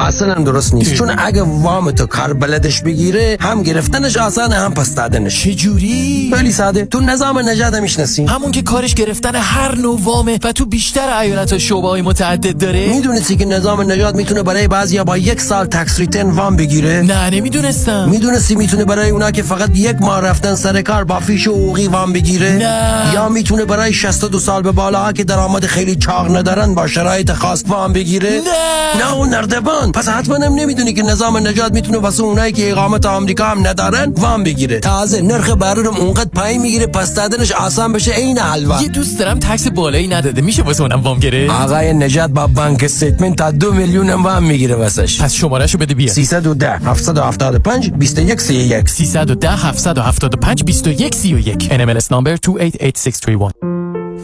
اصلا هم درست نیست، چون اگه وام تو کار بلدش بگیره هم گرفتنش آسانه هم پس دادنش. چه جوری؟ خیلی ساده. تو نظام نجات میشناسی؟ همون که کارش گرفتن هر نوع وامه و تو بیشتر ایالت‌ها شعبه‌های متعدد داره. میدونستی که نظام نجات میتونه برای بعضیا با یک سال تکس ریتن وام بگیره؟ نه نمیدونستم. میدونستی میتونه برای اونا که فقط یک ماه رفتن سر کار با فیش حقوقی وام بگیره؟ نه. یا میتونه برای 62 سال به بالاها که درآمد خیلی چاق ندارن با شرایط خاص وام بگیره؟ نه. نه اون نردبان. پس حتما هم نمیدونی که نظام نجات میتونه واسه اونایی که اقامت آمریکا هم ندارن وام بگیره. تازه نرخ بهره هم اونقدر پایین میگیره پس دادنش آسان بشه عین حلوا. یه دوست دارم تکس بالایی نداده، میشه واسه اونم وام گیره؟ آقای نجات با بانک استیتمنت تا 2 میلیون هم وام میگیره واسش. پس شمارهشو بده بیا. 310 775 2131. 310 775 2131. NMLS number 288631.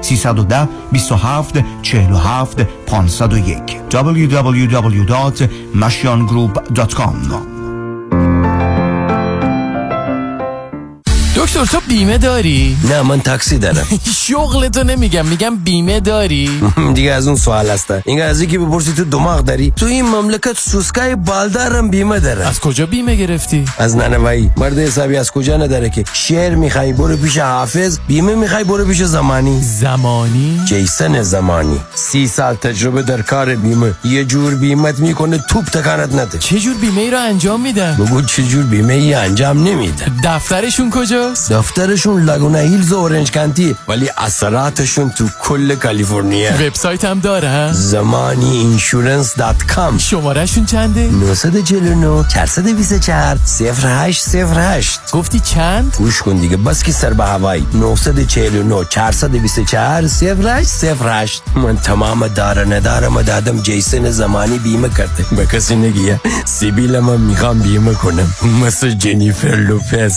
310 27 47 501. www.mashiangroup.com. دکتر تو بیمه داری؟ نه من تاکسی دارم. شغلتو نمیگم، میگم بیمه داری؟ دیگه از اون سوال هسته اینگه از اینکه بپرسی تو دماغ داری. تو این مملکت سوسکای بالدارم بیمه داره. از کجا بیمه گرفتی؟ از نانوایی. مرد حسابی از کجا نداره که شعر میخوای برو پیش حافظ، بیمه میخوای برو پیش زمانی. زمانی؟ جیسن زمانی 30 سال تجربه در کار بیمه. یه جور بیمت میکنه توپ تکانت نده. چه جور بیمه ای رو انجام میدن؟ بگو چه جور بیمه ای انجام نمیدن. دفترشون کجا؟ دفترشون لاگونا هیلز و اورنج کانتی، ولی اثراتشون تو کل کالیفرنیا. وبسایت هم داره ها؟ zamaniinsurance.com. شمارهشون چنده؟ 949 424 0808. گفتی چند؟ گوش کن دیگه بس که سر به هوایی. 949 424 0808. من تمام داره ندارم دادم جیسن زمانی بیمه کرده. به کسی نگیه سیبیل من میخوام بیمه کنم مثل جنیفر لوپز.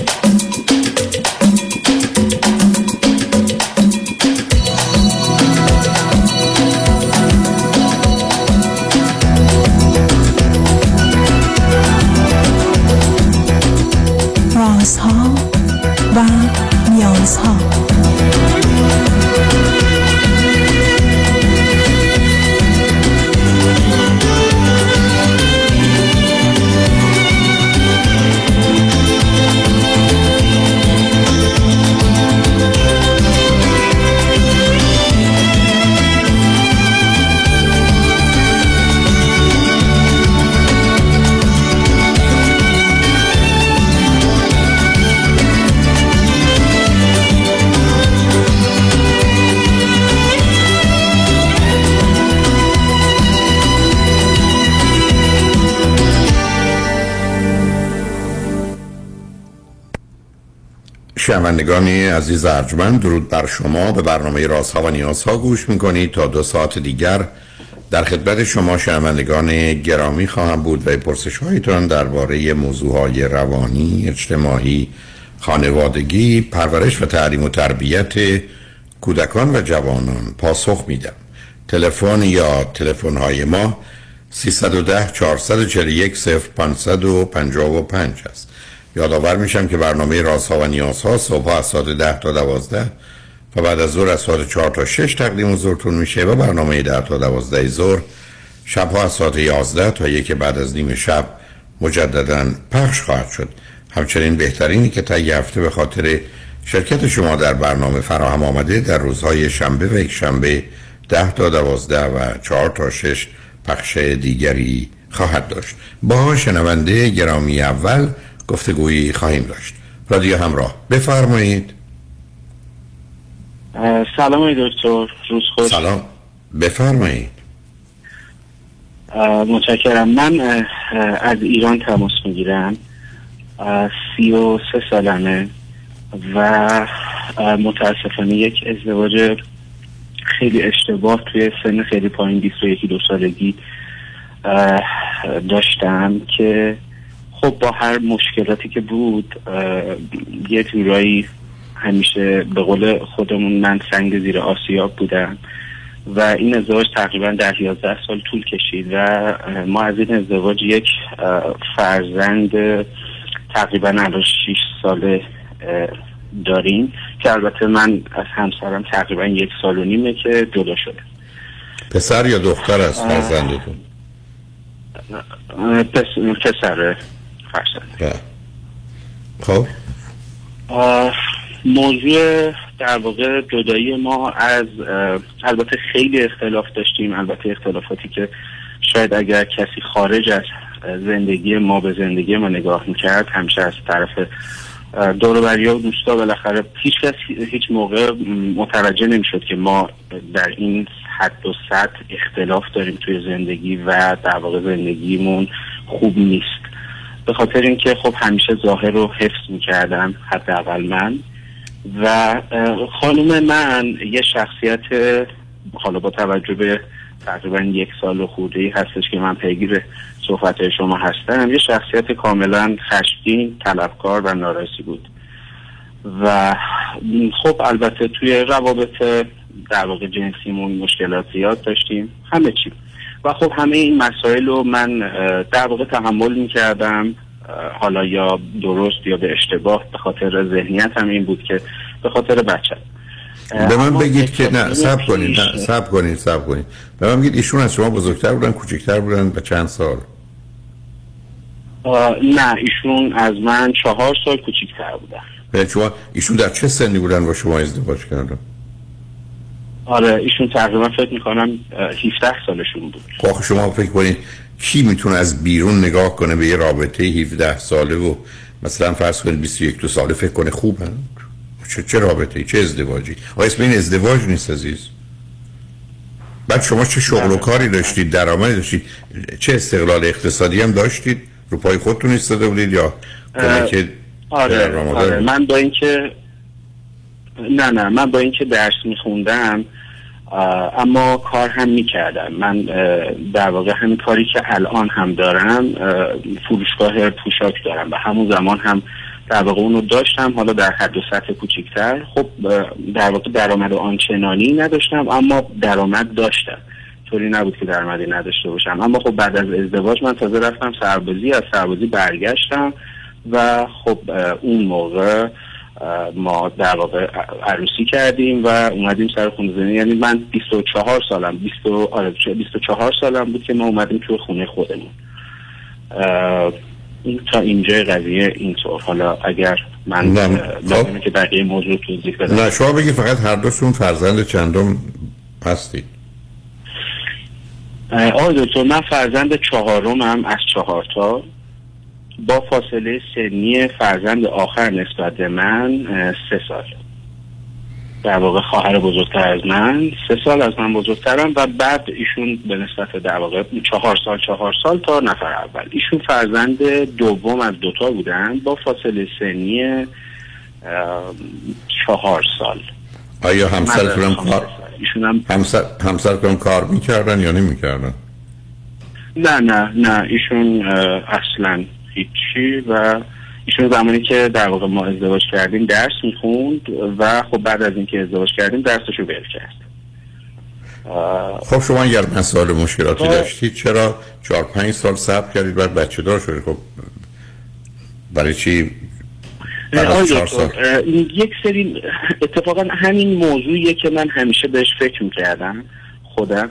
Royce Hall va Niazha. شنوندگان عزیز ارجمند، درود بر شما. به برنامه رازها و نیازها گوش میکنید. تا 2 ساعت دیگر در خدمت شما شنوندگان گرامی خواهم بود و پرسش‌هایتان درباره موضوعهای روانی، اجتماعی، خانوادگی، پرورش و تعلیم و تربیت کودکان و جوانان پاسخ میدم. تلفن یا تلفن‌های ما 310 441 0555 است. یادآور میشم که برنامه رازها و نیازها صبح از ساعت 10 تا 12 و بعد از ظهر از ساعت 4 تا 6 تقدیم حضورتون میشه و برنامه 10 تا 12 ظهر شبها از ساعت 11 تا 1 بعد از نیم شب مجددا پخش خواهد شد. همچنین بهترینی که تا یه هفته به خاطر شرکت شما در برنامه فراهم آمده در روزهای شنبه و یک شنبه 10 تا 12 و 4 تا 6 پخش دیگری خواهد داشت. با شنونده گرامی اول گفتگویی خواهیم داشت. رادیو همراه، بفرمایید. سلام دکتر، روز خوش. سلام، بفرمایید. متشکرم. من از ایران تماس میگیرم. 33 سالمه و متاسفانه یک ازدواج خیلی اشتباه توی سن خیلی پایین 21-22 سالگی داشتم که خب با هر مشکلاتی که بود یه جورایی همیشه به قول خودمون من سنگ زیر آسیاب بودم و این ازدواج تقریبا در 11 سال طول کشید و ما از این ازدواج یک فرزند تقریبا الان 6 ساله داریم که البته من از همسرم تقریبا 1.5 سال که جدا شده. پسر یا دختر است فرزندتون؟ پسر فرزند. خب موضوع در واقع جدایی ما از البته خیلی اختلاف داشتیم، البته اختلافاتی که شاید اگر کسی خارج از زندگی ما به زندگی ما نگاه میکرد همیشه از طرف دور و بریا و دوستا بالاخره هیچ کس هیچ موقع متوجه نمیشد که ما در این حد و سطح اختلاف داریم توی زندگی و در واقع زندگیمون خوب نیست، به خاطر اینکه خب همیشه ظاهر رو حفظ میکردم حداقل من. و خانم من یه شخصیت حالا با توجه به تقریبا 1 سال خورده‌ای هستش که من پیگیر صحبت شما هستم، یه شخصیت کاملا خشمگین، طلبکار و نارسی بود و خب البته توی روابط در واقع جنسیمون مشکلات زیاد داشتیم، همه چی و خب همه این مسائل رو من در واقع تحمل میکردم، حالا یا درست یا به اشتباه، به خاطر ذهنیت هم این بود که به خاطر بچه. به من بگید که نه صبر کنید به من بگید ایشون از شما بزرگتر بودن کوچکتر بودن به چند سال؟ نه ایشون از من 4 سال کوچکتر بودن. شما ایشون در چه سنی بودن با شما ازدواج کردن؟ آره ایشون تقریبا فکر میکنم 17 سالشون بود. خب شما فکر کنید کی میتونه از بیرون نگاه کنه به یه رابطه 17 ساله و مثلا فرض کنید 21 ساله فکر کنه خوبه؟ چه رابطه‌ای، چه ازدواجی؟ اسم این ازدواج نیست عزیز. بعد شما چه شغل و کاری داشتید، درآمدی داشتید، چه استقلال اقتصادی هم داشتید؟ رو پای خودتون ایستاده بودید یا کمک؟ آره من با اینکه نه من با اینکه درس میخوندم اما کار هم میکردم. من در واقع همین کاری که الان هم دارم، فروشگاه پوشاک دارم و همون زمان هم در واقع اونو داشتم، حالا در حد و سطح کوچکتر. خب در واقع درآمد آنچنانی نداشتم اما درآمد داشتم، طوری نبود که درآمدی نداشته باشم. اما خب بعد از ازدواج من تازه رفتم سربازی، از سربازی برگشتم و خب اون موقع ما در واقع عروسی کردیم و اومدیم سر خونه زنی، یعنی من 24 سالم بود که ما اومدیم توی خونه خودمون. تا اینجای قضیه اینطور. حالا اگر من لازمه که بقیه موضوع توضیح بدم. نه شما بگید فقط هر دوشون فرزند چندم هستید؟ آره دکتر من فرزند 4م هم از 4 تا، با فاصله سنی فرزند آخر نسبت به من 3 سال. در واقع خواهر بزرگتر از من 3 سال از من بزرگترم و بعد ایشون به نسبت در واقع 4 سال تا نفر اول. ایشون فرزند 2م از 2 تا بودن با فاصله سنی 4 سال. آیا همسرتون هم کار میکردن یا نمیکردن؟ نه ایشون اصلا هیچی و ایشون زمانی که در واقع ما ازدواج کردیم درس میخوند و خب بعد از اینکه ازدواج کردیم درسشو ول کرد. خب شما اگر مسائل مشکلاتی داشتید چرا 4-5 سال صبر کردید بعد بچه دار شدید؟ خب برای چی؟ یک سری اتفاقا همین موضوعیه که من همیشه بهش فکر میکردم خودم.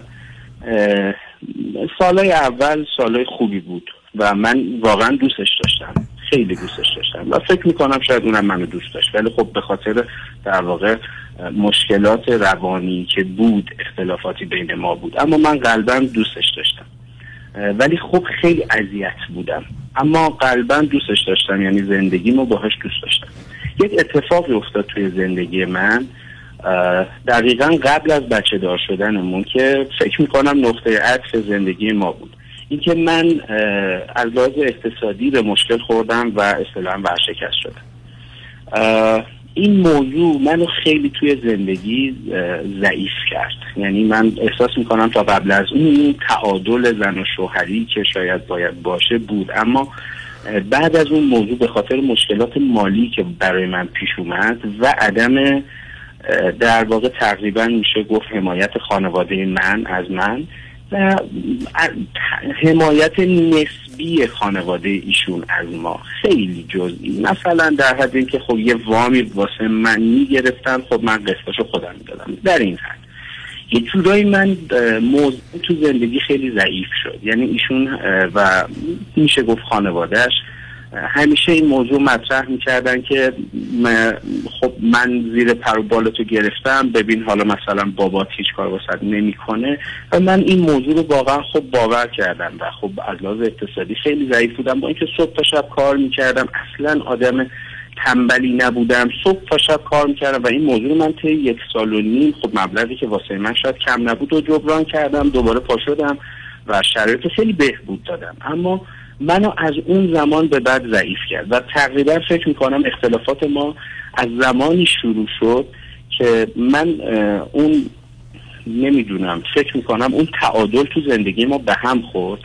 سالای اول سالای خوبی بود و من واقعا دوستش داشتم، خیلی دوستش داشتم و فکر میکنم شاید اونم منو دوست داشت، ولی خب به خاطر در واقع مشکلات روانی که بود اختلافاتی بین ما بود، اما من قلباً دوستش داشتم ولی خب خیلی اذیت بودم، اما قلباً دوستش داشتم، یعنی زندگیمو باهاش دوست داشتم. یک اتفاقی افتاد توی زندگی من دقیقاً قبل از بچه دار شدنمون که فکر میکنم نقطه عطف زندگی ما بود، اینکه من از لحاظ اقتصادی به مشکل خوردم و اصطلاحاً ورشکست شدم. این موضوع منو خیلی توی زندگی ضعیف کرد. یعنی من احساس میکنم تا قبل از اون تعادل زن و شوهری که شاید باید باشه بود، اما بعد از اون موضوع به خاطر مشکلات مالی که برای من پیش اومد و عدم در واقع تقریبا میشه گفت حمایت خانواده من از من و حمایت نسبی خانواده ایشون از ما خیلی جزئی، مثلا در حد اینکه خب یه وامی واسه من میگرفتن، خب من قسطشو خودم میدادم. در این حد یه جورایی من موضوع تو زندگی خیلی ضعیف شد. یعنی ایشون و میشه گفت خانوادهش همیشه این موضوع مطرح میکردن که خب من زیر پر و بالتو گرفتم، ببین حالا مثلا بابات هیچ کار واسط نمیکنه و من این موضوع رو واقعا خب باور کردم و خب از لحاظ اقتصادی خیلی ضعیف بودم، با اینکه صبح تا شب کار میکردم، اصلا آدم تنبلی نبودم، صبح تا شب کار میکردم و این موضوع من طی 1.5 سال خب مبلغی که واسه من شاید کم نبود و جبران کردم، دوباره پا شدم و شرایط خیلی بهبود دادم، اما منو از اون زمان به بعد ضعیف کرد و تقریبا فکر میکنم اختلافات ما از زمانی شروع شد که من اون نمیدونم فکر میکنم اون تعادل تو زندگی ما به هم خورد.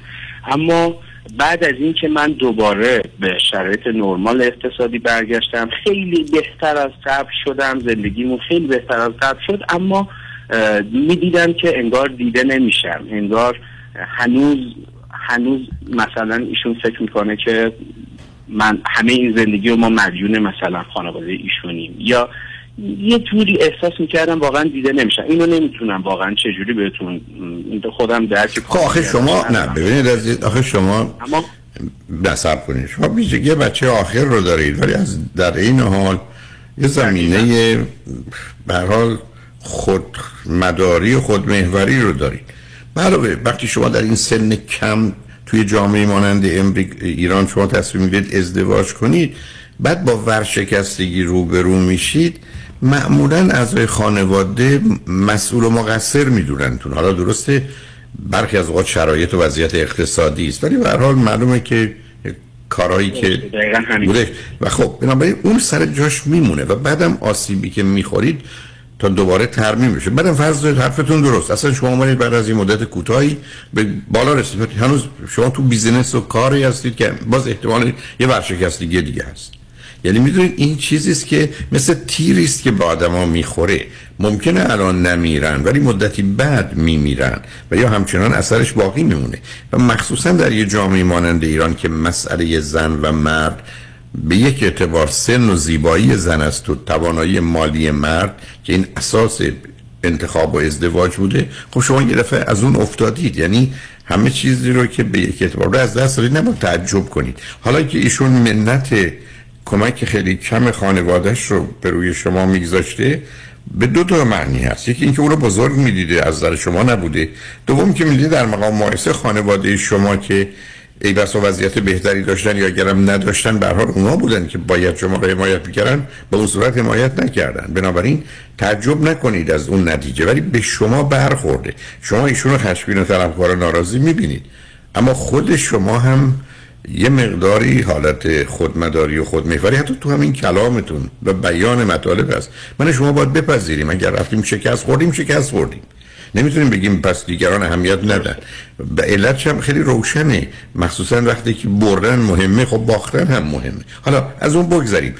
اما بعد از این که من دوباره به شرایط نرمال اقتصادی برگشتم، خیلی بهتر از قبل شدم، زندگیمون خیلی بهتر از قبل شد، اما میدیدم که انگار دیده نمیشم، انگار هنوز مثلا ایشون فکر میکنه که من همه این زندگی رو ما مدیون مثلا خانواده ایشونیم، یا یه طوری احساس میکردم واقعا دیده نمیشم. اینو نمیتونم واقعا چجوری بهتون خودم درک کنم. آخه شما نه ببینید آخه شما بسر کنید، شما بیچاره یه بچه آخر رو دارید ولی از در این حال یه زمینه به هر حال خودمداری و خودمحوری رو دارید. معلومه وقتی شما در این سن کم توی جامعه مانند ایران شما تصمیم میگیرید ازدواج کنید، بعد با ورشکستگی روبرو میشید، معمولا اعضای خانواده مسئول و مقصر میدوننتون. حالا درسته برخی از اوقات شرایط و وضعیت اقتصادی است، ولی به هر حال معلومه که کارهایی که بوده و خب بنابراین اون سر جاش میمونه و بعدم آسیبی که میخورید تا دوباره ترمیم بشه. بعدم فرض حرفتون درست، اصلا شما اومدید بعد از این مدت کوتاهی به بالا رسیدید، هنوز شما تو بیزینس و کاری هستید که باز احتمال یه ورشکستگی دیگه هست. یعنی میدونید این چیزی است که مثل تیری است که به آدما میخوره، ممکنه الان نمیرن ولی مدتی بعد میمیرن و یا همچنان اثرش باقی میمونه و مخصوصا در یه جامعه مانند ایران که مسئله زن و مرد به یک اعتبار سن و زیبایی زن است و توانایی مالی مرد که این اساس انتخاب و ازدواج بوده، خب شما یه دفعه از اون افتادید. یعنی همه چیزی رو که به یک اعتبار از دست دادید نباید تعجب کنید. حالا که ایشون منت کمک خیلی کم خانوادهش رو به روی شما میگذاشته به دو تا معنی هست، یکی اینکه اون رو بزرگ میدیده از نظر شما نبوده، دوم که میدیده در مقام مقایسه خانواده شما که ای بسا وضعیت بهتری داشتن یا گرم نداشتن، به هر حال اونا بودن که باید شما را حمایت میکردن، به اون صورت حمایت نکردن. بنابراین تعجب نکنید از اون نتیجه، ولی به شما برخورده. شما ایشون رو خشمگین و طلبکار ناراضی میبینید، اما خود شما هم یه مقداری حالت خودمداری و خودمحوری حتی تو همین کلامتون و بیان مطالب هست. من شما باید بپذیریم اگر رفتیم شکست خوردیم. نمیتونیم بگیم پس دیگران اهمیت ندن. به علتش هم خیلی روشنه، مخصوصا وقتی که بردن مهمه، خب باختن هم مهمه. حالا از اون بگذاریم.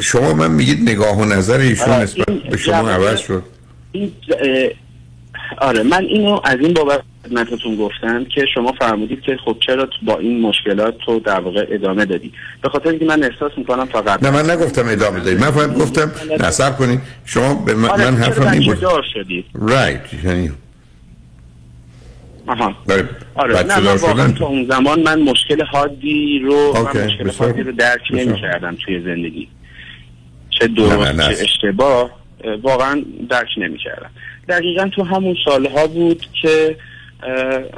شما من میگید نگاه و نظر ایشون نسبت به شما عوض شد. آره من اینو از این بابت خدمتتون گفتم که شما فرمودید که خب چرا با این مشکلات تو در واقع ادامه دادی، به خاطر اینکه من احساس میکنم فقط نه، من نگفتم ادامه دادی، من فقط گفتم نصب کنید شما به من حرفم این بود رایت یعنی آها آره نه، من واقعا تو اون زمان من مشکل حادی رو درک نمی‌کردم توی زندگی، چه درست چه اشتباه واقعا درک نمی‌کردم. دقیقا تو همون سالها بود که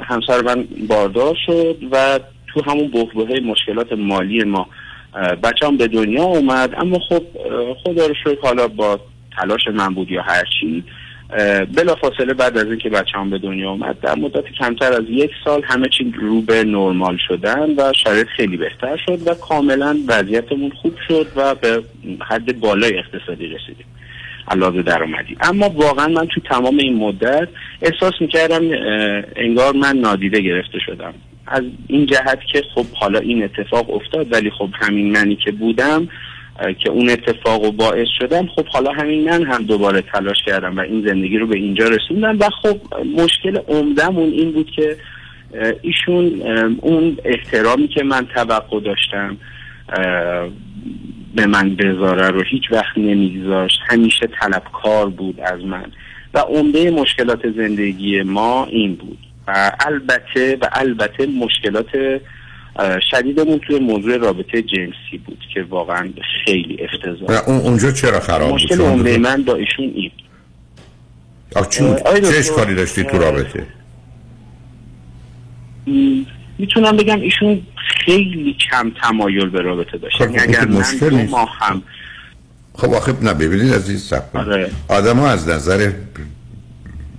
همسر من باردار شد و تو همون بحبوحه مشکلات مالی ما بچه‌ام به دنیا اومد، اما خب خدا رو شکر حالا با تلاش من بود یا هرچی بلافاصله بعد از اینکه بچه‌ام به دنیا اومد در مدت کمتر از یک سال همه چی رو به نرمال شدن و شرایط خیلی بهتر شد و کاملا وضعیتمون خوب شد و به حد بالای اقتصادی رسیدیم علاوه درآمدی. اما واقعا من تو تمام این مدت احساس می‌کردم انگار من نادیده گرفته شدم، از این جهت که خب حالا این اتفاق افتاد ولی خب همین منی که بودم که اون اتفاق رو باعث شدم، خب حالا همین من هم دوباره تلاش کردم و این زندگی رو به اینجا رسوندم. و خب مشکل عمدمون این بود که ایشون اون احترامی که من توقع داشتم به من بذاره رو هیچ وقت نمیگذاشت، همیشه طلبکار بود از من و عمده مشکلات زندگی ما این بود. و البته مشکلات شدیدمون توی موضوع رابطه جنسی بود که واقعا خیلی افتضاح. و اونجا چرا خراب بود؟ مشکل عمده من با ایشون این. چه اشکالی داشتی تو رابطه؟ میتونم بگم ایشون خیلی کم تمایل به رابطه داشت. اگر من دو ماه هم خب آخه نه ببینید عزیز صاحب، آدم ها از نظر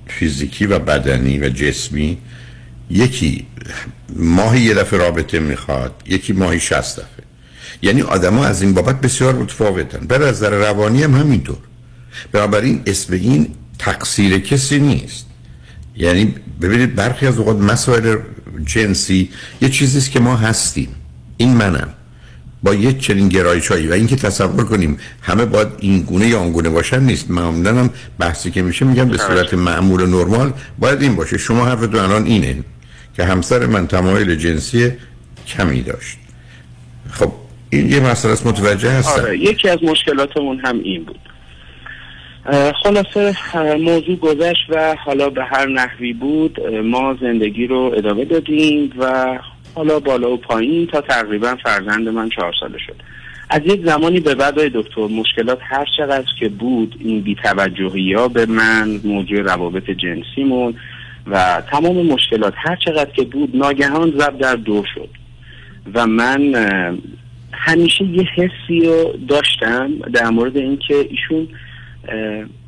فیزیکی و بدنی و جسمی یکی ماهی یه دفعه رابطه میخواد، یکی ماهی 60 دفعه، یعنی آدم ها از این بابت بسیار متفاوتن. بر از نظر روانی هم همینطور. بنابراین اسم این تقصیر کسی نیست. یعنی ببینید برخی از اوقات مسائل جنسی یه چیزیست که ما هستیم، این منم با یه چنین گرایشایی و اینکه تصور کنیم همه باید این گونه یا اون گونه باشن نیست. معمولا هم بحثی که میشه میگم به صورت معمول و نرمال باید این باشه. شما حرفتون الان اینه که همسر من تمایل جنسی کمی داشت. خب این یه مسئله است، متوجه هستم. آره یکی از مشکلاتمون هم این بود. خلاصه موضوع گذشت و حالا به هر نحوی بود ما زندگی رو ادامه دادیم و حالا بالا و پایین تا تقریبا فرزند من 4 ساله شد. از یک زمانی به بعد دکتر مشکلات هر چقدر که بود، این بی‌توجهی‌ها به من، موضوع روابط جنسیمون و تمام مشکلات هر چقدر که بود ناگهان ضرب در دو شد. و من همیشه یه حسی رو داشتم در مورد اینکه ایشون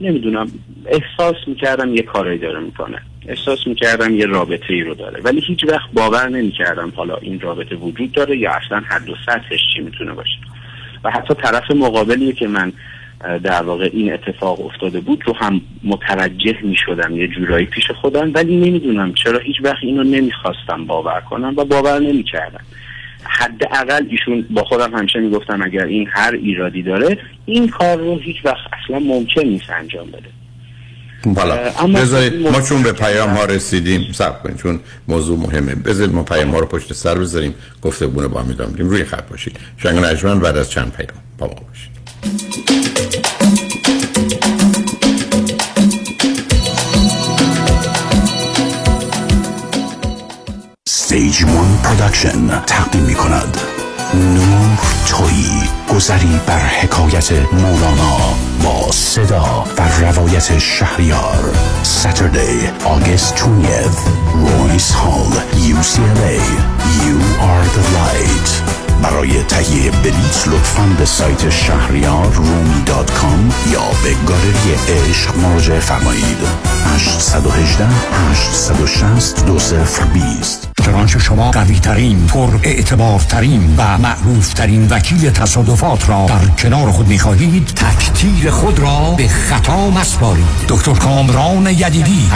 نمیدونم، احساس میکردم یه کاری داره میکنه، احساس میکردم یه رابطه ای رو داره، ولی هیچ وقت باور نمیکردم حالا این رابطه وجود داره یا اصلا حد و سطحش چی میتونه باشه. و حتی طرف مقابلی که من در واقع این اتفاق افتاده بود رو هم متوجه میشدم یه جورایی پیش خودم، ولی نمیدونم چرا هیچ وقت اینو نمیخواستم باور کنم و باور نمیکردم. حداقل ایشون با خودم همیشه میگفتم اگر این هر ایرادی داره این کار رو هیچ وقت اصلا ممکن نیست انجام بده. حالا بذارید ما چون به پیام ها رسیدیم صبر کنید چون موضوع مهمه، بذارید ما پیام ها رو پشت سر بذاریم، گفتگو رو با هم ادامه بدیم. روی خط باشید. شنگ نجمن بعد از چند پیام با ما باشید. Stage One Production تقدیم می کند نور تویی، گذری بر حکایت مولانا با صدا و روایت شهریار. Saturday August 20th Royce Hall UCLA You are the light. برای تهیه بلیط لطفاً به سایت shahriarrumi.com یا به گالری عشق مراجعه فرمایید. 818-860-2020. چنانچه شما قوی ترین، پر اعتبار ترین و معروف ترین وکیل تصادفات را در کنار خود می خواهید، تکتیر خود را به خطا مسپارید. دکتر کامران یدیدی 818-999-9999.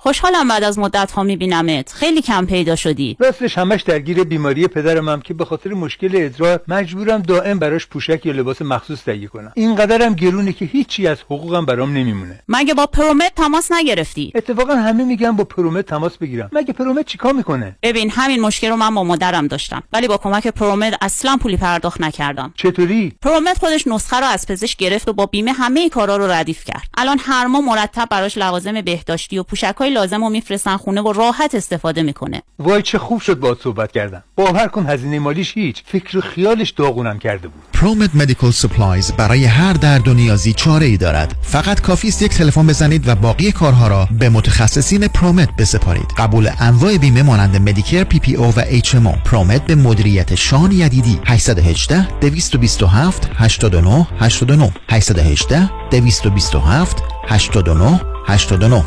خوشحالم بعد از مدت ها میبینمت. خیلی کم پیدا شدی. راستش همش درگیر بیماری پدرمم که به خاطر مشکل ادرار مجبورم دائم براش پوشک یا لباس مخصوص تهیه کنم. اینقدرم گرونه که هیچی از حقوقم برام نمیمونه. مگه با پرومت تماس نگرفتی؟ اتفاقا همه میگن با پرومت تماس بگیرم. مگه پرومت چیکار میکنه؟ ببین همین مشکل رو من با مادرم داشتم ولی با کمک پرومت اصلا پولی پرداخت نکردم. چطوری؟ پرومت خودش نسخه رو از پزشک گرفت و با بیمه همه کارا رو ردیف کرد. الان هر ماه مرتب براش لوازم بهداشتی و پوشکای لازم رو میفرستن خونه و راحت استفاده میکنه. وای چه خوب شد باهات صحبت کردم. باور کن هزینه مالیش هیچ، فکر و خیالش داغونم کرده بود. پرومت مدیکال سپلایز برای هر درد و نیازی چاره‌ای دارد. فقط کافی است یک تلفن بزنید و باقی کارها را به متخصصین پرومت بسپارید. قبول انواع بیمه مانند مدیکر، پی پی او و اچ ام او. پرومت به مدیریت شان یدیدی 818 227 89 89 818 227 89 89.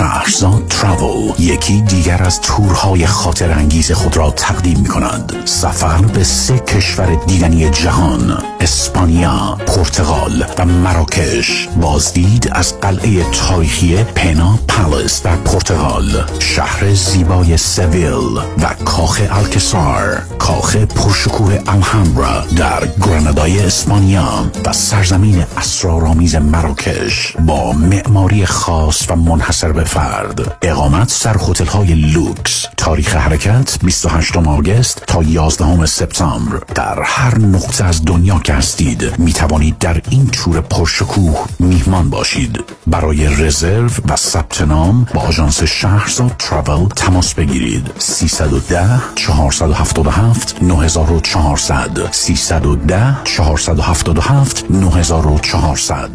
شهرزاد تراول یکی دیگر از تورهای خاطر انگیز خود را تقدیم می کند. سفر به 3 کشور دیدنی جهان: اسپانیا، پرتغال و مراکش. بازدید از قلعه تاریخی پینا پالیس در پرتغال، شهر زیبای سویل و کاخ آلکاسار، کاخ پرشکوه الهامبرا در گرانادای اسپانیا و سرزمین اسرارآمیز مراکش با معماری خاص و منحصر به فرد. اقامت سر هتل های لوکس. تاریخ حرکت 28 آگوست تا 11 سپتامبر. در هر نقطه از دنیا که هستید می توانید در این تور پرشکوه میهمان باشید. برای رزرو و ثبت نام با آژانس شهرزاد تراول تماس بگیرید. 310 477 9400 310 477 9400.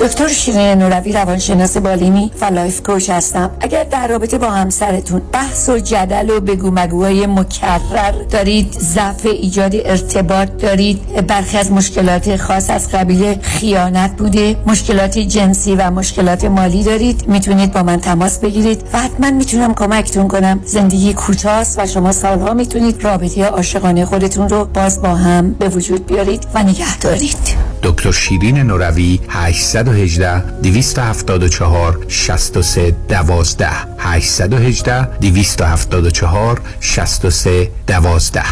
دکتر شیرین نوروی، روانشناس بالینی و لایف کوچ هستم. اگر در رابطه با همسرتون بحث و جدل و بگو مگوهای مکرر دارید، ضعف ایجاد ارتباط دارید، برخی از مشکلات خاص از قبیل خیانت بوده، مشکلات جنسی و مشکلات مالی دارید، میتونید با من تماس بگیرید و حتما میتونم کمکتون کنم. زندگی کوتاست و شما سالها میتونید رابطه عاشقانه خودتون رو باز با هم به وجود بیارید و نگه دارید. دکتر شیرین نوروی 818 274 63 12 818 274 63 12.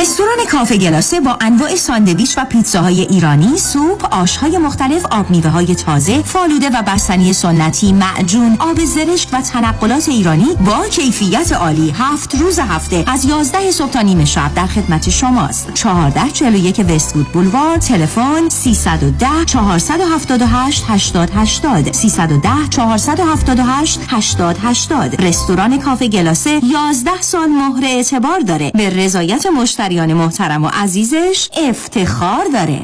رستوران کافه گلاسه با انواع ساندویچ و پیتزاهای ایرانی، سوپ، آشهای مختلف، آب میوه‌های تازه، فالوده و بستنی سنتی، معجون، آب زرشک و تنقلات ایرانی با کیفیت عالی 7 روز هفته از 11 صبح تا نیم شب در خدمت شماست. 1441 وست‌وود بولوار، تلفن 310 478 8080 310 478 8080. رستوران کافه گلاسه 11 سال مهر اعتبار داره. به رضایت مشتریان محترم و عزیزش افتخار داره.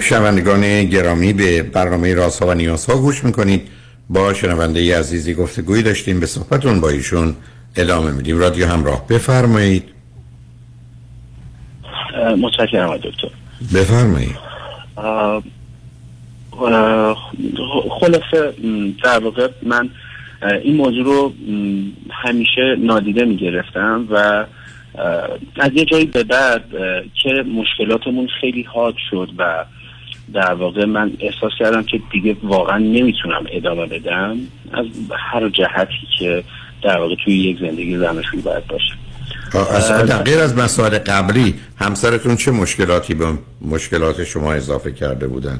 شنوندگان گرامی، به برنامه رازها و نیازها گوش میکنید. با شنونده عزیزی گفتگویی داشتیم، به صحبتون با ایشون ادامه میدیم. رادیو همراه، بفرمایید. متشکرم دکتر. بفرمایید. خلاصه در واقع من این موضوع رو همیشه نادیده میگرفتم و از یه جایی به بعد که مشکلاتمون خیلی حاد شد و در واقع من احساس کردم که دیگه واقعا نمیتونم ادامه بدم از هر جهتی که در واقع توی یک زندگی زناشویی باید باشه. اصلا غیر از مسائل قبلی، همسرتون چه مشکلاتی به مشکلات شما اضافه کرده بودن؟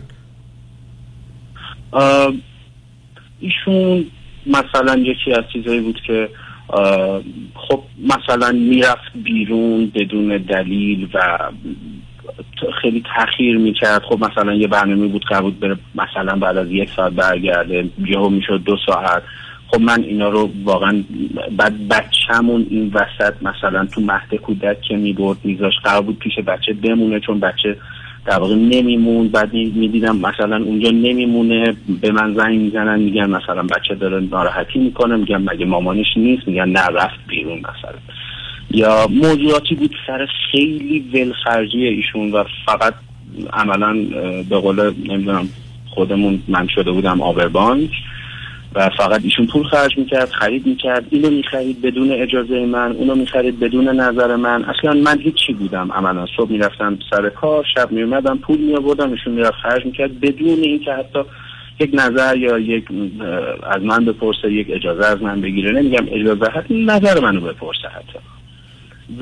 ایشون مثلا یکی از چیزایی بود که خب مثلا میرفت بیرون بدون دلیل و خیلی تأخیر میکرد. خب مثلا یه برنامه بود که بود بره، مثلا بعد از 1 ساعت برگرده، یهو میشد 2 ساعت. خب من اینا رو واقعا بعد بچه‌مون این وسط مثلا تو مهد کودک که میبرد میذاشت، قرار بود پیش بچه بمونه چون بچه در واقع نمیمون. بعد میدیدم مثلا اونجا نمیمونه، به من زنگ میزنن میگن مثلا بچه داره ناراحتی میکنه، میگن مگه مامانش نیست، میگن نه رفت بیرون مثلا. یا موضوعاتی بود سر خیلی ولخرجی ایشون و فقط عملا به قول نمیدونم خودمون من شده بودم آبربانک و فقط ایشون پول خرج میکرد، خرید میکرد، اینو میخرید بدون اجازه من، اونو میخرید بدون نظر من. اصلا من هیچی بودم عملا. صبح میرفتم سر کار، شب میومدم پول میآوردم، ایشون میرفت خرج میکرد بدون اینکه حتی یک نظر یا یک از من بپرسه، یک اجازه از من بگیره. نمیگم اجازه، حتی نظر منو بپرسه حتی.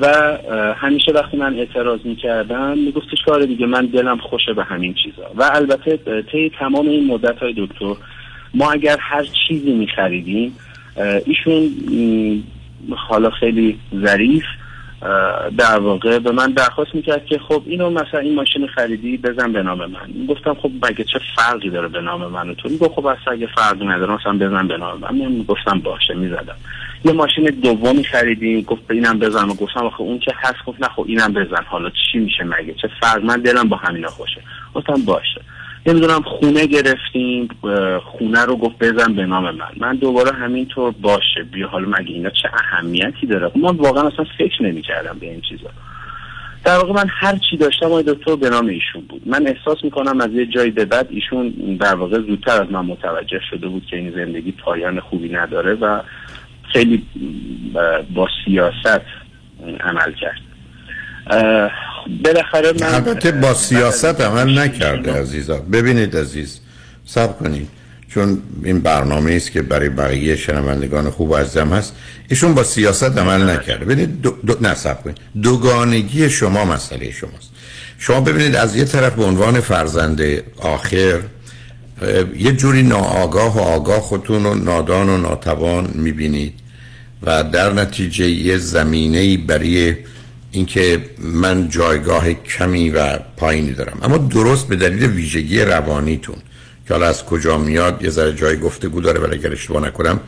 و همیشه وقتی من اعتراض میکردم میگفتش کار دیگه من دلم خوشه به همین چیزا. و البته طی تمام این مدت‌های دکتر ما اگر هر چیزی می‌خریدیم ایشون حالا خیلی ظریف در واقع به من درخواست میکرد که خب اینو مثلا این ماشین خریدی بزن به نام من. گفتم خب مگه چه فرقی داره به نام من و تو؟ میگه خب اصلا اگه فرقی نداره مثلا بزن به نام من. گفتم باشه، میزدم. یه ماشین دومی خریدیم، گفت اینم بزن. گفتم آخه اون که هست. گفت نه خب اینم بزن، حالا چی میشه مگه چه فرق، من دلم با همینا خوشه. گفتم باشه. نمیدونم خونه گرفتیم، خونه رو گفت بزن به نام من. من دوباره همینطور باشه بیا، حالا مگه اینا چه اهمیتی داره؟ من واقعا اصلا فکر نمی کردم به این چیزا. در واقع من هر چی داشتم آقای دکتر به نام ایشون بود. من احساس میکنم از یه جایی به بعد ایشون در واقع زودتر از من متوجه شده بود که این زندگی پایان خوبی نداره و خیلی با سیاست عمل کرد. بالاخره من البته با سیاست عمل نکرده عزیزان. ببینید عزیز، صبر کنید، چون این برنامه است که برای بقیه شنوندگان خوب عزیزم هست. ایشون با سیاست عمل نکرده. ببینید نه صبر کنید، دوگانگی شما مسئله شماست. شما ببینید از یه طرف به عنوان فرزند آخر یه جوری ناآگاه و آگاه خودتون رو نادان و ناتوان میبینید و در نتیجه یه زمینه‌ای برای اینکه من جایگاه کمی و پایینی دارم. اما درست به دلیل ویژگی روانیتون که حالا از کجا میاد یه ذره جای گفتگو داره، ولی اگر اشتباه نکنم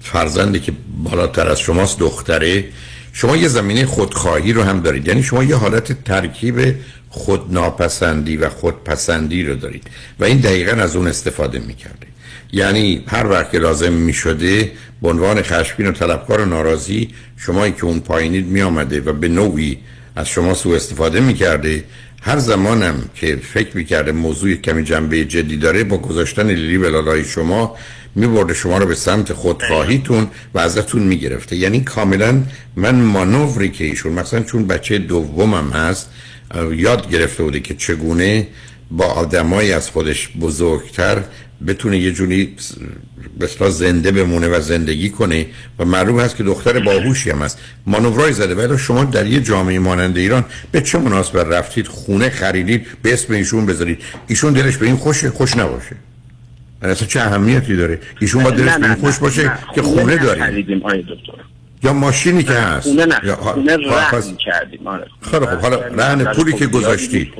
فرزندی که بالاتر از شماست دختره، شما یه زمینه خودخواهی رو هم دارید. یعنی شما یه حالت ترکیب خودناپسندی و خودپسندی رو دارید و این دقیقاً از اون استفاده میکردید. یعنی هر وقت که لازم می شده به عنوان خشمگین و طلبکار و ناراضی، شمایی که اون پایینید می آمده و به نوعی از شما سوء استفاده می کرده. هر زمانم که فکر می کرده موضوع کمی جنبه جدی داره، با گذاشتن لیلی به لالای شما می برده شما رو به سمت خودخواهیتون و ازتون می گرفته. یعنی کاملا من مانوری که ایشون مثلا چون بچه دومم هست یاد گرفته بوده که چگونه با آدمایی از خودش بزرگتر بتونه یه جوری بسلا زنده بمونه و زندگی کنه و معلوم هست که دختر باهوشی هم هست. مانورای زده. ولی شما در یه جامعه مانند ایران به چه مناسبت رفتید خونه خریدید به اسم ایشون بذارید؟ ایشون دلش به این خوش نباشه. من اصلا چه اهمیتی داره؟ ایشون با دلش به این خوش باشه نه. که خونه داریم یا ماشینی که هست خونه رهن کردیم. خب حالا رهن پولی که گذاشتی،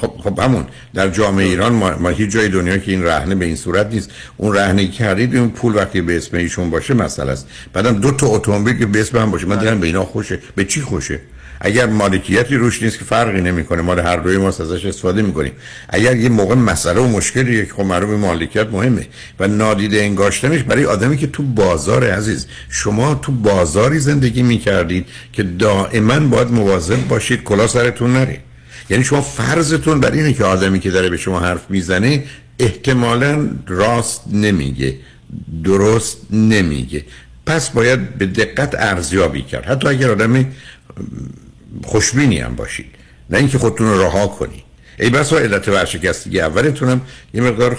خب همون در جامعه ایران ما هیچ جای دنیا که این رهنه به این صورت نیست. اون رهنی که کردید اون پول وقتی به اسم ایشون باشه مسئله است. بعدم دو تا اتومبیل که به اسم هم باشه، من دلم به اینا خوشه. به چی خوشه؟ اگر مالکیتی روش نیست که فرقی نمیکنه، ما هر دوی ما ازش استفاده میکنیم. اگر یه موقع مسئله و مشکلیه که خب معلومه مالکیت مهمه و نادیده انگاشتنش برای آدمی که تو بازار عزیز، شما تو بازاری زندگی میکردید که دائما باید مواظب باشید کلا سرتون نره. یعنی شما فرضتون بر اینه که آدمی که داره به شما حرف میزنه احتمالاً راست نمیگه، درست نمیگه، پس باید به دقت ارزیابی کرد. حتی اگر آدمی خوشبینی هم باشید، نه اینکه خودتون رو رها کنی. ای بسا علت ورشکستگی اولتون هم یه مقدار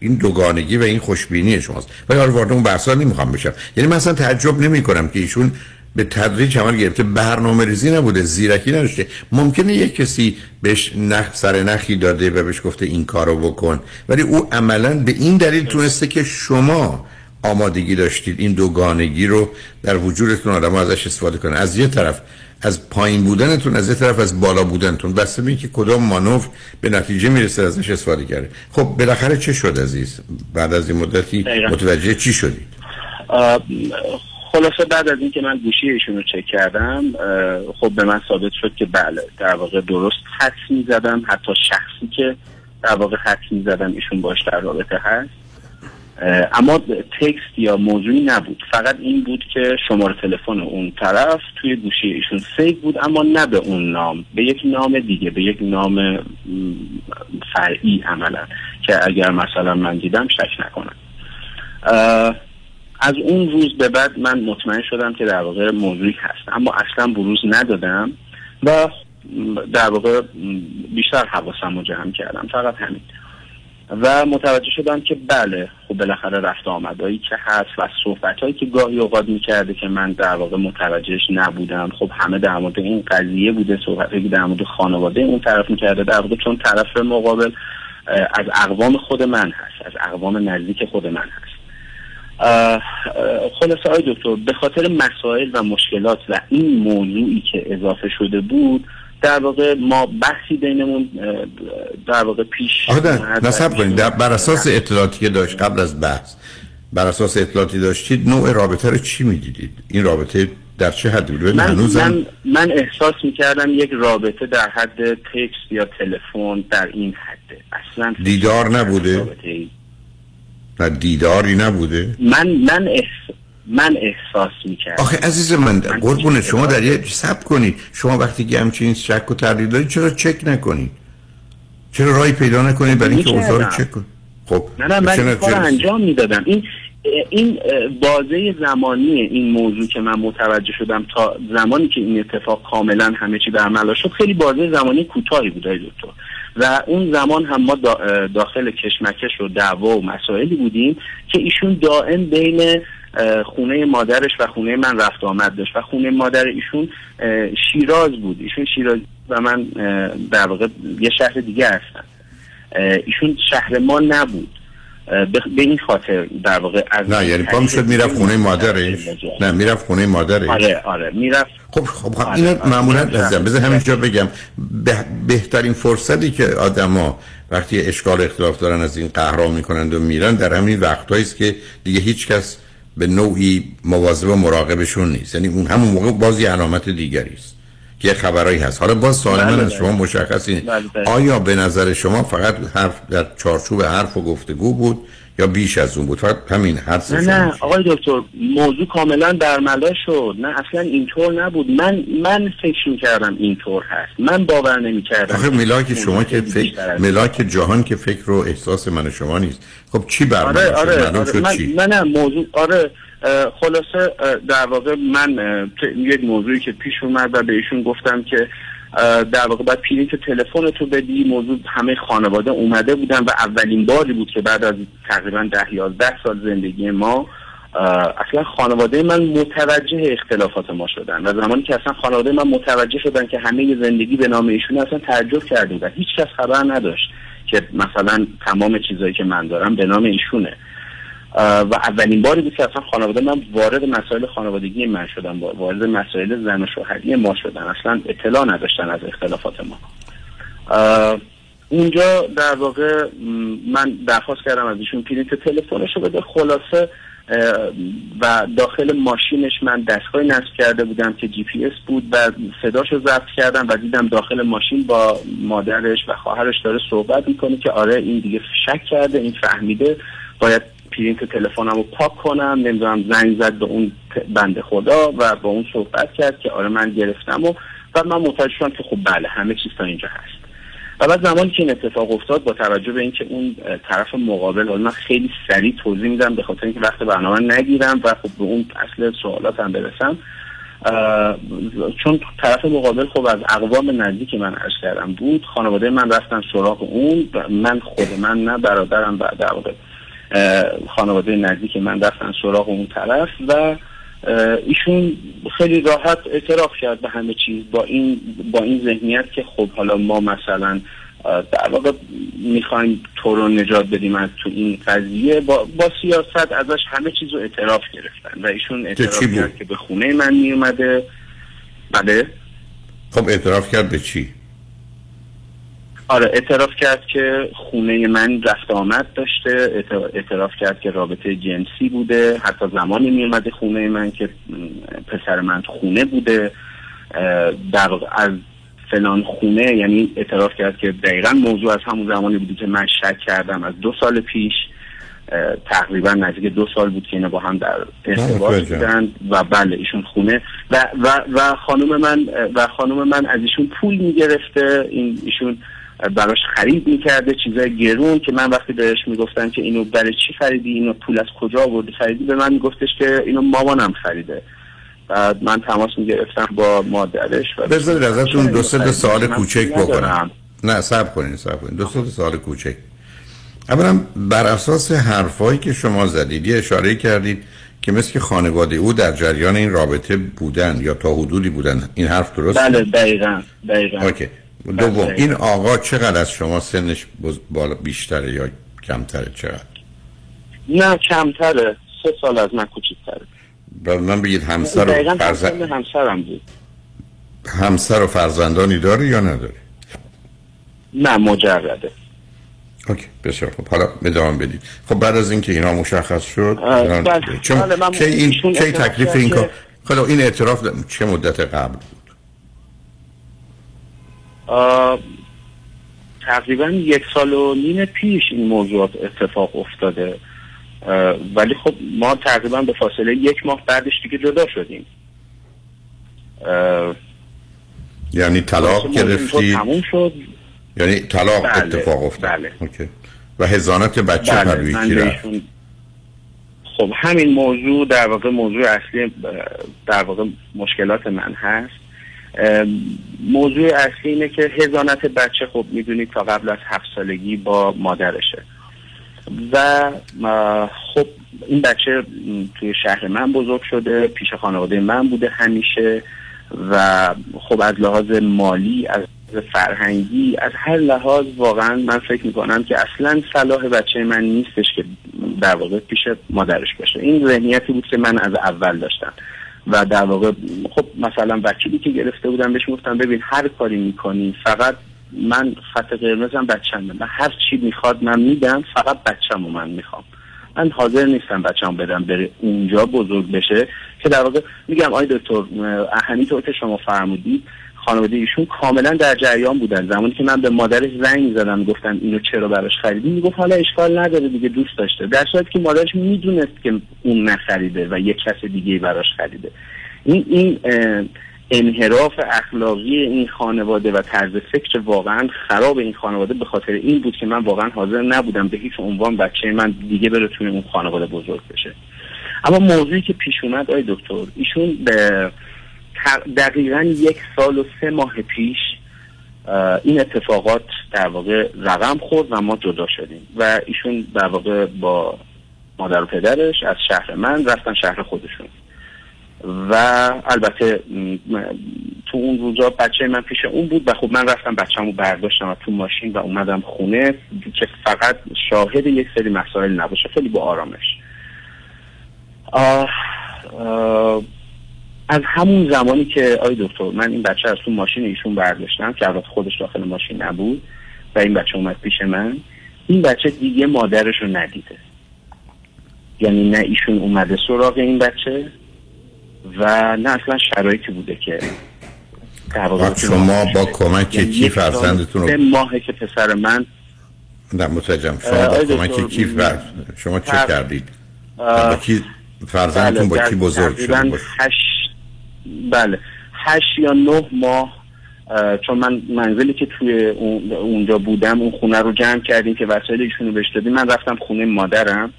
این دوگانگی و این خوشبینی شماست. ولی حالا وارد اون بحثا نمیخوام بشم. یعنی من اصلا تعجب نمیکنم که ایشون به تدریج عمل گرفته، برنامه‌ریزی نبوده، زیرکی نداشته. ممکنه یک کسی بهش سر نخی داده و بهش گفته این کارو بکن، ولی او عملا به این دلیل تونسته که شما آمادگی داشتید این دوگانگی رو در وجودتون آدم‌ها ازش استفاده کنه. از یه طرف از پایین بودنتون، از یه طرف از بالا بودنتون، بسته به اینکه کدام مانور به نتیجه میرسه ازش استفاده کرده. خب بالاخره چه شد عزیز؟ بعد از این مدتی متوجه چی شدید؟ خلاصه بعد از اینکه من گوشی ایشون رو چک کردم، خب به من ثابت شد که بله در واقع درست حدس می‌زدم. حتی شخصی که در واقع حدس می‌زدم ایشون باهاش در رابطه هست، اما تکست یا موضوعی نبود. فقط این بود که شماره تلفن اون طرف توی گوشی ایشون سیو بود، اما نه به اون نام، به یک نام دیگه، به یک نام فرعی عملا که اگر مثلا من دیدم شک نکنم. از اون روز به بعد من مطمئن شدم که در واقع موضوعی هست، اما اصلا بروز ندادم و در واقع بیشتر حواسم رو جمع کردم. فقط همین. و متوجه شدم که بله خب بالاخره رفت آمدایی که هست و صحبت هایی که گاهی اوقات میکرده که من در واقع متوجهش نبودم، خب همه در مورد این قضیه بوده. صحبت هایی که در مورد خانواده اون طرف میکرده، در واقع چون طرف مقابل از اقوام خود من هست، از اقوام نزدیک خود من هست، خلاصه آقای دکتر به خاطر مسائل و مشکلات و این موضوعی که اضافه شده بود در واقع ما بحثی بینمون در واقع پیش نصب کنید. بر اساس اطلاعاتی که داشت قبل از بحث، بر اساس اطلاعاتی داشتید، نوع رابطه رو چی میدیدید؟ این رابطه در چه حدی بود؟ من احساس میکردم یک رابطه در حد تکست یا تلفن در این حده، اصلا دیدار نبوده؟ نه دیداری نبوده. من احساس میکردم. آخه عزیز من قربون شما در یه صبر کنید. شما وقتی که همچین شک و تردید دارید چرا چک نکنید؟ چرا راهی پیدا نکنید برای اینکه اوضاع رو چک کنید؟ خب نه من کار انجام میدادم. این بازه زمانی این موضوع که من متوجه شدم تا زمانی که این اتفاق کاملا همه چی به عمل شد خیلی بازه زمانی کوتاهی بود دکتر و اون زمان هم ما داخل کشمکش و دعوا و مسائلی بودیم که ایشون دائم بین خونه مادرش و خونه من رفت آمد داشت و خونه مادر ایشون شیراز بود. ایشون شیراز و من در واقع یه شهر دیگه هستم، ایشون شهر ما نبود. به این خاطر در واقع از نه یعنی پام شد میرفت خونه مادرش. نه میرفت خونه مادرش. آره میرفت. خب آره، این معمولا لازم بذار همینجا بگم بهترین فرصتی که آدما وقتی اشکال اختلاف دارن از این قهرام میکنند و میرن در همین وقتایی است که دیگه هیچ کس به نوعی مواظب و مراقبشون نیست. یعنی اون همون موقع باز یه علامت دیگری است که خبرایی هست. حالا باز سوال من از شما مشخص اینه، آیا به نظر شما فقط حرف در چارچوب حرف و گفتگو بود یا بیش از اون بود؟ فقط همین حرف. نه آقای دکتر موضوع کاملا برملا شد. نه اصلا اینطور نبود. من فکر می‌کردم اینطور هست. من باور نمی‌کردم. آخه ملاک شما که فکر ملاک جهان که فکر و احساس من و شما نیست. خب چی برملا شد؟ نه موضوع خلاصه در واقع من یک موضوعی که پیش اومد و به ایشون گفتم که در واقع بعد پرینت تلفن تو بدی. موضوع همه خانواده اومده بودن و اولین باری بود که بعد از تقریبا 10-11 سال زندگی ما اصلا خانواده من متوجه اختلافات ما شدن و زمانی که اصلا خانواده من متوجه شدن که همه زندگی به نام ایشون، اصلا تعجب کردیم و هیچ کس خبر نداشت که مثلا تمام چیزایی که من دارم به نام ایشونه و اولین باری بود که اصلا خانواده من وارد مسائل خانوادگی من شدن، وارد مسائل زن و شوهری ما شدن، اصلا اطلاع نداشتن از اختلافات ما. اونجا در واقع من درخواست کردم از ایشون پرینت تلفنشو بده. خلاصه و داخل ماشینش من دستگاهی نصب کرده بودم که جی پی اس بود و صداشو ضبط کردم و دیدم داخل ماشین با مادرش و خواهرش داره صحبت میکنه که آره این دیگه شک کرده، این فهمیده، باید پرینت تلفنمو پاک کنم. نمیدونم زنگ زد به اون بنده خدا و با اون صحبت کرد که آره من گرفتم و من متوجه شدم که خب بله همه چیز تا اینجا هست. و بعد زمانی که این اتفاق افتاد با توجه به اینکه اون طرف مقابل، حالا من خیلی سریع توضیح میدم به خاطر اینکه وقت برنامه نگیرم و خب به اون اصل سوالاتم برسم، چون طرف مقابل خب از اقوام نزدیک من عرض کردم بود، خانواده من رفتن سراغ اون، من خود من نه برادرم و در واقع خانواده نزدیک من رفتن سراغ اون طرف و ایشون خیلی راحت اعتراف کرد به همه چیز با این ذهنیت که خب حالا ما مثلا در واقع میخوایم تو رو نجات بدیم از تو این قضیه با سیاست. ازش همه چیز رو اعتراف گرفتن و ایشون اعتراف کرد که به خونه من میومده. بله خب اعتراف کرد به چی؟ آره اعتراف کرد که خونه من رفت آمد داشته، اعتراف کرد که رابطه جنسی بوده، حتی زمانی می اومده خونه من که پسر من خونه بوده در از فلان خونه. یعنی اعتراف کرد که دقیقا موضوع از همون زمانی بوده که من شک کردم، از 2 سال پیش تقریبا نزدیک 2 سال بود که اینا با هم در ارتباط بودن و بله ایشون خونه و خانم من از ایشون پول میگرفته، این ایشون براش خرید میکرده چیزای گرون که من وقتی بهش میگفتن که اینو برای چی خریدی، اینو پول از کجا آوردی خریدی، به من میگفتش که اینو مامانم خریده. بعد من تماس میگرفتم با مادرش. بذارید ازتون 2-3 سوال کوچک بکنم. نه صبر کنین 2-3 سوال کوچک. اولا بر اساس حرفایی که شما زدید یه اشاره کردید که مثل خانواده او در جریان این رابطه بودن یا تا حدودی بودن. این حرف درست؟ بله دقیقاً. اوکی. دوم این آقا چقدر از شما سنش بالا بیشتره یا کمتره؟ چقدر؟ نه کمتره. 3 سال از من کوچیک‌تره. من بگید همسر و فرزند همسرم بود. همسر و فرزندانی داری یا نداری؟ نه مجرده. اوکی بسیار خب، حالا ادامه بدید. خب بعد از اینکه اینا مشخص شد چون که این چه تکلیف این کار خدا این اعتراف چه مدت قبل بود؟ تقریبا 1.5 سال پیش این موضوع اتفاق افتاده، ولی خب ما تقریبا به فاصله 1 ماه بعدش دیگه جدا شدیم. یعنی طلاق گرفتی؟ تموم شد. یعنی طلاق بله، اتفاق افتاد. بله. اوکی. و حضانت بچه پرویی بله، کی رفت؟ خب همین موضوع در واقع موضوع اصلی در واقع مشکلات من هست. موضوع اصلی اینه که حضانت بچه خب میدونید تا قبل از 7 سالگی با مادرشه و خب این بچه توی شهر من بزرگ شده، پیش خانواده من بوده همیشه و خب از لحاظ مالی، از فرهنگی، از هر لحاظ واقعا من فکر میکنم که اصلا صلاح بچه من نیستش که در واقع پیش مادرش باشه. این ذهنیتی بود که من از اول داشتم و در واقع خب مثلا بچه‌ای که گرفته بودم بهش گفتم ببین هر کاری میکنی فقط من خط قرمزم بچه‌مه، من هر چی میخواد من میدم، فقط بچه‌مو من میخوام، من حاضر نیستم بچه‌مو بدم بره اونجا بزرگ بشه که در واقع میگم آی دکتر اهمیت که شما فرمودید خانواده ایشون کاملا در جریان بودن. زمانی که من به مادرش زنگ زدم گفتم اینو چرا براش خریدی، میگفت حالا اشکال نداره دیگه دوست داشته، در صورتی که مادرش میدونست که اون نخریده و یک کس دیگه براش خریده. این انحراف اخلاقی این خانواده و طرز فکر واقعا خراب این خانواده به خاطر این بود که من واقعا حاضر نبودم به هیچ عنوان بچه من دیگه بره توی اون خانواده بزرگ بشه. اما موضوعی که پیش اومد آی دکتر، ایشون به دقیقا 1 سال و 3 ماه پیش این اتفاقات در واقع رقم خورد و ما جدا شدیم و ایشون در واقع با مادر و پدرش از شهر من رفتن شهر خودشون و البته تو اون روزا بچه من پیش اون بود و خب من رفتم بچه‌مو برداشتم و تو ماشین و اومدم خونه که فقط شاهد یک سری مسائل نباشه، خیلی با آرامش. از همون زمانی که آی دکتر من این بچه از تو ماشین ایشون برداشتم که البته خودش داخل ماشین نبود و این بچه اومد پیش من، این بچه دیگه مادرش رو ندیده، یعنی نه ایشون اومده سراغ این بچه و نه اصلا شرایطی بوده که شما با کمک کی فرزندتون رو ماهه که پسر من نه متوجهم شما با کمک کی شما چه کردید؟ فرزندتون با کی بزرگ شده؟ 8 یا 9 ماه چون من منزلی که توی اونجا بودم اون خونه رو جمع کردیم که وسایل ایشونو بهش دادیم، من رفتم خونه مادرم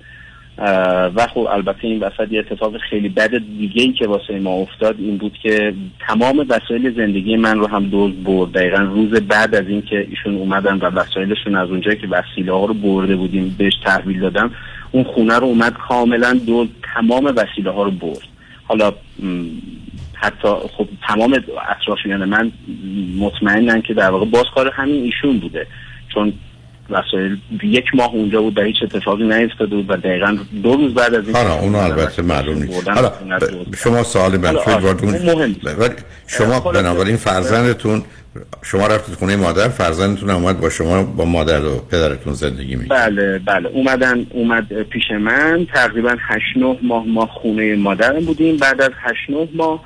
و خب البته این وسط یه اتفاق خیلی بد دیگه ای که واسه ما افتاد این بود که تمام وسایل زندگی من رو هم دزد برد. دقیقا روز بعد از اینکه ایشون اومدن و وسایلشون از اونجایی که وسیله ها رو برده بودیم بهش تحویل دادم، اون خونه رو اومد کاملا دزد تمام وسیله ها رو برد. حالا حتی خب تمام اطرافیان من مطمئنن که در واقع باز کار همین ایشون بوده، چون وسایل 1 ماه اونجا بود و هیچ اتفاقی نیفتاده بود و دقیقاً 2 روز بعد از این اونو البته معلوم نیست. حالا شما سوال من شما بنابراین فرزندتون شما رفتید خونه مادر، فرزندتون اومد با شما با مادر و پدرتون زندگی می‌کنه؟ بله بله اومد پیش من تقریباً 8-9 ماه ما خونه مادرم بودیم. بعد از 8-9 ماه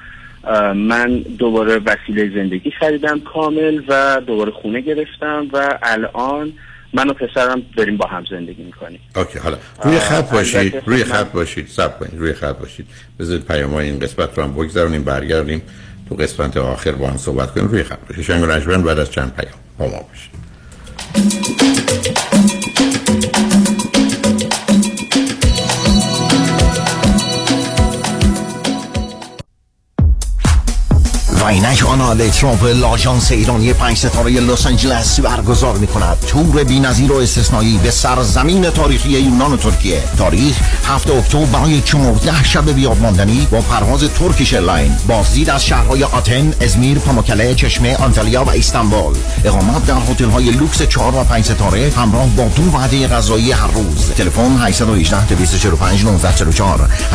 من دوباره وسیله زندگی خریدم کامل و دوباره خونه گرفتم و الان من و پسرم داریم با هم زندگی میکنیم. اوکی حالا روی خط باشید، روی خط باشید، صبر کنید، روی خط باشید. بذارید پیام‌های این قسمت رو هم بگذارونیم، برگردیم تو قسمت آخر با هم صحبت کنیم. روی خط باشید. شنگ رجبن بعد از چند پیام با ما باشید. اینک آنال ترامپ لاجانس ایرانی 5 ستاره لس آنجلس برگزار می‌کند. تور بی‌نظیر و استثنایی به سرزمین تاریخی یونان و ترکیه. تاریخ 7 اکتبر برای 14 شب بیاب‌ماندنی با پرواز ترکیش ایرلاین. بازدید از شهرهای آتن، ازمیر، پاموکله، چشمه، آنتالیا و ایستانبول. اقامت در هتل‌های لوکس 4 و 5 ستاره همراه با 2 وعده غذایی هر روز. تلفن 818-245-1944 818-245-1944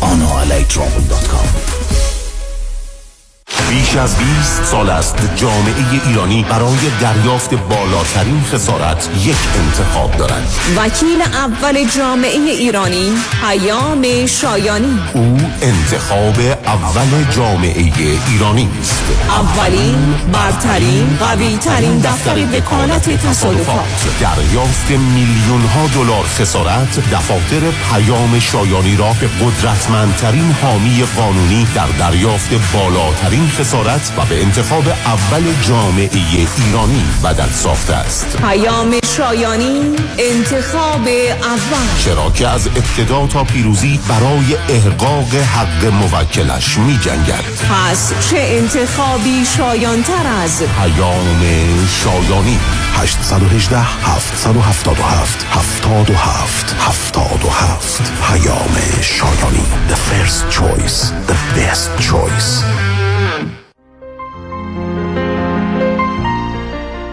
analetravel.com. بیش از 20 سال است جامعه ایرانی برای دریافت بالاترین خسارت یک انتخاب دارد. وکیل اول جامعه ایرانی پیام شایانی. او انتخاب اول جامعه ایرانی است. اولین، برترین، قوی‌ترین دفتر وکالت تصادفات. دریافت میلیون ها دلار خسارت، دفاتر پیام شایانی را به قدرتمندترین حامی قانونی در دریافت بالاترین خسارت و به انتخاب اول جامعه ایرانی بدل ساخته است. پیام شایانی، انتخاب اول. چرا که از ابتدا تا پیروزی برای احقاق حق موکلش می جنگد. پس چه انتخابی شایانتر از پیام شایانی؟ 818-777-77-77 پیام شایانی. The first choice, the best choice.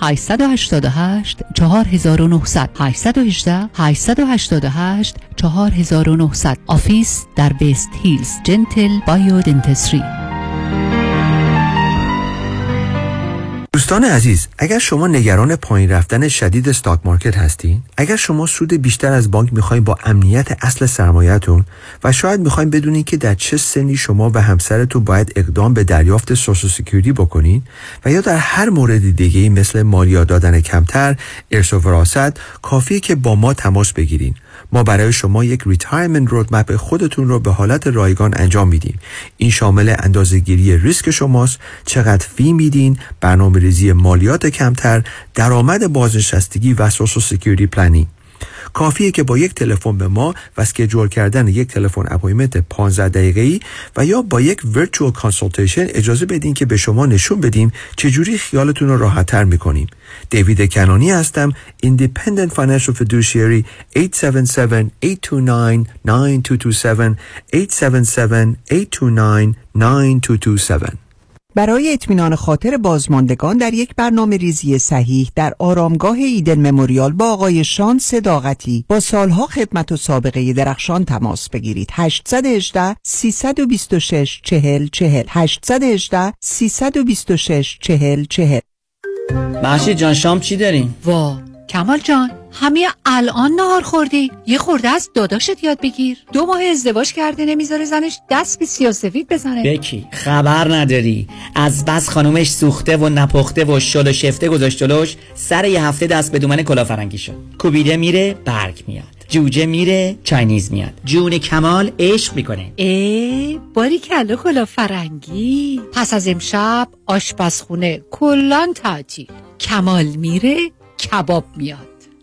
818-888-4900. آفیس در بیست هیلز، جنتل بایودنتسری. دوستان عزیز، اگر شما نگران پایین رفتن شدید استاک مارکت هستین، اگر شما سود بیشتر از بانک میخواین با امنیت اصل سرمایه‌تون و شاید میخواین بدونین که در چه سنی شما و همسرتون باید اقدام به دریافت سوشال سکیوریتی بکنین و یا در هر مورد دیگه‌ای مثل مالیات دادن کمتر، ارث و وراثت، کافیه که با ما تماس بگیرین. ما برای شما یک ریتایرمنت رودمپ خودتون رو به حالت رایگان انجام میدیم. این شامل اندازه‌گیری ریسک شماست، چقدر فی میدین، برنامه‌ریزی مالیات کمتر، درآمد بازنشستگی و سوشال سکیوریتی پلنینگ. کافیه که با یک تلفن به ما و اسکیجول کردن یک تلفن اپایمنت 15 دقیقه‌ای و یا با یک ورچوال کانسالتیشن اجازه بدین که به شما نشون بدیم چجوری خیالتون رو راحت‌تر می‌کنیم. دیوید کنانی هستم، ایندیپندنت فینانشل فیدوشیری. 877-829-9227 877-829-9227. برای اطمینان خاطر بازماندگان در یک برنامه ریزی صحیح در آرامگاه ایدن مموریال با آقای شان صداقتی با سالها خدمت و سابقه درخشان تماس بگیرید. 818-326-4040 818-326-4040. محشید جان، شام چی داریم؟ وا کمال جان، همه الان نهار خوردی؟ یه خورده از داداشت یاد بگیر. 2 ماه ازدواج کرده نمیذاره زنش دست به سیاسفید بزنه. بکی خبر نداری، از بس خانومش سوخته و نپخته و شل و شفته گذاشتلوش، سر یه هفته دست به دومن کلافرنگی شد. کوبیده میره، برگ میاد. جوجه میره، چاینیز میاد. جون کمال عشق میکنه. باری کلا کلافرنگی. پس از امشب آشپزخونه کلان تعطیل. کمال میره، کباب میاد.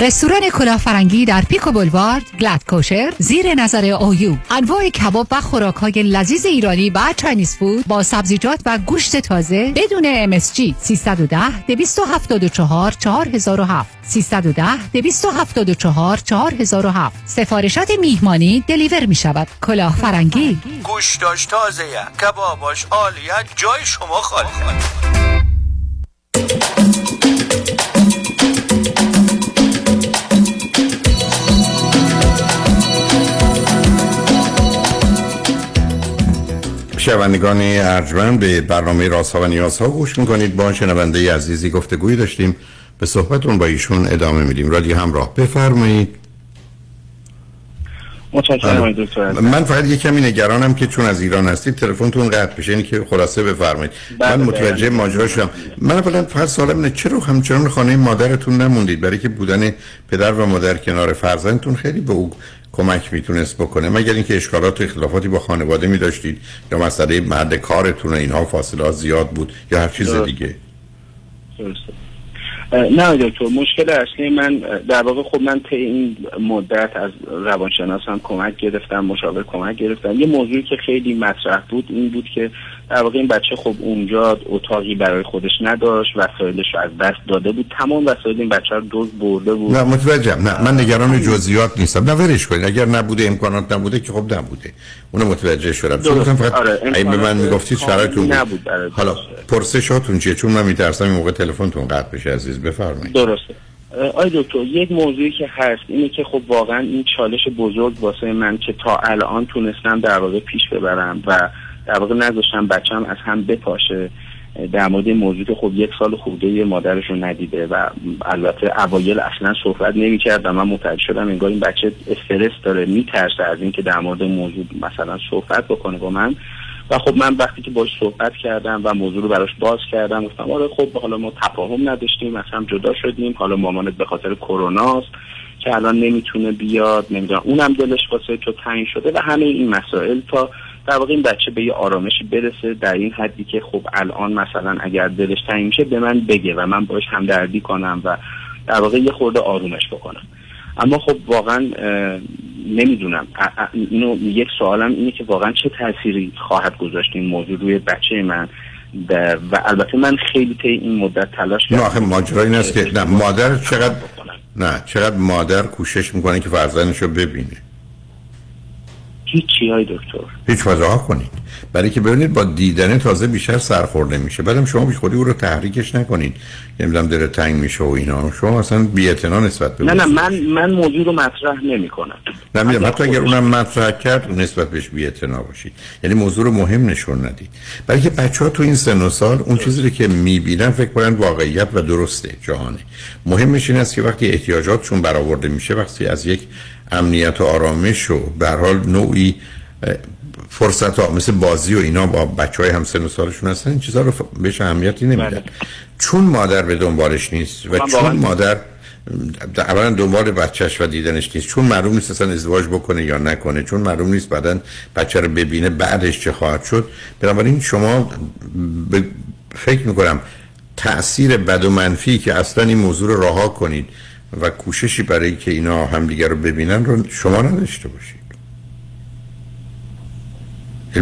رستوران کلافرنگی در پیکو بولوارد، گلد کوشر، زیر نظر اویو. انواع کباب و خوراک‌های لذیذ ایرانی و چاینیز فود با سبزیجات و گوشت تازه بدون MSG. 310-274-4007 310-274-4007. سفارشات میهمانی دلیور می شود. کلافرنگی، گوشتاش تازه، کباباش عالیه، جای شما خالی. شنوندگان ارجمند، به برنامه رازها و نیازها گوش میکنید. با شنونده عزیزی گفتگویی داشتیم، به صحبتون با ایشون ادامه میدیم. رادیو همراه، بفرمایید. متشکرم دکتر. من فقط یه کمی نگرانم که چون از ایران هستید تلفنتون قطع بشه، یعنی که خلاصه بفرمایید. من متوجه ماجرا شدم. من اولا فقط سوالم اینه چرا همچنان خانه مادرتون نموندید؟ برای که بودن پدر و مادر کنار فرزندتون خیلی به او کمک میتونست بکنه، مگر اینکه اشکالات و اختلافاتی با خانواده می‌داشتید یا مسئله محل کارتون و اینها فاصله زیاد بود یا هر چیز دیگه. درسته. نه دکتر، مشکل اصلی من در واقع خب من طی این مدت از روانشناسم کمک گرفتم، مشاور کمک گرفتم. یه موضوعی که خیلی مطرح بود این بود که در واقع این بچه خب اونجا اتاقی برای خودش نداشت، وسایلش رو از دست داده بود، تمام وسایل این بچه رو دزد برده بود. نه متوجهم، نه من نگران جزئیات نیستم، نه ورش کنید، اگر نبوده امکانات نبوده که خب نبوده، اونو متوجه شدم. گفتم فقط این به من میگفتید شرایطتون نبود. حالا پرسشاتون چیه؟ چون من میترسم این موقع تلفنتون قطع بشه عزیز، بفرمایید. درسته. آی دکتر، یک موضوعی که هست اینه که خب واقعا این چالش بزرگ واسه من که تا الان تونستم در واقع پیش ببرم و در واقع نذاشتم بچه‌م از هم بپاشه. در مورد موضوع که خب یک سال خورده مادرش رو ندیده و البته اوایل اصلا صحبت نمی‌کرد و من متوجه شدم انگار این بچه استرس داره، میترسه از اینکه در مورد موضوع مثلا صحبت بکنه با من. و خب من وقتی که باش صحبت کردم و موضوع رو براش باز کردم، گفتم آره خب حالا ما تفاهم نداشتیم، مثلا جدا شدیم، حالا مامانت به خاطر کروناست که الان نمیتونه بیاد، نمیدونم اونم دلش واسه تو تنگ شده و همه این مسائل تا در واقع این بچه به یه آرامشی برسه در این حدی که خب الان مثلا اگر دلش تنگ میشه به من بگه و من باش همدردی کنم و در واقع یه خورده آرومش بکنم. اما خب واقعا نمیدونم، یک سوالم اینه که واقعا چه تأثیری خواهد گذاشت این موضوع روی بچه من و البته من خیلی طی این مدت تلاش کردم. نه آخه ماجرا این است که نه مادر چقدر نه چقدر مادر کوشش میکنه که فرزندشو ببینه، هیچی های دکتر، هیچ وضعها کنید برای که ببینید با دیدن تازه بیشتر سرخورده میشه، بعدم شما بی خودی او رو تحریکش نکنید، نمیدونم دل تنگ میشه و اینا، شما اصلا بی اعتنا نسبت به نه من موضوع رو مطرح نمیکنم، نمیدونم حتی اگر اونم مطرح کرد نسبت بهش بی اعتنا باشید، یعنی موضوع رو مهم نشون ندید، برای که بچه‌ها تو این سن و سال اون چیزی رو که میبینن فکر کنن واقعیت و درسته جهانه. مهمش این است که وقتی احتیاجاتشون برآورده میشه، وقتی از یک امنیت و آرامش و به هر حال نوعی فرصت ها مثل بازی و اینا با بچهای همسن و سالشون هستن، این چیزا رو بهش اهمیتی نمیدن چون مادر به دنبالش نیست و چون مادر اولا دنبال بچهش و دیدنش نیست، چون معلوم نیست اصلا ازدواج بکنه یا نکنه، چون معلوم نیست بعدن بچه رو ببینه بعدش چه خواهد شد. بنابراین شما فکر میکنم تأثیر بد و منفی که اصلا این موضوع رو رها کنید و کوششی برای که اینا همدیگر رو ببینن رو شما نداشته باشید.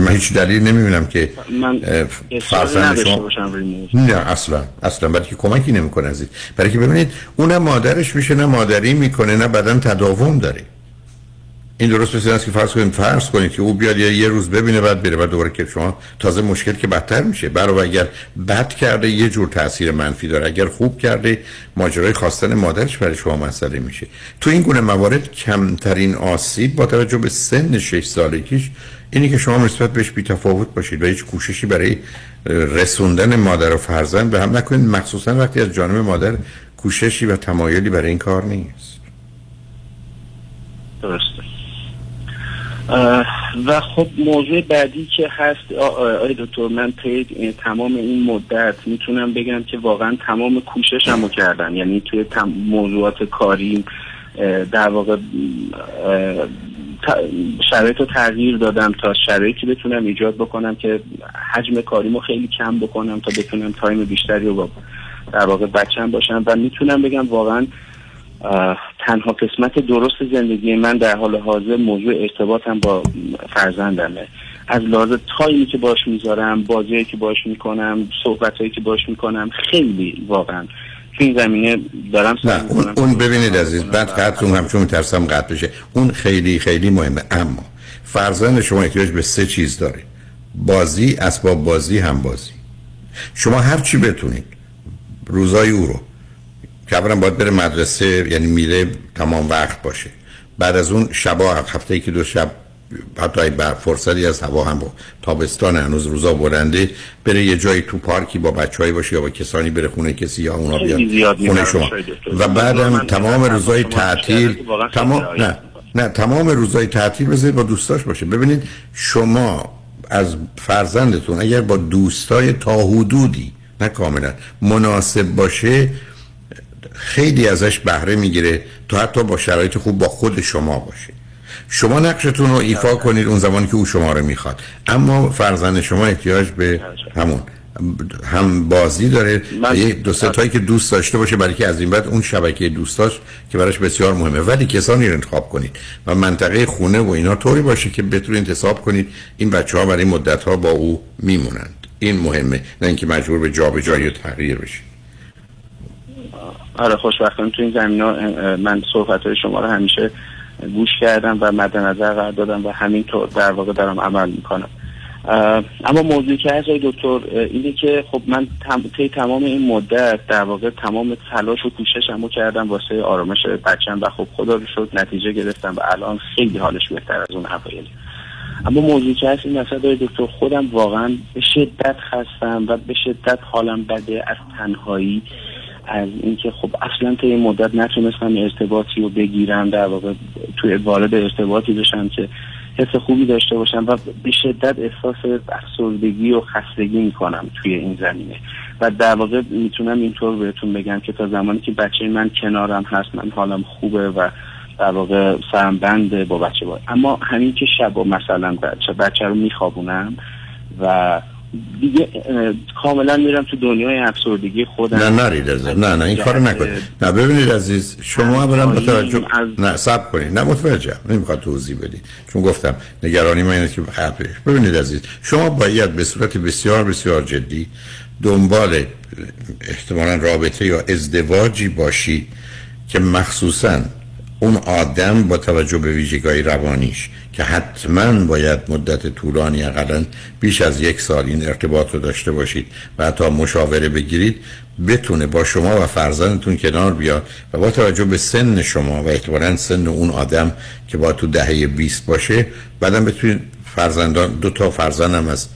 من هیچ دلیل نمیبینم که من فرزند شما نه اصلا برای که کمکی نمیکنه عزیز، برای که ببینید اون مادرش میشه، نه مادری میکنه نه بدن تداوم داره. این درست مثل است که فرض کنید که او بیاد یه روز ببینه بعد بره، بعد دوباره که شما تازه مشکل که بدتر میشه. برای اگر بد کرده یه جور تاثیر منفی داره، اگر خوب کرده ماجرای خواستن مادرش برای شما مسئله میشه. تو این گونه موارد کمترین آسیب با توجه به سن 6 سالگیش اینی که شما نسبت بهش بی‌تفاوت باشید و هیچ کوششی برای رسوندن مادر و فرزند به هم نکنید، مخصوصا وقتی از جانب مادر کوششی و تمایلی برای این کار نیست. درسته. و خب موضوع بعدی که هست آقای دکتر، من طی تمام این مدت میتونم بگم که واقعا تمام کوششمو کردم، یعنی توی موضوعات کاری در واقع شرایط رو تغییر دادم تا شرایطی بتونم ایجاد بکنم که حجم کاریمو خیلی کم بکنم تا بتونم تایم بیشتری رو در واقع بچم باشم و میتونم بگم واقعا تنها قسمت درست زندگی من در حال حاضر موضوع ارتباطم با فرزندمه. از لحاظ تایمی که باش میذارم، بازیایی که باش میکنم، صحبتایی که باش میکنم، خیلی واقعا تو این زمینه دارم سعی میکنم. اون ببینید عزیز، بعد قطعتون هم چون میترسم قطع بشه، اون خیلی خیلی مهمه. اما فرزند شما احتیاج به سه چیز داره: بازی، اسباب بازی، هم بازی. شما هر چی بتونید روزای او رو که اولاً باید بره مدرسه، یعنی میره تمام وقت باشه، بعد از اون شبا هفته‌ای که دو شب حتی به فرصتی از هوا هم تابستان هنوز روزا برنده بره یه جایی تو پارکی با بچه‌ای باشه یا با کسانی بره خونه کسی یا اونا بیاد خونه شما و بعدم تمام روزای تعطیل تمام نه نه تمام روزهای تعطیل بذارید با دوستاش باشه. ببینید شما از فرزندتون اگر با دوستای تا حدودی نه کاملا مناسب باشه خیلی ازش بهره میگیره تا حتی با شرایط خوب با خود شما باشه. شما نقشتون رو ایفا کنید اون زمانی که او شما رو میخواد، اما فرزند شما احتیاج به همون هم بازی داره، یه دو سه تایی که دوست داشته باشه، برای که از این بعد اون شبکه دوستاش که براش بسیار مهمه. ولی کسانی رو انتخاب کنید و منطقه خونه و اینا طوری باشه که بتونید انتصاب کنید این بچه‌ها برای مدت‌ها با او میمونند. این مهمه، نه اینکه مجبور به جابجایی و تغییر بشید. آره خوشبختانه تو این زمینا من صحبت‌های شما رو همیشه گوش کردم و مد نظر قرار دادم و همینطور در واقع دارم عمل می‌کنم. اما موضوعی که هست دکتر اینه که خب من طی تمام این مدت در واقع تمام تلاش و کوششمو کردم واسه آرامش بچه‌م و خب خدا رو شکر نتیجه گرفتم و الان خیلی حالش بهتر از اون اوایل. اما موضوعی که هست این مسئله دکتر خودم واقعا به شدت خستم و به شدت حالم بده از تنهایی، از اینکه خب اصلا تا این مدت نتونستم ارتباطی رو بگیرم، در واقع توی وارد ارتباطی بشم که حس خوبی داشته باشم و به شدت احساس افسردگی و خستگی میکنم توی این زمینه. و در واقع میتونم اینطور بهتون بگم که تا زمانی که بچه من کنارم هست من حالم خوبه و در واقع سرم بنده با بچه باید. اما همین که شب و مثلا بچه رو میخوابونم و دیگه کاملا میرم تو دنیای افسردگی خودم. نه نرید عزیز، نه این کارو نکنید. نه ببینید عزیز، شما برام متوجه نه صبر کنید، نه متوجه نمیخواد توضیح بدید چون گفتم نگرانی من اینه که خطرش. ببینید عزیز، شما باید به صورت بسیار بسیار جدی دنبال احتمالاً رابطه یا ازدواجی باشی که مخصوصاً اون آدم با توجه به ویژگی‌های روانیش که حتما باید مدت طولانی حداقل بیش از 1 سال این ارتباط رو داشته باشید و حتی مشاوره بگیرید، بتونه با شما و فرزندتون کنار بیاد و با توجه به سن شما و احتمالاً سن اون آدم که با تو دهه 20 باشه، بعدم بتونید فرزندان 2 تا فرزند هم از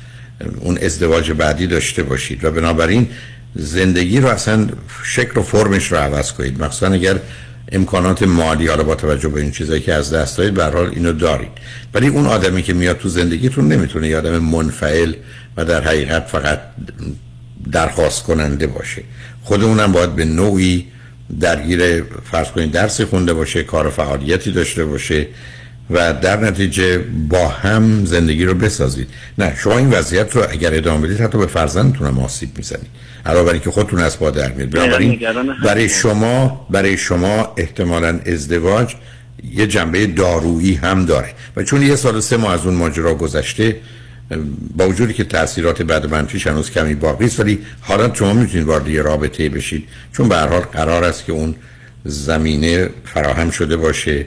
اون ازدواج بعدی داشته باشید و بنابراین زندگی رو اصلا شکل و فرمش رو عوض کنید، مخصوصا اگر امکانات مالی حالا با توجه به این چیزایی که از دست دادید به هر حال اینو دارید. ولی اون آدمی که میاد تو زندگیتون نمیتونه یه آدم منفعل و در حقیقت فقط درخواست کننده باشه. خودمونم باید به نوعی درگیر فرض کنید درسی خونده باشه، کار و فعالیتی داشته باشه و در نتیجه با هم زندگی رو بسازید. نه شما این وضعیت رو اگر ادامه بدید حتی به فرزندتون هم آسیب میزنید، علاوه بر اینکه خودتون از پا در میاد. برای شما احتمالاً ازدواج یه جنبه دارویی هم داره و چون 1 سال و 3 ماه از اون ماجرا گذشته با وجودی که تاثیرات بد منفیش هنوز کمی باقی است، ولی حالا شما میتونید وارد یه رابطه بشید چون به هر حال قرار است که اون زمینه فراهم شده باشه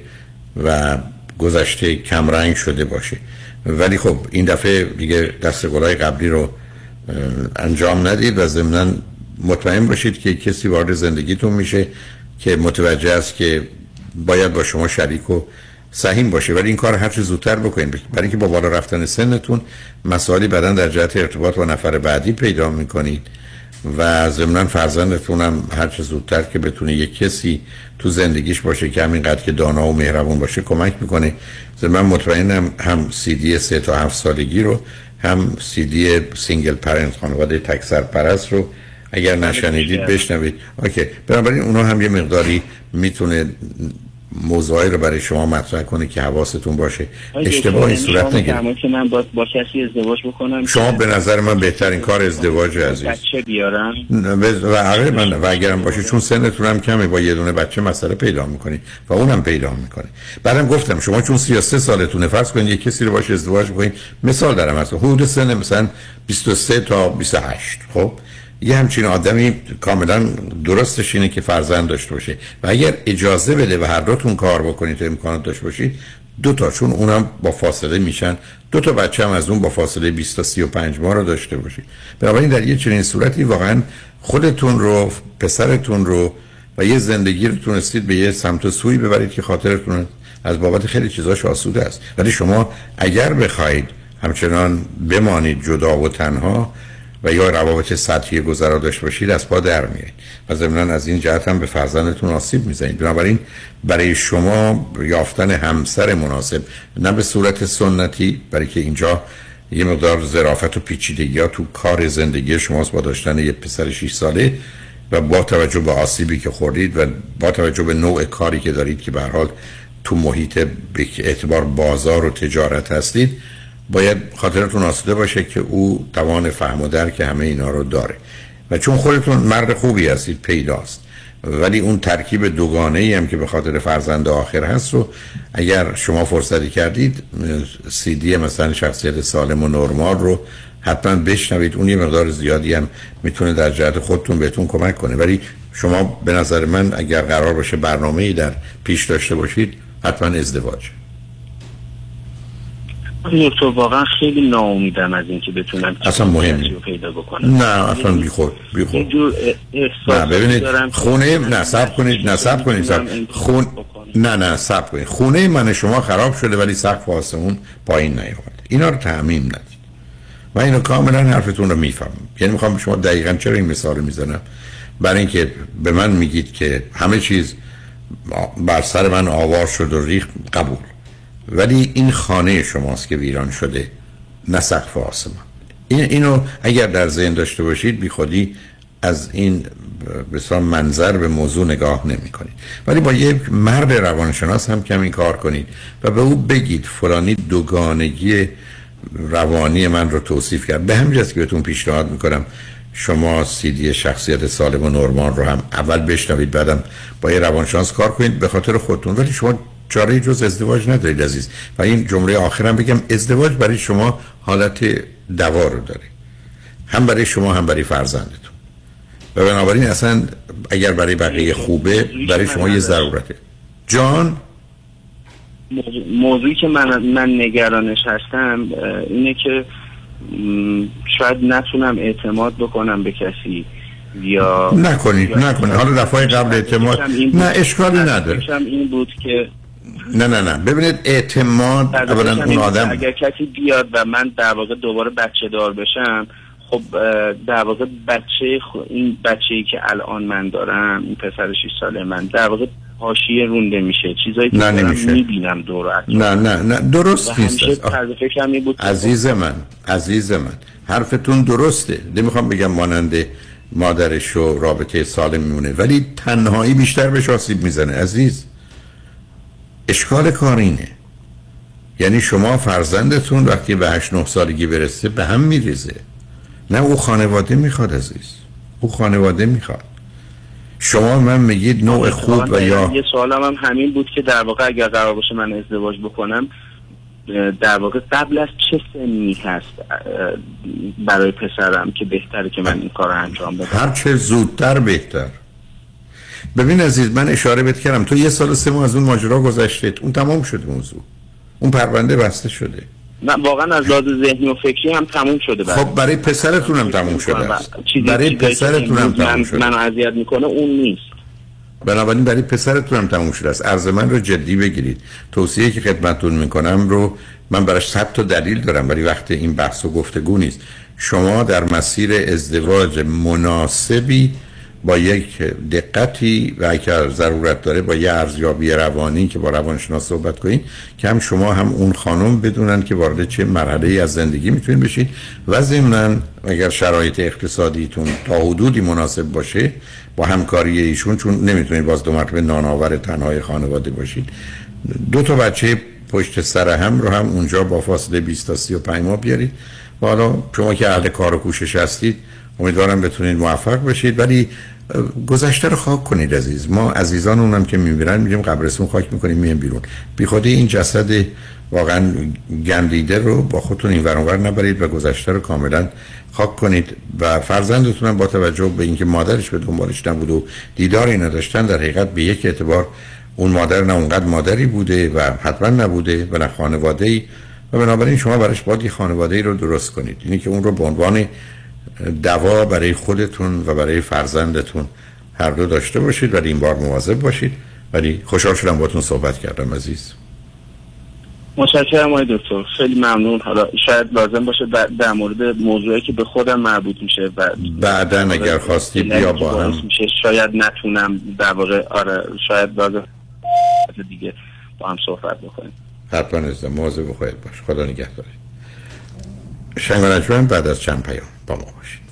و گذشته کم رنگ شده باشه. ولی خب این دفعه دیگه دست گلای قبلی رو انجام ندید و ضمناً مطمئن باشید که کسی وارد زندگیتون میشه که متوجه است که باید با شما شریک و سهیم باشه، ولی این کار هر چه زودتر بکنید برای اینکه با بالا رفتن سنتون مسائلی بعداً در جهت ارتباط با نفر بعدی پیدا میکنید و ضمناً فرزندتون هم هر چه زودتر که بتونه یک کسی تو زندگیش باشه که همینقدر که دانا و مهربون باشه کمک میکنه. ضمناً مطمئنم هم CD 3 تا 7 سالگی رو هم CD سینگل پرنت خانواده تک سرپرست رو اگر نشنیدید بشنوید. اوکی، بنابراین اونا هم یه مقداری میتونه موضوعی رو برای شما مطرح کنه که حواستون باشه اشتباهی صورت نگیره. من با کسی ازدواج بکنم شما به نظر من بهترین کار ازدواج عزیز بچه بیارم و عقل من و اگرم باشه چون سنتون هم کمه با یه دونه بچه مسئله پیدا میکنید و اونم پیدا میکنه. بعدم گفتم شما چون 33 سالتونه فرض کنید یه کسی رو باشه ازدواج بکنید، مثال دارم مثلا حدود سن مثلا 23 تا 28 خب یه همچین آدمی کاملا درستش اینه که فرزند داشته باشه و اگر اجازه بده و هر دوتون کار بکنید و امکانات داشته باشید 2 تا چون اونم با فاصله میشن 2 تا بچه هم از اون با فاصله 20 تا 35 ماه رو داشته باشید. بنابراین در یه چنین صورتی واقعا خودتون رو پسرتون رو و یه زندگی رو تونستید به یه سمت و سوی ببرید که خاطرتون از بابت خیلی چیزاش آسوده است. ولی شما اگر بخواید همچنان بمانید جدا و تنها و یا روابط سطحی گذرا داشته باشید از پا در میایید و ضمناً از این جهت هم به فرزندتون آسیب میزنید. بنابراین برای شما یافتن همسر مناسب نه به صورت سنتی، برای که اینجا یه مقدار ظرافت و پیچیدگی ها تو کار زندگی شماست با داشتن یه پسر 6 ساله و با توجه به آسیبی که خوردید و با توجه به نوع کاری که دارید که به هر حال تو محیط به اعتبار بازار و تجارت هستید، باید خاطرتون آسوده باشه که او توان فهم و درک همه اینا رو داره و چون خودتون مرد خوبی هستید پیداست، ولی اون ترکیب دوگانه‌ای هم که به خاطر فرزند آخر هست رو اگر شما فرصتی کردید CD مثلا شخصیت سالم و نرمال رو حتما بشنوید، اون یه مقدار زیادی هم میتونه در جهت خودتون بهتون کمک کنه. ولی شما به نظر من اگر قرار باشه برنامه‌ای در پیش داشته باشید حتما ازدواج. دکتر واقعا خیلی ناامیدم از اینکه بتونم اصلا مهمی پیدا بکنم. نه اصلا بیخود نه ببینید خونه صبر کنید خونه من شما خراب شده ولی سقف آسمون پایین نیامده، اینا رو تعمیم ندید و اینو کاملا حرفتون رو میفهمم. یعنی میخوام شما دقیقاً چرا این مثال میزنم، برای اینکه به من میگید که همه چیز بر سر من آوار شد و ریخت، قبول، ولی این خانه شماست که ویران شده نه سقف آسمان. اینو اگر در ذهن داشته باشید بی خودی از این بسیار منظر به موضوع نگاه نمی کنید. ولی با یک مرد روانشناس هم کمی کار کنید و به او بگید فلانی دوگانگی روانی من رو توصیف کرد. به همین جاست که بهتون پیشنهاد میکنم شما CD شخصیت سالم و نورمال رو هم اول بشنوید، بعدم با یه روانشناس کار کنید به خاطر خودتون. ولی شما چاره جز ازدواج ندارید عزیز. و این جمله آخرم بگم، ازدواج برای شما حالت دوا رو داره، هم برای شما هم برای فرزندتون، و بنابراین اصلا اگر برای بقیه خوبه برای شما یه ضرورته. جان موضوعی که من نگرانش هستم اینه که شاید نتونم اعتماد بکنم به کسی. یا نکنید. حالا دفعه قبل اعتماد نه اشکالی نداره. این بود که نه ببینید اعتماد اولا اون آدم اگر کسی بیاد و من در واقع دوباره بچه دار بشم، خب در واقع این بچه‌ای که الان من دارم، این پسر 6 ساله من در واقع حاشیه رونده میشه، چیزایی که من میبینم دور و نه درست نیست. عزیز من حرفتون درسته، نمیخوام بگم ماننده مادرش و رابطه سالم میمونه، ولی تنهایی بیشتر بهش آسیب میزنه عزیز. اشکال کار اینه، یعنی شما فرزندتون وقتی به 8-9 سالگی برسه به هم میریزه. نه او خانواده میخواد عزیز، او خانواده میخواد. شما من میگید نوع خوب و یا یه سوالم هم همین بود که در واقع اگر قرار باشه من ازدواج بکنم در واقع قبل از چه سنی هست برای پسرم که بهتره که من این کار رو انجام بدم؟ هر چه زودتر بهتر. ببین عزیز من اشاره بهت کردم، تو 1 سال و 3 ماه از اون ماجرا گذشته، اون تمام شده، موضوع اون پرونده بسته شده. من واقعا از لحاظ ذهنی و فکری هم تموم شده. خب برای پسرتون هم تموم شده است. برای پسرتون هم تموم شده. منو اذیت میکنه اون نیست. بنابراین برای پسرتون هم تموم شده است. عرض من رو جدی بگیرید. توصیه که خدمتتون میکنم رو من براش 100 تا دلیل دارم، ولی وقت این بحث و گفتگو نیست. شما در مسیر ازدواج مناسبی با یک دقتی و اگر ضرورت داره با یه ارزیابی روانی که با روانشناس صحبت کنین که هم شما هم اون خانم بدونن که وارد چه مرحله‌ای از زندگی میتونین بشین و ضمناً اگر شرایط اقتصادیتون تا حدودی مناسب باشه با همکاری ایشون، چون نمیتونین باز دو مرتبه نانآور تنهای خانواده باشین، 2 تا بچه پشت سر هم رو هم اونجا با فاصله 20 تا 35 ماه بیارید. حالا شما که اهل کار و کوشش هستید امیدوارم بتونید موفق بشید، ولی گذشته رو خاک کنید عزیز. ما عزیزان اونم که میمیرن میریم قبرستون خاک میکنیم میایم بیرون. بی خودی این جسد واقعا گندیده رو با خودتون اینور اونور نبرید و گذشته رو کاملا خاک کنید و فرزندتون هم با توجه به اینکه مادرش به دنبالش نبود و دیداری نداشتن، در حقیقت به یک اعتبار اون مادر نه اونقدر مادری بوده و حتما نبوده و نه خانواده‌ای، و بنابراین شما براش باید یه خانواده‌ای رو درست کنید. اینی که اون رو به عنوان دوا برای خودتون و برای فرزندتون هر دو داشته باشید، ولی این بار مواظب باشید. ولی خوشحال شدم باهاتون صحبت کردم عزیز. متشکرم آقای دکتر، خیلی ممنون. حالا شاید لازم باشه در مورد موضوعی که به خودم مربوط میشه بعدا اگر خواستی بیا با هم. شاید نتونم در واقع، آره شاید لازم دیگه با هم صحبت بکنیم. حتما هستم. مواظب خودت باش. خدا نگهداری. شنگانجوان بعد از چند پیام با ما باشید.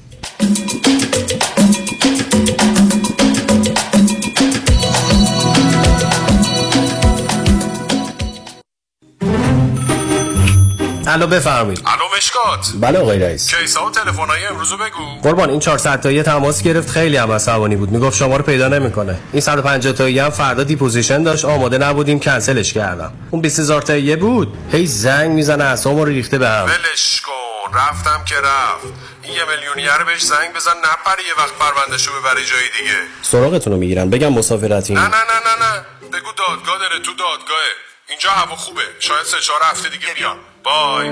الو بفرمایید. الو مشکات. بله آقای رئیس. کیسا و تلفن‌های امروزو بگو. قربان این 400 تایی تماس گرفت، خیلی هم عصبانی بود، میگفت شما رو پیدا نمی‌کنه. این 150 تایی هم فردا دیپوزیشن داشت، آماده نبودیم کنسلش کردم. اون 20000 تایی بود، هی زنگ میزنه اعصابم رو ریخته بهم. ولش کن، رفتم که رفت. این یه میلیونیر بهش زنگ بزن نپره، یه وقت پروندهشو ببری جای دیگه. سراغتون رو میگیرن، بگم مسافرتی. نه نه نه نه، بگو دادگاه داره، تو دادگاهه. اینجا هوا خوبه، شاید 3-4 هفته دیگه بیام. بای.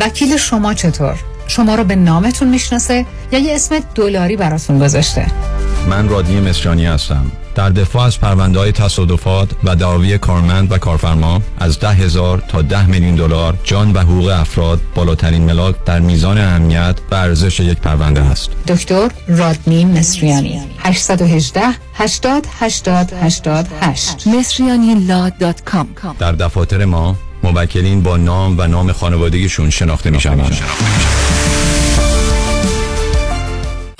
وکیل شما چطور؟ شما رو به نامتون میشناسه یا یه اسم دلاری براتون گذاشته؟ من رادنی مصریانی هستم. در دفاع از پرونده‌های تصادفات و دعاوی کارمند و کارفرما از 10,000 تا 10 میلیون دلار جان و حقوق افراد بالاترین ملاک در میزان اهمیت و ارزش یک پرونده است. دکتر رادنی مصریانی 818 80 80 88 مصریانیلا.com. در دفاتر ما موکلین با نام و نام خانوادگیشون شناخته میشوند.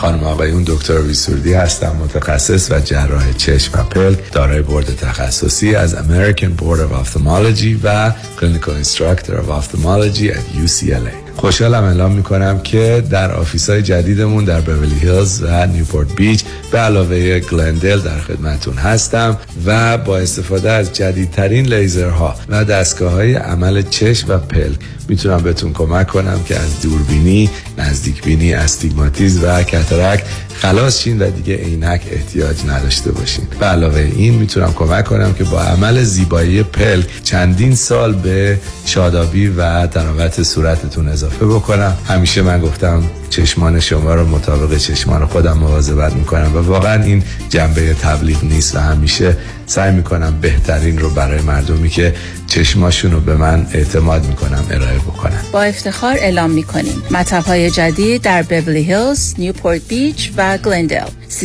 خانم آقایون، دکتر ویسوردی هستم، متخصص و جراح چشم و پلک، دارای بورد تخصصی از American Board of Ophthalmology و Clinical Instructor of Ophthalmology at UCLA. خوشحالم اعلام میکنم که در آفیس‌های جدیدمون در بیولی هیلز و نیوپورت بیچ به علاوه گلندل در خدمتون هستم و با استفاده از جدیدترین لیزرها و دستگاه‌های عمل چشم و پلک میتونم بهتون کمک کنم که از دوربینی، نزدیکبینی، استیگماتیسم و کاتاراکت خلاص شین و دیگه عینک احتیاج نداشته باشین. به علاوه این میتونم کمک کنم که با عمل زیبایی پلک چندین سال به شادابی و تراوت صورتتون اضافه بکنم. همیشه من گفتم چشمان شما رو مطابق چشمان خودم مواظبت میکنم و واقعا این جنبه تبلیغ نیست و همیشه سعی میکنم بهترین رو برای مردمی که چشماشون رو به من اعتماد میکنم ارائه بکنم. با افتخار اعلام میکنیم مطب‌های جدید در بیولی هیلز، نیوپورت بیچ و گلندل. 310-474-12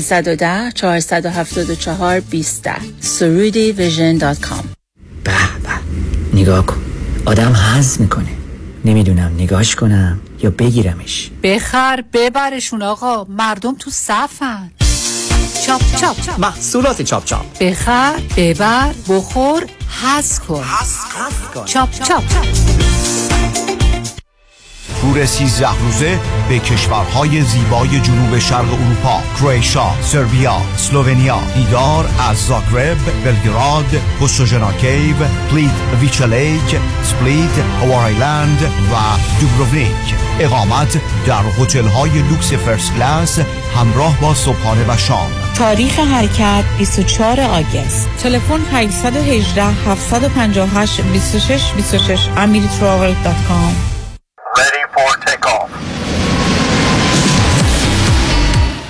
surudivision.com. به به، نگاه کن، آدم هضم میکنه. نمیدونم نگاش کنم یا بگیرمش. بخر ببرشون آقا، مردم تو صفن. چاپ چاپ محصولات چاپ چاپ، بخر ببر بخور هضم کن. چاپ چاپ تور 13 روزه به کشورهای زیبای جنوب شرق اروپا، کرواتیا، سربیا، اسلوونیا، دیدار از زاگرب، بلگراد، پوسوژنا کیو، پلیتویچ لیک، اسپلیت، هوار آیلند و دوبروونیک. اقامت در هتل‌های لوکس فرست کلاس همراه با صبحانه و شام. تاریخ حرکت 24 آگوست. تلفن 818 758 2626. amiritravel.com.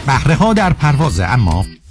بهره ها در پرواز، اما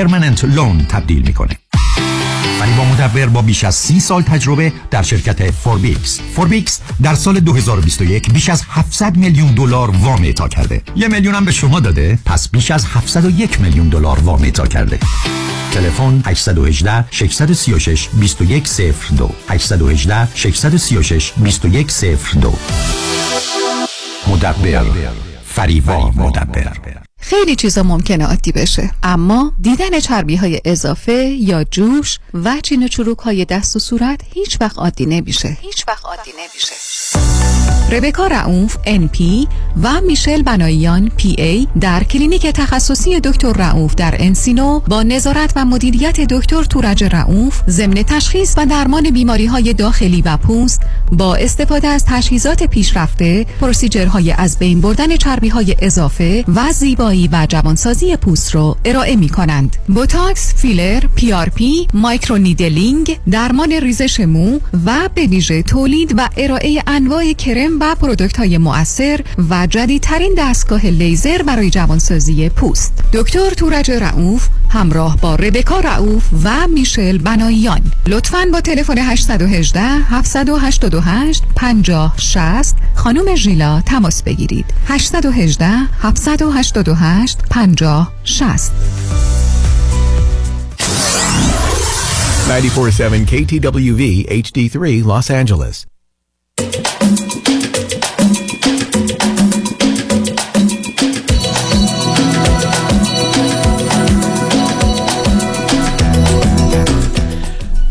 پرمننت لون تبدیل میکنه. فریبا مدبر با بیش از 30 سال تجربه در شرکت فوربیکس. فوربیکس در سال 2021 بیش از 700 میلیون دلار وام اعطا کرده. 1 میلیون هم به شما داده، پس بیش از 701 میلیون دلار وام اعطا کرده. تلفن 818 636 2102. 818 636 2102. مدبر، فریبا مدبر. خیلی چیزا ممکنه عادی بشه، اما دیدن چربی‌های اضافه یا جوش و چین و چروک‌های دست و صورت هیچ وقت عادی نمیشه. ربکا رعوف NP و میشل بناییان PA در کلینیک تخصصی دکتر رعوف در انسینو با نظارت و مدیریت دکتر تورج رعوف ضمن تشخیص و درمان بیماری‌های داخلی و پوست با استفاده از تجهیزات پیشرفته، پروسیجرهای از بین بردن چربی‌های اضافه و زیبایی و جوانسازی پوست رو ارائه می‌کنند. بوتاکس، فیلر، PRP، مایکرونیدلینگ، درمان ریزش مو و به ویژه تولید و ارائه انواع کرم و پروداکت‌های مؤثر و جدیدترین دستگاه لیزر برای جوانسازی پوست. دکتر تورج رعوف همراه با ربکا رعوف و میشل بناییان. لطفاً با تلفن 818 788 5060 خانم ژیلا تماس بگیرید. 818 788 5060. 94.7 KTWV HD3 Los Angeles.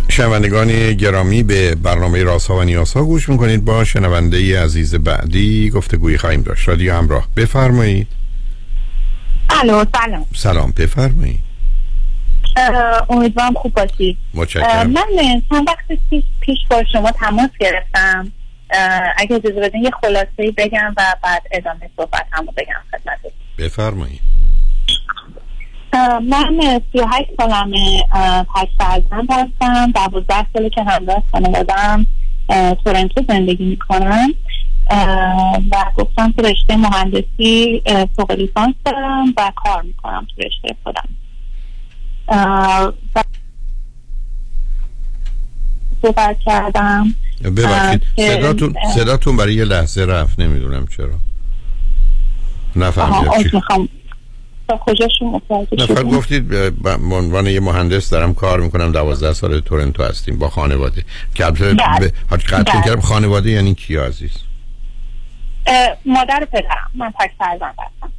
شنوندگان گرامی، به برنامه رازها و نیازها گوش میکنید. با شنونده عزیز بعدی گفتگویی خواهیم داشت. رادیو همراه، بفرمایید. الو، سلام. سلام، بفرمایید. امیدوارم خوب باشید. متشکرم. من چند وقت پیش با شما تماس گرفتم، اگه اجازه بدین یه خلاصه‌ای بگم و بعد ادامه صحبتمو بگم خدمتتون. بفرمایید. من 38 سالمه، 8 فرزند هستم، 12 ساله که همراه خانواده‌ام تورنتو زندگی میکنم و گفتم تو رشته مهندسی فوق لیسانس دارم و کار میکنم تو رشته خودم. صحبت کردم. ببخشید صداتون برای یه لحظه رفت، نمیدونم چرا، نفهمیدم چی نفر گفتید. به عنوان یه مهندس دارم کار میکنم، 12 سال تورنتو هستیم با خانواده. قطعی کردم. خانواده یعنی کی عزیز؟ مادر و پدرم. من تک فرزند هستم،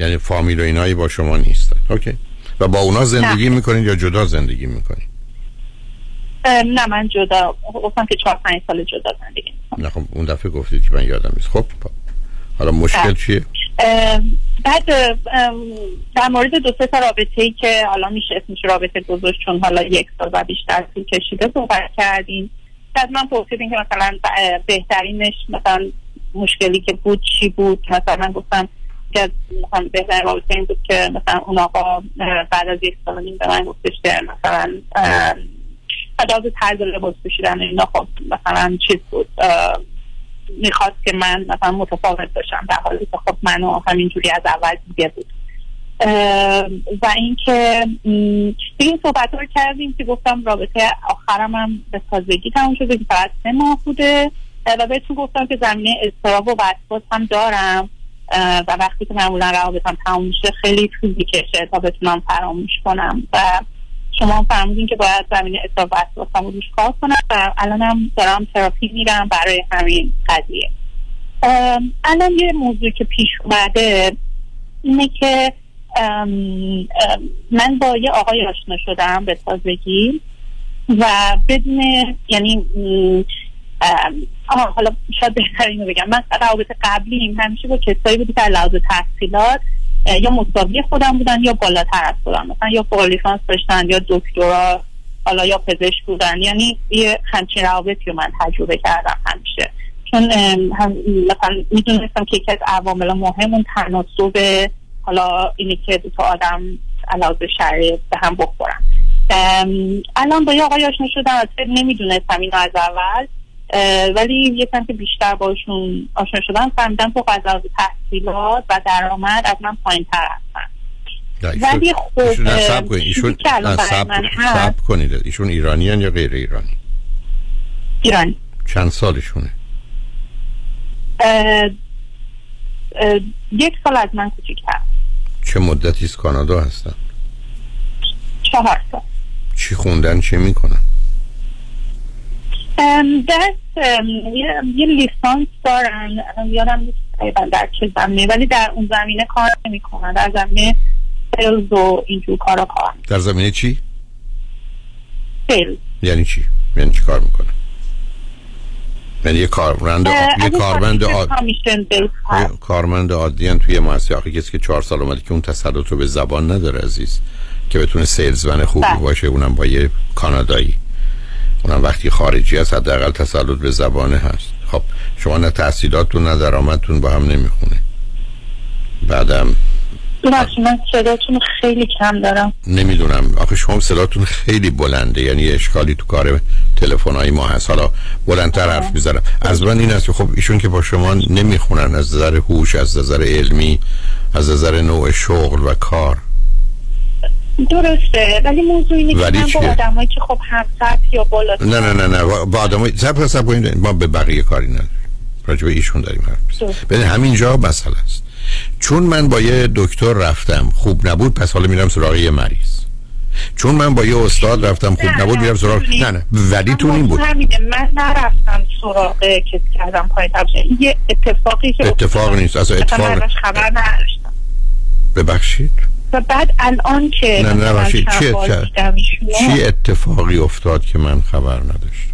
یعنی فامیل و اینایی با شما نیستن. اوکی. و با اونا زندگی میکنید یا جدا زندگی میکنید؟ نه، من جدا. گفتم که 4-5 سال جدا زندگی میکنم. نه خب اون دفعه گفتید که من یادم نیست. خب حالا مشکل چیه؟ بعد در مورد 2-3 تا رابطه‌ای که حالا میشه اسمش رابطه گذاشت، چون حالا یک سال و بیشتر طول کشیده، صحبت کردیم. بعد من پرسیدم که مثلا بهترینش مثلا مشکلی که بود چی بود. مثلا من گفتم که مثلا بهترین رابطه این بود که مثلا اون آقا بعد از یک سال و نیم به من گفتش که مثلا از طرز لباس پوشیدن اینا خب مثلا چیز بود، میخواست که من مثلا متفاوت باشم، در حالی که خب منو همینجوری از اول دیگه بود. و اینکه این صحبت رو کردیم که گفتم رابطه آخرم هم به تازگی تموم شده که فقط 3 ماه بوده و بهتون گفتم که زمینه اضطراب و وسواس هم دارم و وقتی که معمولا رابطه‌ام تموم میشه خیلی طول می‌کشه تا بتونم فراموش کنم و شما فهمیدین که باید زمینه اضطراب و وسواس رو روش کار کنم و الانم دارم تراپی میرم برای همین قضیه. الان یه موضوع که پیش اومده اینه که من با یه آقای آشنا شدم به تازگی و بدون یعنی حالا شاید بهتر اینو بگم، من رابطه قبلیم همیشه با کسایی بودی که علاوه تحصیلات یا مساوی خودم بودن یا بالاتر از خودم، مثلا یا فوق لیسانس داشتن یا دکترا، حالا یا پزشک بودن. یعنی یه همچین روابطی رو من تجربه کردم همیشه، چون هم مثلا میدونستم که یکی از عوامل مهم اون تناسب حالا اینه که دو تا آدم علاوه شرایط به هم بخورن. الان با یه آقای آشنا شدم، اصلا نمیدونستم اینو از اول، ولی یکم که بیشتر باشون آشنا شدم فهمیدم که از تحصیلات و درآمد از من پایین‌تر هستن. ولی خب صبر کنید، ایشون ایرانیان یا غیر ایرانی؟ ایرانی. چند سالشونه؟ 1 سال از من کوچیک‌تر. چه مدتی از کانادا هستن؟ 4 سال. چی خوندن، چه میکنن؟ درست یه لیسانس دارن، یادم نیست طبعا در چه زمینه، ولی در اون زمینه کار نمی‌کنن، در زمینه سلز و اینجور کارا کار. در زمینه چی؟ سلز. یعنی چی؟ یعنی چی کار میکنه؟ یعنی یه کارمند کارمند عادی توی مؤسسه، آخه کسی که 4 سال اومده که اون تسلط رو به زبان نداره عزیز، که بتونه سیلزمن خوبی باشه، اونم با یه کانادایی، اونم وقتی خارجی است حداقل تسلط به زبانه هست. خب شما نه تحصیلاتون نه درآمدتون با هم نمیخونه. بعدم من صداتون خیلی کم دارم، نمیدونم آخه شما صداتون خیلی بلنده، یعنی اشکالی تو کار تلفن‌های ما هست. حالا بلندتر حرف میزنم. از من این است که خب ایشون که با شما نمیخونن از نظر هوش، از نظر علمی، از نظر نوع شغل و کار درسته، ولی موضوع اینه که با آدمایی که خب هم سطح یا بالا نه نه نه نه با آدمای سب ما به بقیه کاری نداریم، راجع به ایشون داریم حرف میزنیم. ببین همینجا مسئله است. چون من با یه دکتر رفتم خوب نبود، پس حالا میرم سراغ یه مریض. چون من با یه استاد رفتم خوب نبود، میرم سراغ نه ولی تو این بود. من نرفتم سراغ کسی که ازم پایین تبشه، یه اتفاقی که اتفاق نیست، اصلا اتفاق خبر نداشتم. ببخشید. و بعد الان که نه ببخشید چی اتفاقی افتاد که من خبر نداشتم؟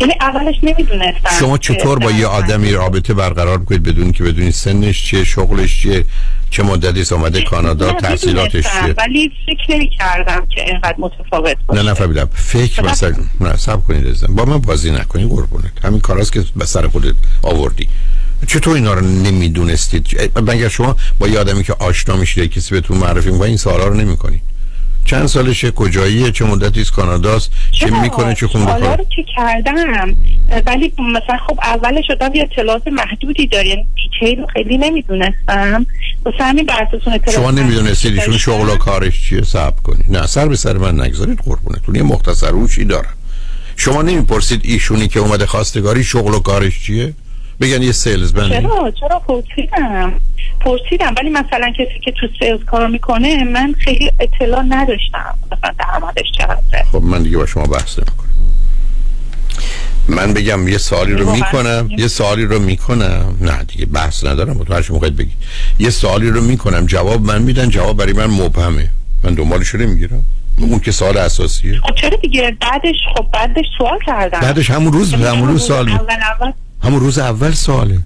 یعنی اولش نمیدونستم شما چطور با یه آدمی رابطه برقرار میکنید بدون که بدونید سنش چیه، شغلش چیه، چه مدتی اومده کانادا، تحصیلاتش چیه. ولی فکر نمی‌کردم که اینقدر متفاوت باشه. نه فهمیدم. فکر مثلا نه صبر کنید عزیزم، با من بازی نکنید قربونت، همین کاراست که به سر خودت آوردی. چطور اینا رو نمیدونستید؟ مگر شما با یه آدمی که آشنا میشید کسی بهتون معرفی می‌کنه این سوالا رو نمی‌کنید؟ چند سالشه، کجاییه، چه مدتی از کاناداست، چه میکنه، چه خونده کاره؟ رو که کردم ولی مثلا خب اولش آدم یه اطلاعات محدودی داره، یعنی دیتیل رو خیلی نمیدونستم. واسه همین برسسون اطلاعات شما نمیدونستید ایشون شغل و کارش چیه؟ صبر کنید، نه سر به سر من نگذارید قربونتون، یه مختصر روشی دارم. شما نمیپرسید ایشونی که اومده خواستگاری شغل و کارش چیه؟ بگن یه سیلزمن. چرا پرسیدم ولی مثلا کسی که تو سیلز کار میکنه من خیلی اطلاع نداشتم مثلا درآمدش چقدره. خب من دیگه با شما بحث نمیکنم. من بگم یه سوالی رو میکنم نه دیگه بحث ندارم، تو هر چی میخواید بگید. یه سوالی رو میکنم جواب من میدن، جواب برای من مبهمه، من دنبالش رو نمیگیرم. اون که سوال اساسیه. خب چرا دیگه بعدش سوال کردم. بعدش همون روز سوال همون روز اول سواله.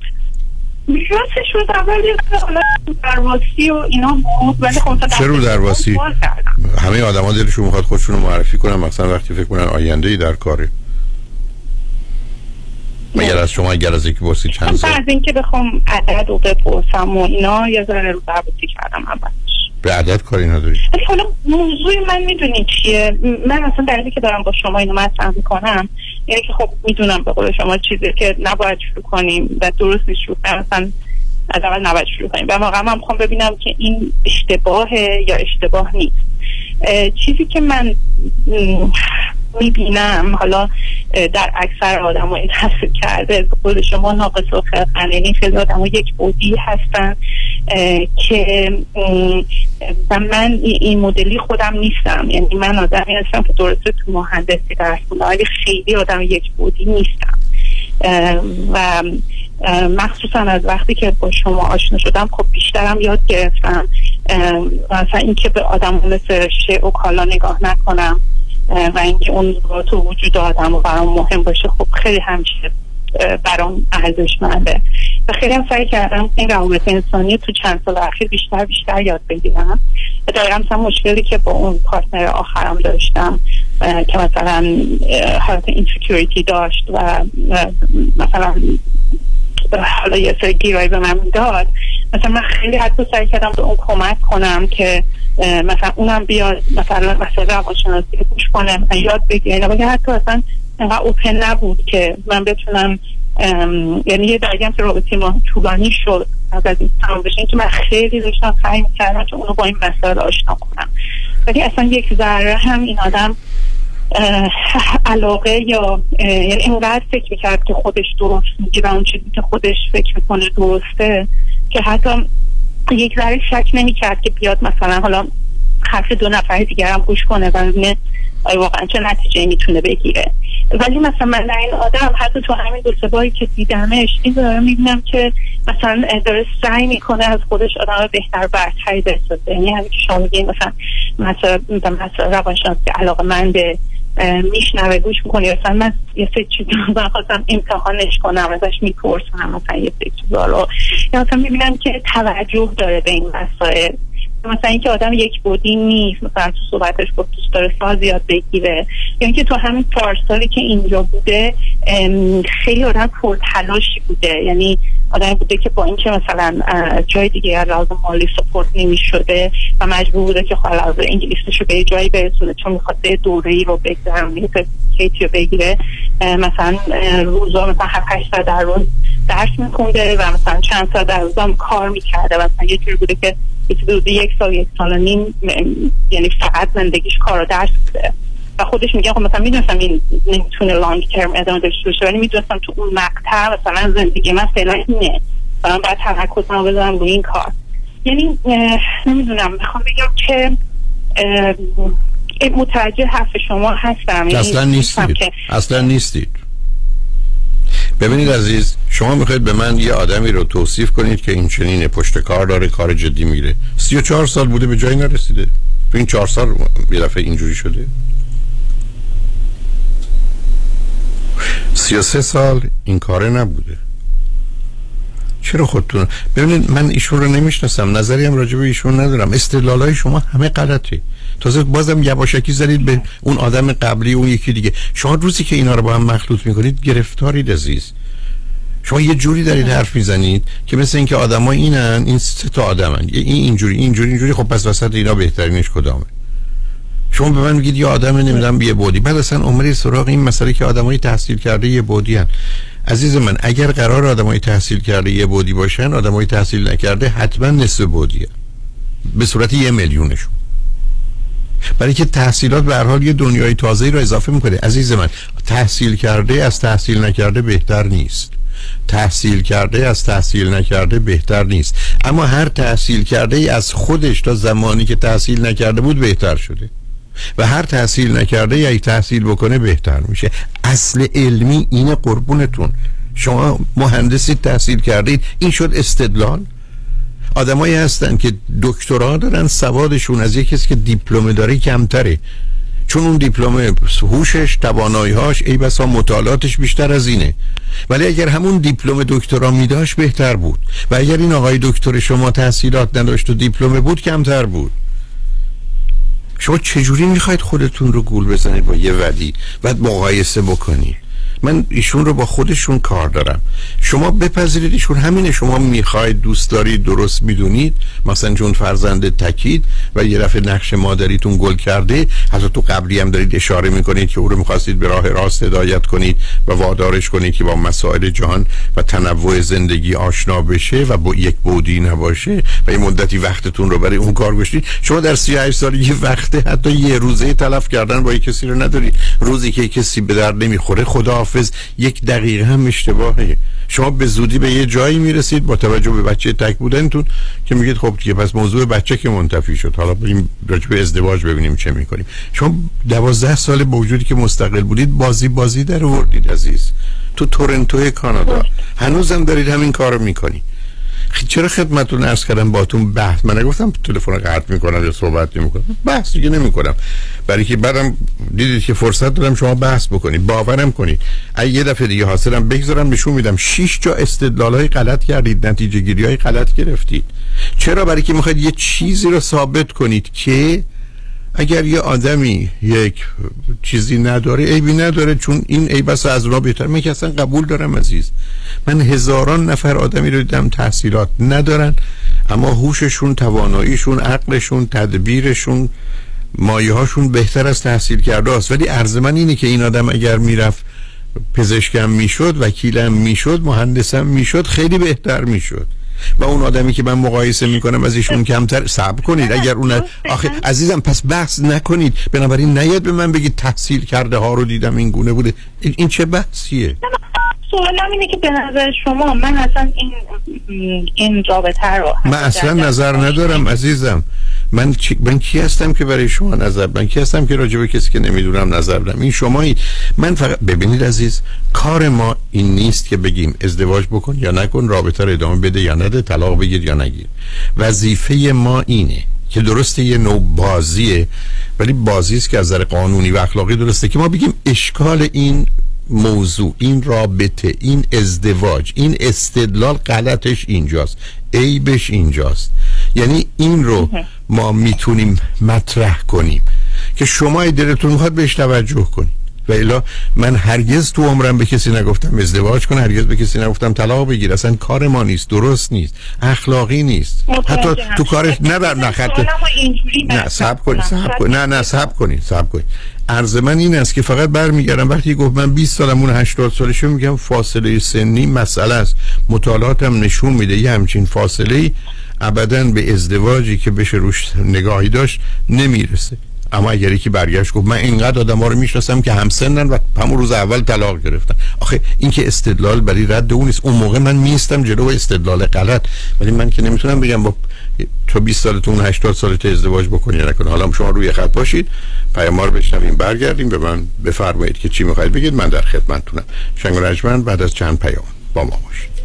راستش روز اول یه حالا درواسی و اینا بود، ولی خب چه رو درواسی؟ همه آدما دلشون میخواد خودشونو معرفی کنن، مثلا وقتی فکر کنن آینده‌ای در کاره. مگر از شما اگر از یکی پرسید چند سال از اینکه بخوام عدد رو بپرسم و اینا یه ذره رو درواسی کردم اولش. به عدد کاری نداری؟ ولی حالا موضوع من میدونی چیه؟ من اصلا در حالی که دارم با شما اینو مطرح میکنم یعنی که خب میدونم به قول شما چیزی که نباید شروع کنیم و درست نیست شروع کنیم، مثلا از اول نباید شروع کنیم و واقعا من میخوام ببینم که این اشتباهه یا اشتباه نیست. چیزی که من میبینم حالا در اکثر آدم ها این تفسیر کرده به قول شما ناقص و خلقن، یعنی خیلی آدم ها یک بودی هستن که من این مدلی خودم نیستم، یعنی من آدمی هستم که درسته تو مهندسی درس خوندم ولی خیلی آدم یک بودی نیستم و مخصوصا از وقتی که با شما آشنا شدم خب بیشترم یاد گرفتم، مثلا این که به آدم مثل شیع و کالا نگاه نکنم و اینکه اون ذات و وجود آدم و برام مهم باشه، خب خیلی همیشه برام ارزشمنده و خیلی هم سعی کردم این روابط انسانی تو چند سال اخیر بیشتر یاد بگیرم. دقیقا مثلا مشکلی که با اون پارتنر آخرم داشتم که مثلا حالت اینسکیوریتی داشت و مثلا حالا یه سری گیرایی به من میداد، مثلا من خیلی حتی سعی کردم به اون کمک کنم که مثلا اونم بیاد مثلا روانشناسی گوش کنه یاد بگیره، ولی حتی اصلا اینقدر اوپن نبود که من بتونم، یعنی یه درگم که رابطه ما طولانی شد از این تمام بشه، این که من خیلی داشتم سعی میکردم که اونو با این مسائل آشنا کنم ولی اصلا یک ذره هم این آدم علاقه یا یعنی اینقدر فکر میکرد که خودش درست میگه و اون چیزی که خودش فکر میکنه درسته که حتی یک ذره شک نمیکرد که بیاد مثلا حالا حرف دو نفر دیگر هم گوش کنه و ببینه آیا واقعا چه نتیجه میتونه بگیره. ولی مثلا من این آدم حتی تو همین دو سه باری که دیدمش این دارم میبینم که مثلا داره سعی میکنه از خودش آدم بهتر برتری بسازه. یعنی همین که شما میگین مثلا روانشناسی علاقه‌منده میشنوه گوش میکنی، مثلا من یه سه چیز رو خواستم امتحانش کنم ازش میپرسم مثلا یه سه چیز رو، یا مثلا میبینم که توجه داره به این مسائل، مثلا اینکه آدم یک بودی نیست، مثلا تو صحبتش گفت دوست داره ساز یاد بگیره، یعنی که تو همین پارسالی که اینجا بوده خیلی آدم پرتلاشی بوده، یعنی آدم بوده که با اینکه مثلا جای دیگه لازم مالی سپورت نمیشده و مجبور بوده که خلاص انگلیسیشو به جایی برسونه چون میخواد دوره‌ای رو بگذرونه کیتیو بگیره، مثلا روزا مثلا 7-8 ساعت در روز درس میخونده و مثلا چند ساعت در روزم کار میکرده، مثلا یه جوری بوده که حدود یک سال و نیم یعنی فقط زندگیش کار و درس بوده و خودش میگه خب مثلا میدونستم این نمیتونه لانگ ترم ادامه داشته باشه، ولی میدونستم تو اون مقطع مثلا زندگی من فعلا اینه، من باید تمرکزم رو بذارم روی این کار. یعنی نمیدونم میخوام بگم که متوجه حرف شما هستم، اصلا نیستید که... اصلا نیستید. ببینید عزیز، شما میخواید به من یه آدمی رو توصیف کنید که این چنینه، پشت کار داره، کار جدی میره، 34 سال بوده به جایی نرسیده، تو این 4 سال یه دفعه اینجوری شده، 33 سال این کاره نبوده، چرا خودتون؟ ببینید من ایشون رو نمیشناسم، نظریم راجع به ایشون ندارم، استدلالای شما همه غلطه، تازه بازم یواشکی زدید به اون آدم قبلی اون یکی دیگه. شما روزی که اینا رو با هم مخلوط میکنید گرفتارید عزیز. شما یه جوری دارید حرف میزنید که مثل اینکه آدما اینن، این سه تا آدمن، این اینجوری، خب پس وسط اینا بهترینش کدامه؟ شما به من میگید یه آدم نمیدونم یه بودی، بعد اصلا عمری سراغ این مسئله که آدمای تحصیل کرده یه بودی ان. عزیز من اگر قرار آدمای تحصیل کرده یه بودی باشن، آدمای تحصیل نکرده حتما نصف بودیه به صورت 1 میلیونشون، برای که تحصیلات به هر حال یه دنیای تازه‌ای رو اضافه می‌کنه. عزیز من تحصیل کرده از تحصیل نکرده بهتر نیست، تحصیل کرده از تحصیل نکرده بهتر نیست، اما هر تحصیل کرده ای از خودش تا زمانی که تحصیل نکرده بود بهتر شده و هر تحصیل نکرده یا تحصیل بکنه بهتر میشه. اصل علمی اینه قربونتون. شما مهندسی تحصیل کردید، این شد استدلال. آدمایی هستن که دکترا دارن، سوادشون از یک کسی که دیپلم داره کمتره، چون اون دیپلم هوشش، توانایی‌هاش، ای بسا مطالعاتش بیشتر از اینه، ولی اگر همون دیپلم دکترا می‌داشت بهتر بود و اگر این آقای دکتر شما تحصیلات نداشت و دیپلم بود کمتر بود. شما چجوری میخواید خودتون رو گول بزنید با یه ودی بعد مقایسه بکنید؟ من ایشون رو با خودشون کار دارم. شما بپذیرید ایشون همینه، شما میخواید، دوست دارید، درست میدونید، مثلا چون فرزند تکید و یه رفع نقش مادریتون گل کرده، حتی تو قبلی هم دارید اشاره میکنید که او رو میخواستید به راه راست هدایت کنید و وادارش کنید که با مسائل جهان و تنوع زندگی آشنا بشه و با یک بودی نباشه و یه مدتی وقتتون رو برای اون کار گذاشتید. شما در 38 سالگی وقته حتی یه روزه تلف کردن با کسی رو ندارید. روزی که کسی به درد نمیخوره خدا حافظ، 1 دقیقه هم اشتباهه. شما به زودی به یه جایی میرسید با توجه به بچه تک بودنتون که میگید خب دیگه پس موضوع بچه که منتفی شد، حالا بریم راجع به ازدواج ببینیم چه میکنیم. شما 12 سال با وجودی که مستقل بودید بازی در آوردید عزیز، تو تورنتو کانادا هنوزم دارید همین کارو میکنید. چرا خدمتتون عرض کردم باهاتون بحث، من نگفتم تلفن رو قطع میکنم یا صحبت نمیکنم، بحث دیگه نمیکنم، برای که بعدم دیدید که فرصت دادم شما بحث بکنید، باورم کنید. اگه یه دفعه دیگه حاصلم بگذارم نشون میدم 6 جا استدلالای غلط کردید، نتیجه گیریای غلط گرفتید. چرا؟ برای که میخواید یه چیزی رو ثابت کنید که اگر یه آدمی یک چیزی نداره عیبی نداره، چون این عیبش از اونا بهتر. من که اصلا قبول دارم عزیز، من هزاران نفر آدمی رو دیدم تحصیلات ندارن اما هوششون، تواناییشون، عقلشون، تدبیرشون، مایه‌هاشون بهتر از تحصیل کرده است. ولی عرض من اینه که این آدم اگر میرفت پزشکم میشد، وکیلم میشد، مهندسم میشد، خیلی بهتر میشد و اون آدمی که من مقایسه میکنم از ایشون کمتر. صبر کنید، اگر اون آخه عزیزم پس بحث نکنید، بنابراین نیاد به من بگید تحصیل کرده ها رو دیدم این گونه بوده، این چه بحثیه؟ سوالم اینه که به نظر شما، من اصلا این رابطه رو من اصلا نظر ندارم عزیزم. من کی هستم که برای شما نظر بدم؟ کی هستم که راجع به کسی که نمیدونم نظر بدم؟ این شمایید. من فقط ببینید عزیز، کار ما این نیست که بگیم ازدواج بکن یا نکن، رابطه رو ادامه بده یا نده، طلاق بگیر یا نگیر. وظیفه ما اینه که درسته یه نوع بازیه، ولی بازی است که از نظر قانونی و اخلاقی درسته که ما بگیم اشکال این موضوع، این رابطه، این ازدواج، این استدلال غلطش اینجاست، عیبش اینجاست. یعنی این رو ما میتونیم مطرح کنیم که شما دلتون میخواد بهش توجه کنید. و الا من هرگز تو عمرم به کسی نگفتم ازدواج کن، هرگز به کسی نگفتم طلاق بگیر. اصلا کار ما نیست، درست نیست، اخلاقی نیست. حتی تو کارش صبر کنید. عرض من این است که فقط برمیگردم وقتی گفت من 20 سالم، اون 80 سالشه، میگم فاصله سنی مسئله است. مطالعاتم نشون میده یه همچین فاصله ابداً به ازدواجی که بشه روش نگاهی داشت نمیرسه. اما اگر یکی برگشت گفت من اینقدر آدم‌ها رو میشناسم که همسنن و همون روز اول طلاق گرفتن، آخه این که استدلال برای رد اون نیست. اون موقع من میستم جلو استدلال غلط، ولی من که نمیتونم بگم با تو 20 سالتون 80 سالت ازدواج بکنی یا نکنی. حالا شما روی خط باشید، پیام رو بشنویم، برگردیم به من بفرمایید که چی می‌خواید بگید، من در خدمتتونم. شنگ و رجمن بعد از چند پیام با ما باشید.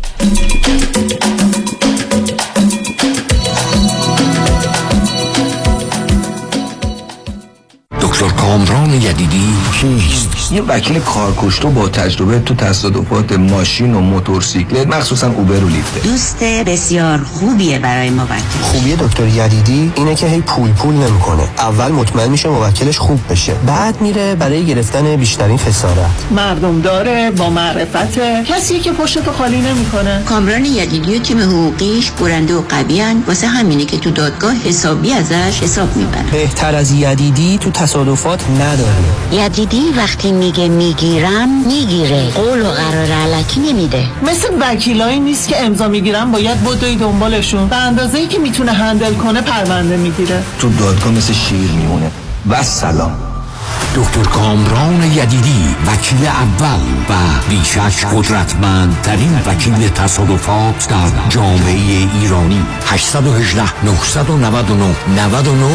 دکتر کامران یدیدی چیست؟ یه وکیل کارکشته با تجربه تو تصادفات ماشین و موتورسیکلت، مخصوصا اوبر و لیفت. دوست بسیار خوبیه برای موکل. خوبی دکتر یدیدی اینه که هی پول نمیکنه. اول مطمئن میشه موکلش خوب بشه، بعد میره برای گرفتن بیشترین فسارت. مردم داره، با معرفته، کسی که پشتو خالی نمیکنه. کامران یدیدی و تیم حقوقیش برنده و قوی ان، واسه همینه که تو دادگاه حسابی ازش حساب میبرن. بهتر از یدیدی تو تصادفات نداره. یدیدی وقتی میگه میگیرم میگیره، قول و قرار علکی نمیده. مثل وکیلایی نیست که امضا میگیرم باید بدوی دنبالشون، به اندازه‌ای که میتونه هندل کنه پرونده میگیره. تو دادگاه مثل شیر میمونه. و سلام. دکتر کامران یدیدی، وکیل اول و بیشک قدرتمندترین وکیل تصادفات در جامعه ایرانی. 818 999 99 99.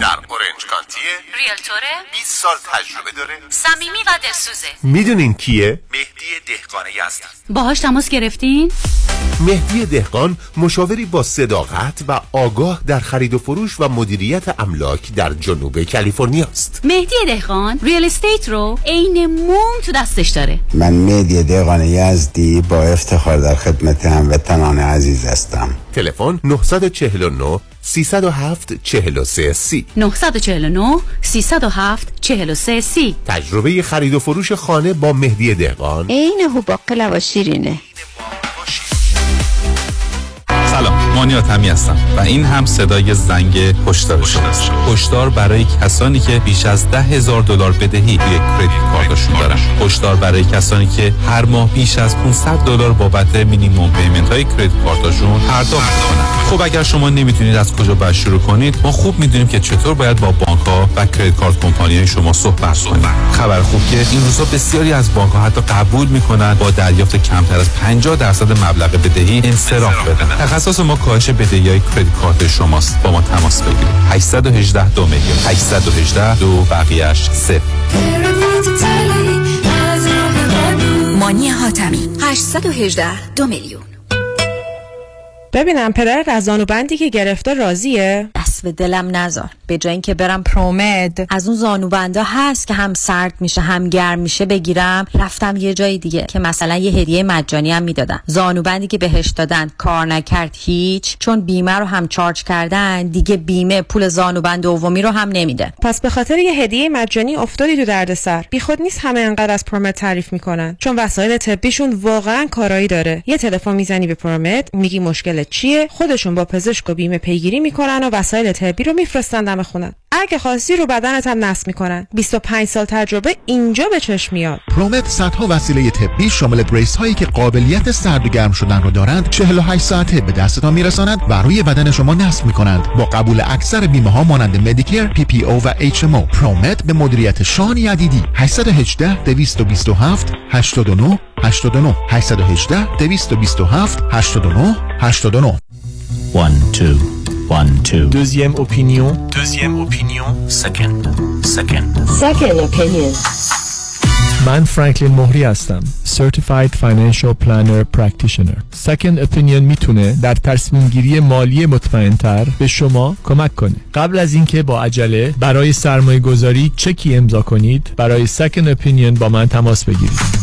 در اورنج کانتیه، ریلتوره، 20 سال تجربه داره، صمیمی و دلسوزه. میدونین کیه؟ مهدی دهقان یزدی. باهاش تماس گرفتین؟ مهدی دهقان مشاوری با صداقت و آگاه در خرید و فروش و مدیریت املاک در جنوب کالیفرنیا است. مهدی دهقان ریل استیت رو عین موم تو دستش داره. من مهدی دهقان یزدی با افتخار در خدمت هموطنان عزیز هستم. تلفن 949 307 43 سی. 949 307 43 سی. تجربه خرید و فروش خانه با مهدی دهقان عین هوباقلا و شیرینه. سلام، مانیات همی هستم و این هم صدای زنگ هشدار شماست. هشدار برای کسانی که بیش از $10,000 بدهی روی کریدیت کارتشون دارن. هشدار برای کسانی که هر ماه بیش از $500 بابت مینیمم پیمنت های کریدیت کارتشون پرداخت کنن. خب اگر شما نمیتونید از کجا باید شروع کنید، ما خوب میدونیم که چطور باید با بانک ها و کریدیت کارت کمپانی های شما صحبت کنید. خبر خوب که این روزا بسیاری از بانک ها حتی قبول میکنن با دریافت کمتر از 50% مبلغ بدهی انصراف بدن. اساس ما کاهش بدهی‌های کریدیت کارت شماست. با ما تماس بگیرید. 818 دو میلیون 818 دو بقیه‌اش 0. مانی حاتمی 818 دو میلیون. ببینم پدر از زانو بندی که گرفته راضیه؟ دست به دلم نذار. به جای اینکه برم پرومد، از اون زانو بندا هست که هم سرد میشه هم گرم میشه بگیرم، رفتم یه جای دیگه که مثلا یه هدیه مجانی هم میدادن. زانو بندی که بهش دادن کار نکرد هیچ، چون بیمه رو هم چارج کردن، دیگه بیمه پول زانو بند دومی رو هم نمیده. پس به خاطر یه هدیه مجانی افتادی تو دردسر. بیخود نیست همه انقدر از پرومد تعریف میکنن، چون وسایل طبیشون واقعا کارایی داره. یه تلفن میزنی به پرومد، میگی مشکل چیه، خودشون با پزشک و بیمه پیگیری میکنن و وسایل مدل طبی رو میفرستن دم خونت. اگه خواستی رو بدنت هم نصب میکنن. 25 سال تجربه اینجا به چشم میاد. پرومت صدها وسیله طبی شامل بریس هایی که قابلیت سرد و گرم شدن رو دارند 48 ساعته به دستتان میرسانند و روی بدن شما نصب میکنند. با قبول اکثر بیمه ها مانند مدیکر، پی پی او و اچ ام او. پرومت به مدیریت شان یدیدی 818 227 89 89 818 227 89 89 1, 2, 1, 2. Deuxième opinion. Second opinion. من فرانکلین مهری هستم. Certified Financial Planner Practitioner. Second Opinion میتونه در تصمیم گیری مالی مطمئن‌تر به شما کمک کنه. قبل از اینکه با عجله برای سرمایه گذاری چکی امضا کنید، برای Second Opinion با من تماس بگیرید.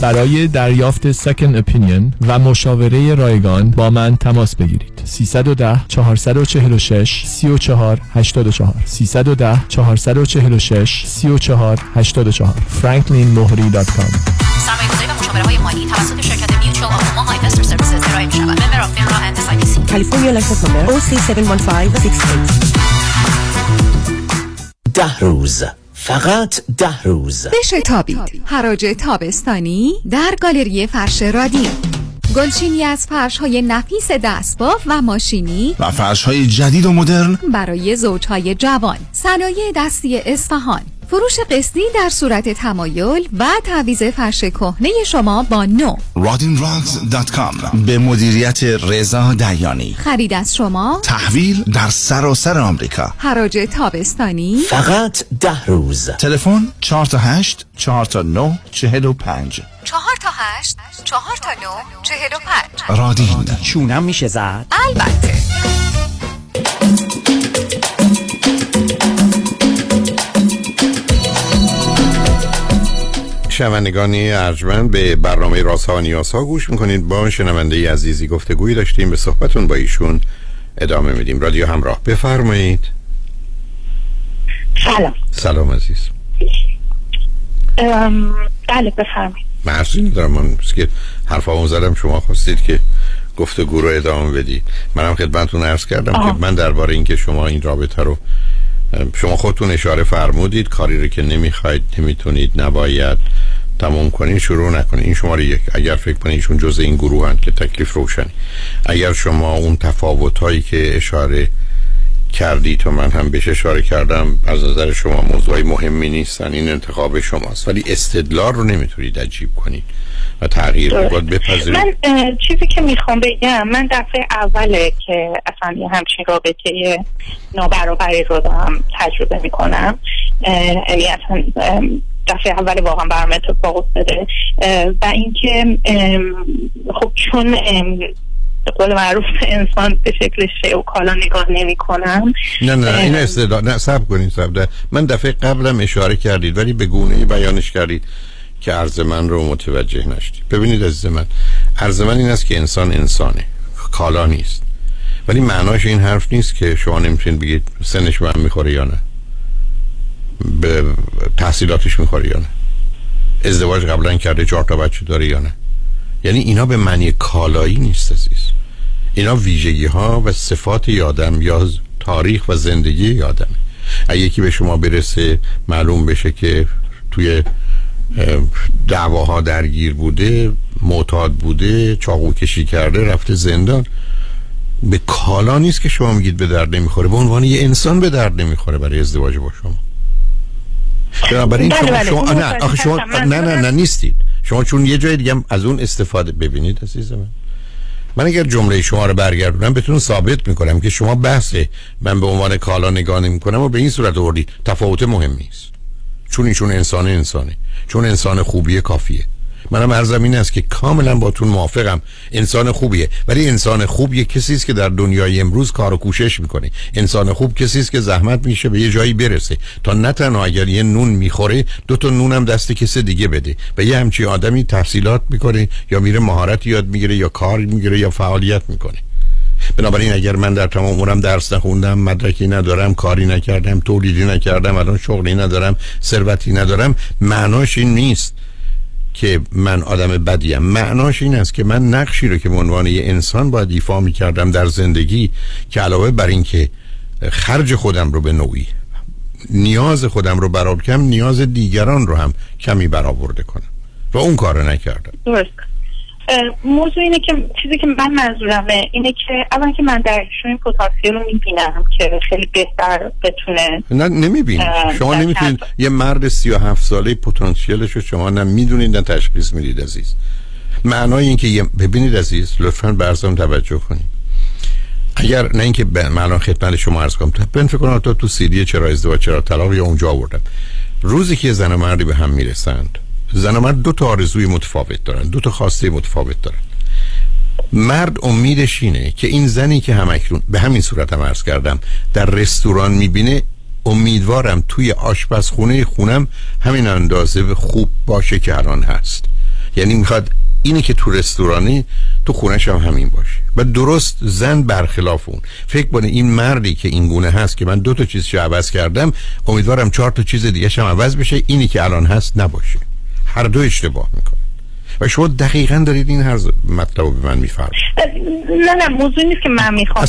برای دریافت Second Opinion و مشاوره رایگان با من تماس بگیرید. 310 446 3484 310 446 3484 franklinmohri.com. سرمایه گذاری و مشاوره های مالی توسط شرکت میوچوال آتوما اینوستر سرویسز ارائه می‌شود. ممبر آف فینرا اند اس آی بی سی. کالیفرنیا لایسنس نمبر OC71568. 10 روز، فقط 10 روز بشه تابید. حراج تابستانی در گالری فرش رادی. گلچینی از فرش‌های نفیس دستباف و ماشینی و فرش‌های جدید و مدرن برای زوج‌های جوان. صنایع دستی اصفهان. فروش قسطی در صورت تمایل و تعویض فرش کهنه شما با نو. radinrugs.com به مدیریت رضا دیانی. خرید از شما تحویل در سراسر آمریکا. حراج تابستانی فقط 10 روز. تلفن 4-8-4-9-45 4-8-4-9-45. رادین چونم میشه زد؟ البته. شنوندگانی ارجمند، به برنامه رازها و نیازها گوش میکنید. با شنونده عزیزی گفتگوی داشتیم، به صحبتون با ایشون ادامه میدیم. رادیو همراه، بفرمایید. سلام عزیز. بله بفرمایید. مرسی ندارم، من که حرف همون زدم، شما خواستید که گفتگو رو ادامه بدید. منم خدمتون عرض کردم که من درباره این که شما این رابطه رو شما خودتون اشاره فرمودید، کاری رو که نمیخواید، نمیتونید، نباید تموم کنین شروع نکنین. این شماره یک. اگر فکر کنین ایشون جزء این گروه هستند که تکلیف روشنه، اگر شما اون تفاوت‌هایی که اشاره کردید و من هم بهش اشاره کردم از نظر شما موضوعی مهمی نیستن، این انتخاب شماست، ولی استدلال رو نمیتونید عجیب کنید و تغییر باید بپذیرید. من چیزی که میخوام بگم، من دفعه اوله که اصلا یه همچین رابطه نابرابری رو دارم تجربه میکنم، یعنی اصلا دفعه اول واقعا برام اتفاق افتاده. و اینکه خب چون به قول معروف انسان به شکل شیء و کالا نگاه نمی کنم. نه این استدلال نه، صبر کنید صبر. من دفعه قبلم اشاره کردید ولی به گونه‌ای بیانش کردید که عرض من رو متوجه نشدید. ببینید عزیز من، عرض من این است که انسان انسانه، کالا نیست، ولی معناش این حرف نیست که شما نمیتونید بگید سنش به هم میخوره یا نه، به تحصیلاتش میخوره یا نه، ازدواج قبلا کرده، 4 تا بچه داره یا نه. یعنی اینا به معنی کالایی نیست عزیز، اینا ویژگی ها و صفات یادم یا تاریخ و زندگی یادمه. اگه یکی به شما برسه معلوم بشه که توی دعواها درگیر بوده، معتاد بوده، چاقو کشی کرده، رفته زندان، به کالا نیست که شما میگید به درد نمیخوره، به عنوان یه انسان به درد نمیخوره برای ازدواج با شما. بنابراین شما نه نیستید شما، چون یه جای دیگه هم از اون استفاده. ببینید عزیز من اگر جمله شما رو برگردونم بهتون ثابت میکنم که شما بحث من به عنوان کالا نگاه نمیکنم و به این صورت آوردید تفاوت مهم نیست، چون ایشون انسانه، چون انسان خوبیه کافیه. منم عرضم این است که کاملا باتون موافقم، انسان خوبیه، ولی انسان خوب یه کسی است که در دنیای امروز کار و کوشش میکنه. انسان خوب کسی است که زحمت میشه به یه جایی برسه تا نه تنها اگر یه نون میخوره 2 تا نون هم دست کسی دیگه بده. به یه همچین آدمی تحصیلات میکنه یا میره مهارت یاد میگیره یا کار میگیره یا فعالیت میکنه. بنابراین اگر من در تمام عمرم درس نخوندم، مدرکی ندارم، کاری نکردم، تولیدی نکردم، الان شغلی ندارم، ثروتی ندارم، معناش این نیست که من آدم بدیم. معناش این است که من نقشی رو که به عنوان یه انسان باید ایفا می‌کردم در زندگی، که علاوه بر این که خرج خودم رو به نوعی، نیاز خودم رو برآورده، نیاز دیگران رو هم کمی برآورده کنم و اون کار رو نکردم. درست. موضوع اینه که چیزی که من منظورمه اینه که اولا که من درشون این پتانسیل رو میبینم که خیلی بهتر بتونه. نه نمیبینم. شما نمیتونید یه مرد 37 ساله پتانسیلش رو شما نه میدونید نه تشخیص میدید عزیز. معنای این که ببینید عزیز، لطفاً برسم توجه کنید. اگر نه اینکه معلوم خدمت شما عرض کنم، من فکر کنم تو سیدی چرا ازدواج چرا طلاق یا اونجا آوردم. روزی که زن و مردی به هم میرسند، زن و مرد دو تا آرزوی متفاوت دارن، دو تا خواسته متفاوت دارن. مرد امیدش اینه که این زنی که همکنون به همین صورت هم عرض کردم در رستوران میبینه، امیدوارم توی آشپزخونه خونم همین اندازه خوب باشه که الان هست. یعنی میخواد اینه که تو رستورانی تو خونش هم همین باشه. و درست زن برخلاف اون فکر کنه این مردی که این گونه هست که من دو تا چیزش عوض کردم، امیدوارم 4 تا چیز دیگه هم عوض بشه، اینی که الان هست نباشه. هر دو اشتباه میکنه و شما دقیقاً دارید این هر مطلب رو به من میفرمایید. نه موضوع نیست که من میخوام.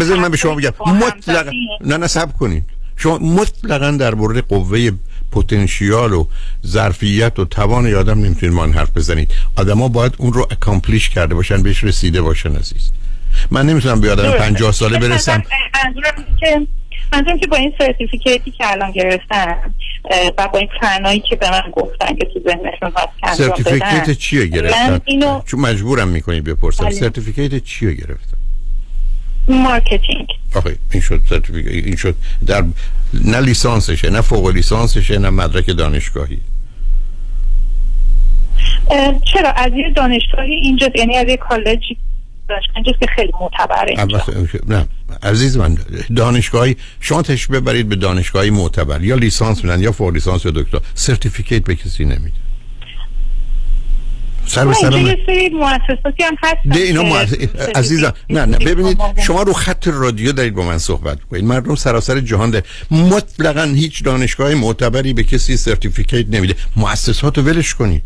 بذار من به شما بگم مطلقاً نه صبر کنید. شما مطلقاً در مورد قوه پتانسیال و ظرفیت و توان آدم نمیتونید من حرف بزنید. آدما باید اون رو اکامپلیش کرده باشن، بهش رسیده باشن عزیز. من نمیتونم به آدم 50 ساله برسم. منظورم که با این سرتیفیکیتی که الان گرفتم و با این پلنایی که به من گفتن که تو ذهنشون هست، سرتیفیکیت چیه گرفتن؟ اینو... چون مجبورم میکنی بپرسم سرتیفیکیت چیه گرفتن؟ مارکتینگ. آخه این شد سرتیفیکیت، این شد در نه لیسانسشه، نه فوق لیسانسشه، نه مدرک دانشگاهی. چرا از یه دانشگاهی اینجاست، یعنی از یه کالجی که خیلی معتبره اینجا. عزیز من دانشگاهی شما تشبیه ببرید به دانشگاهی معتبر، یا لیسانس میدن یا فوق لیسانس یا دکترا، سرتیفیکیت به کسی نمیده. یه سری مؤسساتی هم هستن اینا عزیزم نه ببینید شما رو خط رادیو دارید با من صحبت می‌کنید. مردم سراسر جهان دارید. مطلقاً هیچ دانشگاه معتبری به کسی سرتیفیکیت نمیده. مؤسساتو ولش کنید.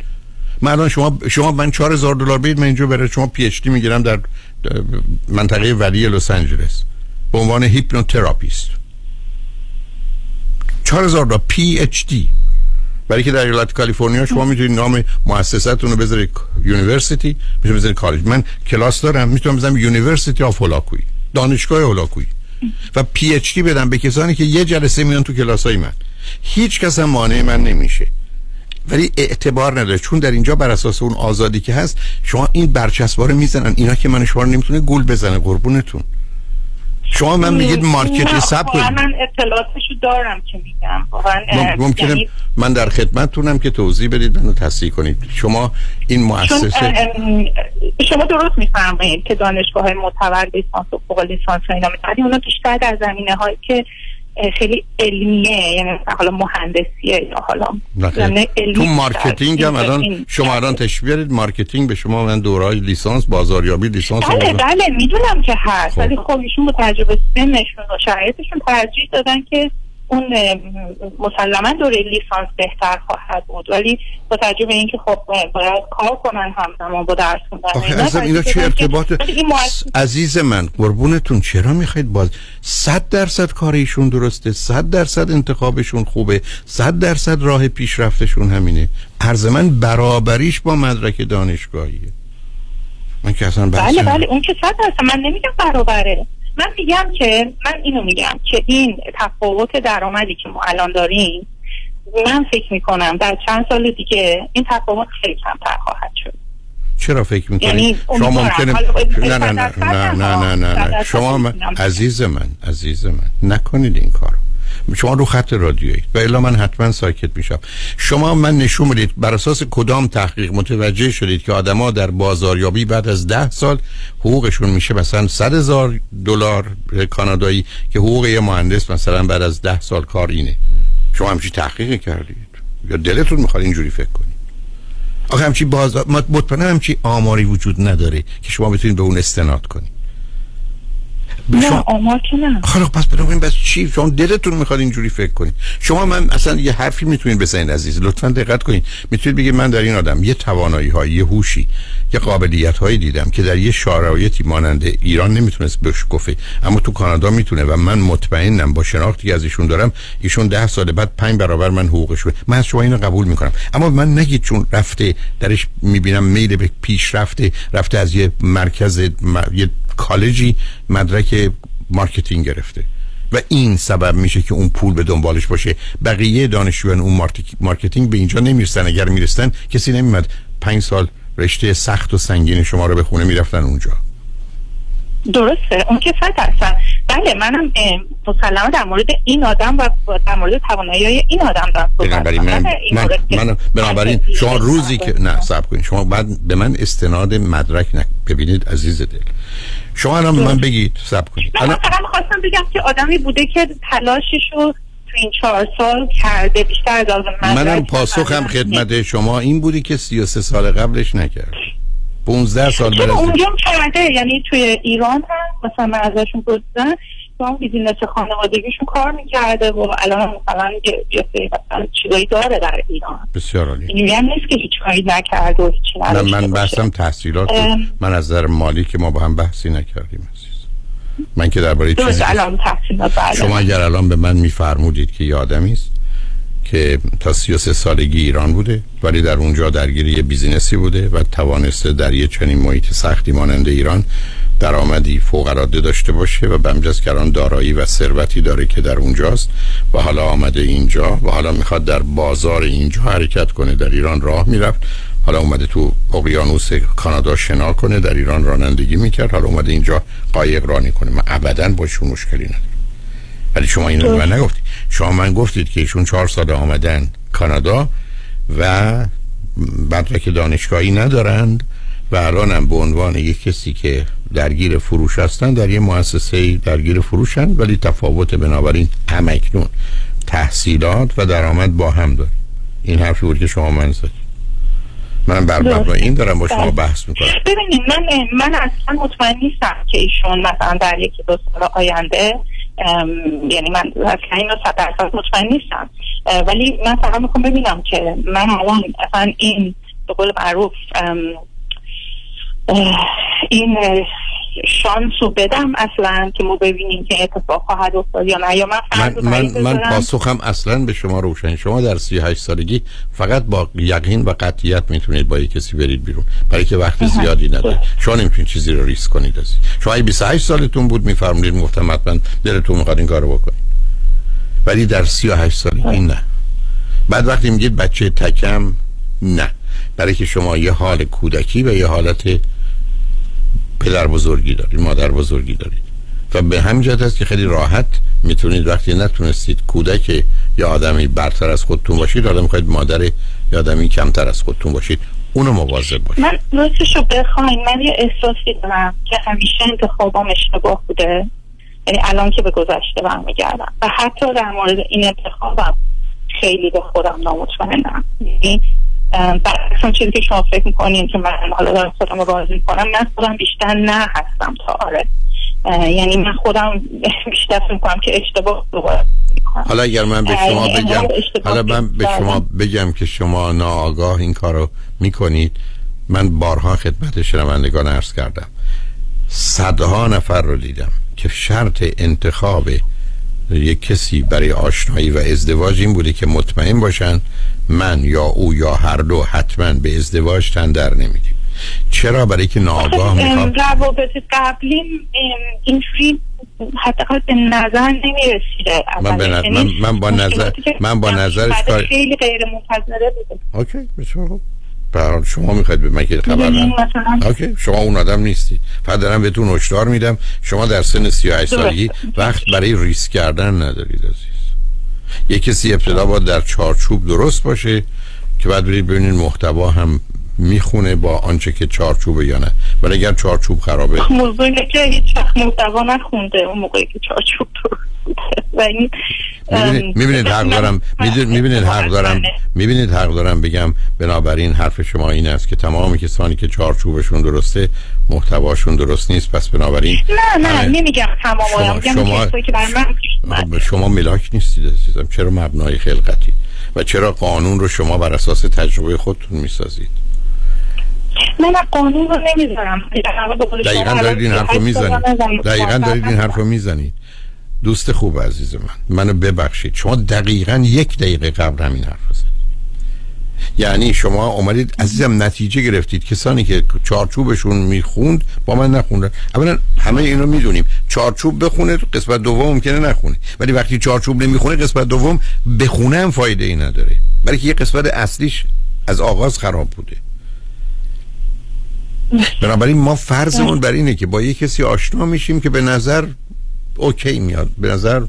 الان شما من $4000 بدید من اینجا برای شما پی اچ دی میگیرم در منطقه ولی لس آنجلس به عنوان هیپنوتراپیست. $4000 پی اچ دی. برای که در ایالت کالیفرنیا شما میتونید نام مؤسساتتون رو بذارید یونیورسیتی، میتونید بذارید کالج. من کلاس دارم، میتونم بذارم یونیورسیتی آف هولاکوی، دانشگاه هولاکوی، و پی اچ دی بدم به کسانی که یه جلسه میان تو کلاسای من. هیچ کس هم مانع من نمیشه. ولی اعتبار نداره، چون در اینجا بر اساس اون آزادی که هست شما این برچسبا رو میزنن. اینا که من شما نمیتونه گول بزنه قربونتون. شما من میگید مارکت حساب کنید. من اطلاعاتشو دارم که میگم. واقعا ممکنه من در خدمتتونم که توضیح بدید، منو تصحیح کنید. شما این مؤسسه شما درست میفرمایید که دانشگاه‌های معتبر لیسانس و فوق لیسانس اینا می‌دادن، اونا بیشتر در زمینه‌هایی که خیلی علمیه، یعنی حالا مهندسیه یا حالا تو مارکتینگ هم الان شما الان تشبیه دارید مارکتینگ به شما من دورهای لیسانس بازاریابی لیسانس بله میدونم که هست، ولی خب ایشون با تجربه سنشون و شرایطشون ترجیح دادن که اون مسلما دوره لیسانس بهتر خواهد بود، ولی با تجربه اینکه خب باید کار کنن همزمان با درس خوندن. آخه اینا چه ارتباط عزیز من قربونتون چرا میخواید باز 100% کاریشون درسته، 100% انتخابشون خوبه، 100% راه پیشرفتشون همینه. عرض من برابریش با مدرک دانشگاهیه. من که اصلا بله اون که 100% من نمیگم برابره. من میگم که من اینو میگم که این تفاوت درآمدی که ما الان داریم، من فکر میکنم در چند سال دیگه این تفاوت خیلی کمتر خواهد شد. چرا فکر میکنید؟ یعنی شما ممکنه نه شما عزیز من نکنید این کارو. شما رو خط رادیویی و الا من حتما ساکت میشم. شما من نشون بدید بر اساس کدام تحقیق متوجه شدید که آدما در بازاریابی بعد از 10 سال حقوقشون میشه مثلا $100,000 کانادایی، که حقوق یه مهندس مثلا بعد از 10 سال کار اینه. شما همچی تحقیق کردید یا دلتون میخواد اینجوری فکر کنید؟ آخه همچی بازار مطمئنا همچی آماری وجود نداره که شما بتونید به اون استناد کنید. نه آمار که نه. خلاص پس ببینیم بس چی شما دلتون میخواد اینجوری فکر کنید. شما من اصلا یه حرفی میتونید بزنید عزیز، لطفا دقت کنید. میتونید بگید من در این آدم یه توانایی‌های، یه هوشی، یه قابلیت‌هایی دیدم که در یه شرایطی مانند ایران نمیتونست بشکفه، اما تو کانادا میتونه و من مطمئنم با شناختی که از ایشون دارم ایشون 10 سال بعد 5 برابر من حقوقش بده. من از شما اینو قبول میکنم. اما من نگید چون رفته درش میبینم میل به پیشرفت، رفته از یه مرکز یه کالجی مدرک مارکتینگ گرفته و این سبب میشه که اون پول به دنبالش باشه. بقیه دانشجویان اون مارکتینگ به اینجا نمیرسن، اگر میرسن کسی نمیاد 5 سال رشته سخت و سنگین شما رو بخونه، میرفتن اونجا. درسته، اون که 100%. بله منم مسلما در مورد این آدم و در مورد توانایی این آدم دارم صحبت می‌کنم. بنابراین شما روزی که نه صبر کنید، شما بعد به من استناد مدرک ببینید عزیز دل. شما الان من بگید صبر کنید. من فقط خواستم بگم که آدمی بوده که تلاششو تو این 4 سال کرده، بیشتر از من. منم پاسخم خدمت شما این بودی که 33 سال قبلش نکرد. 15 سال برای اونجا کرده، یعنی توی ایران هم مثلا من ازشون پرسیدم تو هم بیزینس خانوادگیشون کار میکرده و الان مثلا چیزایی داره در ایران. بسیار عالی. اینجوری نیست که هیچ کاری نکرده و هیچی نداشته. من بحثم تحصیلات من از نظر مالی که ما با هم بحثی نکردیم عزیز. من که درباره چیزی الان تحصیلات بله. شما اگر الان به من میفرمودید که یه آدمی است که تا 33 سالگی ایران بوده ولی در اونجا درگیر یه بیزینسی بوده و توانسته در یه چنین محیط سختی مانند ایران درآمدی فوق‌العاده داشته باشه و بمجز کران دارایی و ثروتی داره که در اونجاست و حالا آمده اینجا و حالا میخواد در بازار اینجا حرکت کنه. در ایران راه میرفت، حالا اومده تو اقیانوس کانادا شنا کنه، در ایران رانندگی میکرد، حالا اومده اینجا قایق رانی کنه. من ابداً باشون مشکلی ندارم. ولی شما اینو به من نگفتید. شما من گفتید که ایشون 4 سال آمدن کانادا و مدرک دانشگاهی ندارند و الان هم به عنوان یک کسی که درگیر فروش هستن در یه مؤسسه درگیر فروشن، ولی تفاوت بنابراین همکنون تحصیلات و درآمد با هم داره. این حرفی بود که شما من زدید. من برابر این دارم با شما بحث میکنم. ببینید من اصلا مطمئن نیستم که ایشون مثلا در 1-2 سال آینده یعنی من اصلا اینو 100% مطمئن نیستم، ولی من فقط میخوام ببینم که من الان اصلا این به قول معروف این شانسو بدم اصلا که ما ببینیم که اتفاق خواهد افتاد یا نه، یا من پاسخم اصلا به شما روشن. شما در 38 سالگی فقط با یقین و قطعیت میتونید با یک کسی برید بیرون، برای که وقت زیادی نداره. شما نمیتونید چیزی رو ریسک کنید. شما 28 سالتون بود میفرمایید گفتم حتما دلتون میخواد این کارو بکنید، ولی در 38 سالگی نه. بعد وقتی میگید بچه تکم، نه، برای که شما یه حال کودکی و یه حالت پدر بزرگی دارید، مادر بزرگی دارید و به همین جهت است که خیلی راحت میتونید وقتی نتونستید کودک یا آدمی برتر از خودتون باشید، حالا میخواید مادر یا آدمی کمتر از خودتون باشید، اونو مواظب باشید. من راستشو بخواید من یه احساسی دارم که همیشه انتخابام اشتباه بوده، یعنی الان که به گذشته برمیگردم و حتی در مورد این انتخابم خیلی به خودم نامطمئنم. یعنی برعکس چیزی که شما فکر میکنین که من حالا دارم خودم رو راضی میکنم، من خودم بیشتر نه هستم تا آره. یعنی من خودم بیشتر فکر میکنم که اشتباه دوباره میکنم. حالا اگر من به شما بگم که شما ناآگاه این کارو میکنید، من بارها خدمت شنوندگان عرض کردم، صدها نفر رو دیدم که شرط انتخاب یک کسی برای آشنایی و ازدواج این بوده که مطمئن باشن من یا او یا هر دو حتما به ازدواج تن در نمیدیم. چرا؟ برای که ناآگاه میخواد روابط قبلی اینجوری حداقل به نظر نمیرسیده. من با نظرش کار خیلی غیر منتظره بوده. اوکی بسیار برای شما میخواید به من که خبر اوکی شما اون آدم نیستی. فقط دارم بهتون هشدار میدم شما در سن 38 سالگی وقت برای ریسک کردن ندارید عزیز. یک کسی ابتدا باید در چارچوب درست باشه که بعد برید ببینید محتوا هم میخونه با آنچه که چارچوبه یا نه. ولی اگر چارچوب خرابه، موضوع اینه که هیچ وقت محتوا نخونده اون موقعی که چارچوب درست و این میبینید حق دارم بگم. بنابراین حرف شما این است که تمام کسانی که چارچوبشون درسته محتواشون درست نیست. پس بنابراین نه نمیگم تمام، شما ملاک نیستید عزیزم. چرا مبنای خلقتی و چرا قانون رو شما بر اساس تجربه خودتون میسازید؟ من قانون رو نمیذارم. دقیقا دارید این حرف رو میزنید. دوست خوب عزیز من، منو ببخشید، شما دقیقا یک دقیقه قبل همین حرف رو زدید. یعنی شما اومدید عزیزم نتیجه گرفتید کسانی که چارچوبشون میخوند با من نخوندن. اولا همه این رو میدونیم، چارچوب بخونه قسمت دوم ممکنه نخونه، ولی وقتی چارچوب نمیخونه قسمت دوم بخونه هم فایده ای نداره، بلکه یه قسمت اصلیش از آغاز خراب بوده. بنابراین ما فرضمون بر اینه که با یه کسی آشنا میشیم که به نظر اوکی میاد، به نظر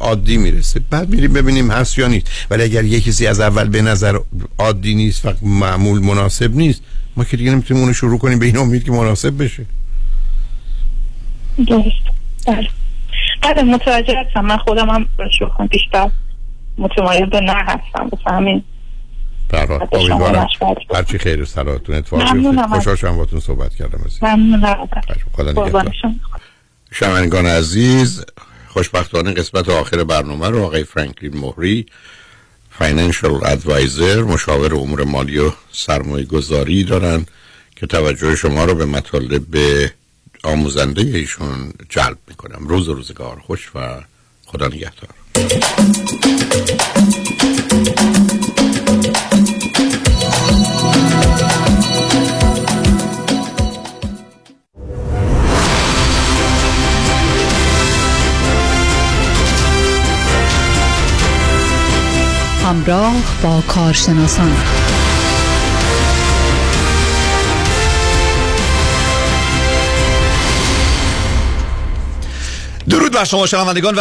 عادی میرسه، بعد میریم ببینیم هست یا نیست. ولی اگر یه کسی از اول به نظر عادی نیست و معمول مناسب نیست، ما که دیگه نمیتونیم اونو شروع کنیم به این امید که مناسب بشه. درست. بله متوجه هستم. من خودم هم شوخم بیشتر متمایل به نه هستم. بفهمین برات امیدوارم هرچی خیر و صلاحتون اتفاق بیفته. خوشحالم باهاتون صحبت کردم عزیز. ممنونم. خدا نگهدار. شنوندگان عزیز، خوشبختانه قسمت آخر برنامه رو آقای فرانکلین مهری، فاینانشال ادوایزر، مشاور امور مالی و سرمایه‌گذاری دارن که توجه شما رو به مطالب آموزنده ایشون جلب میکنم. روز و روزگار خوش و خدا نگهدار. همراه با کارشناسان درود بر شما شنوندگان و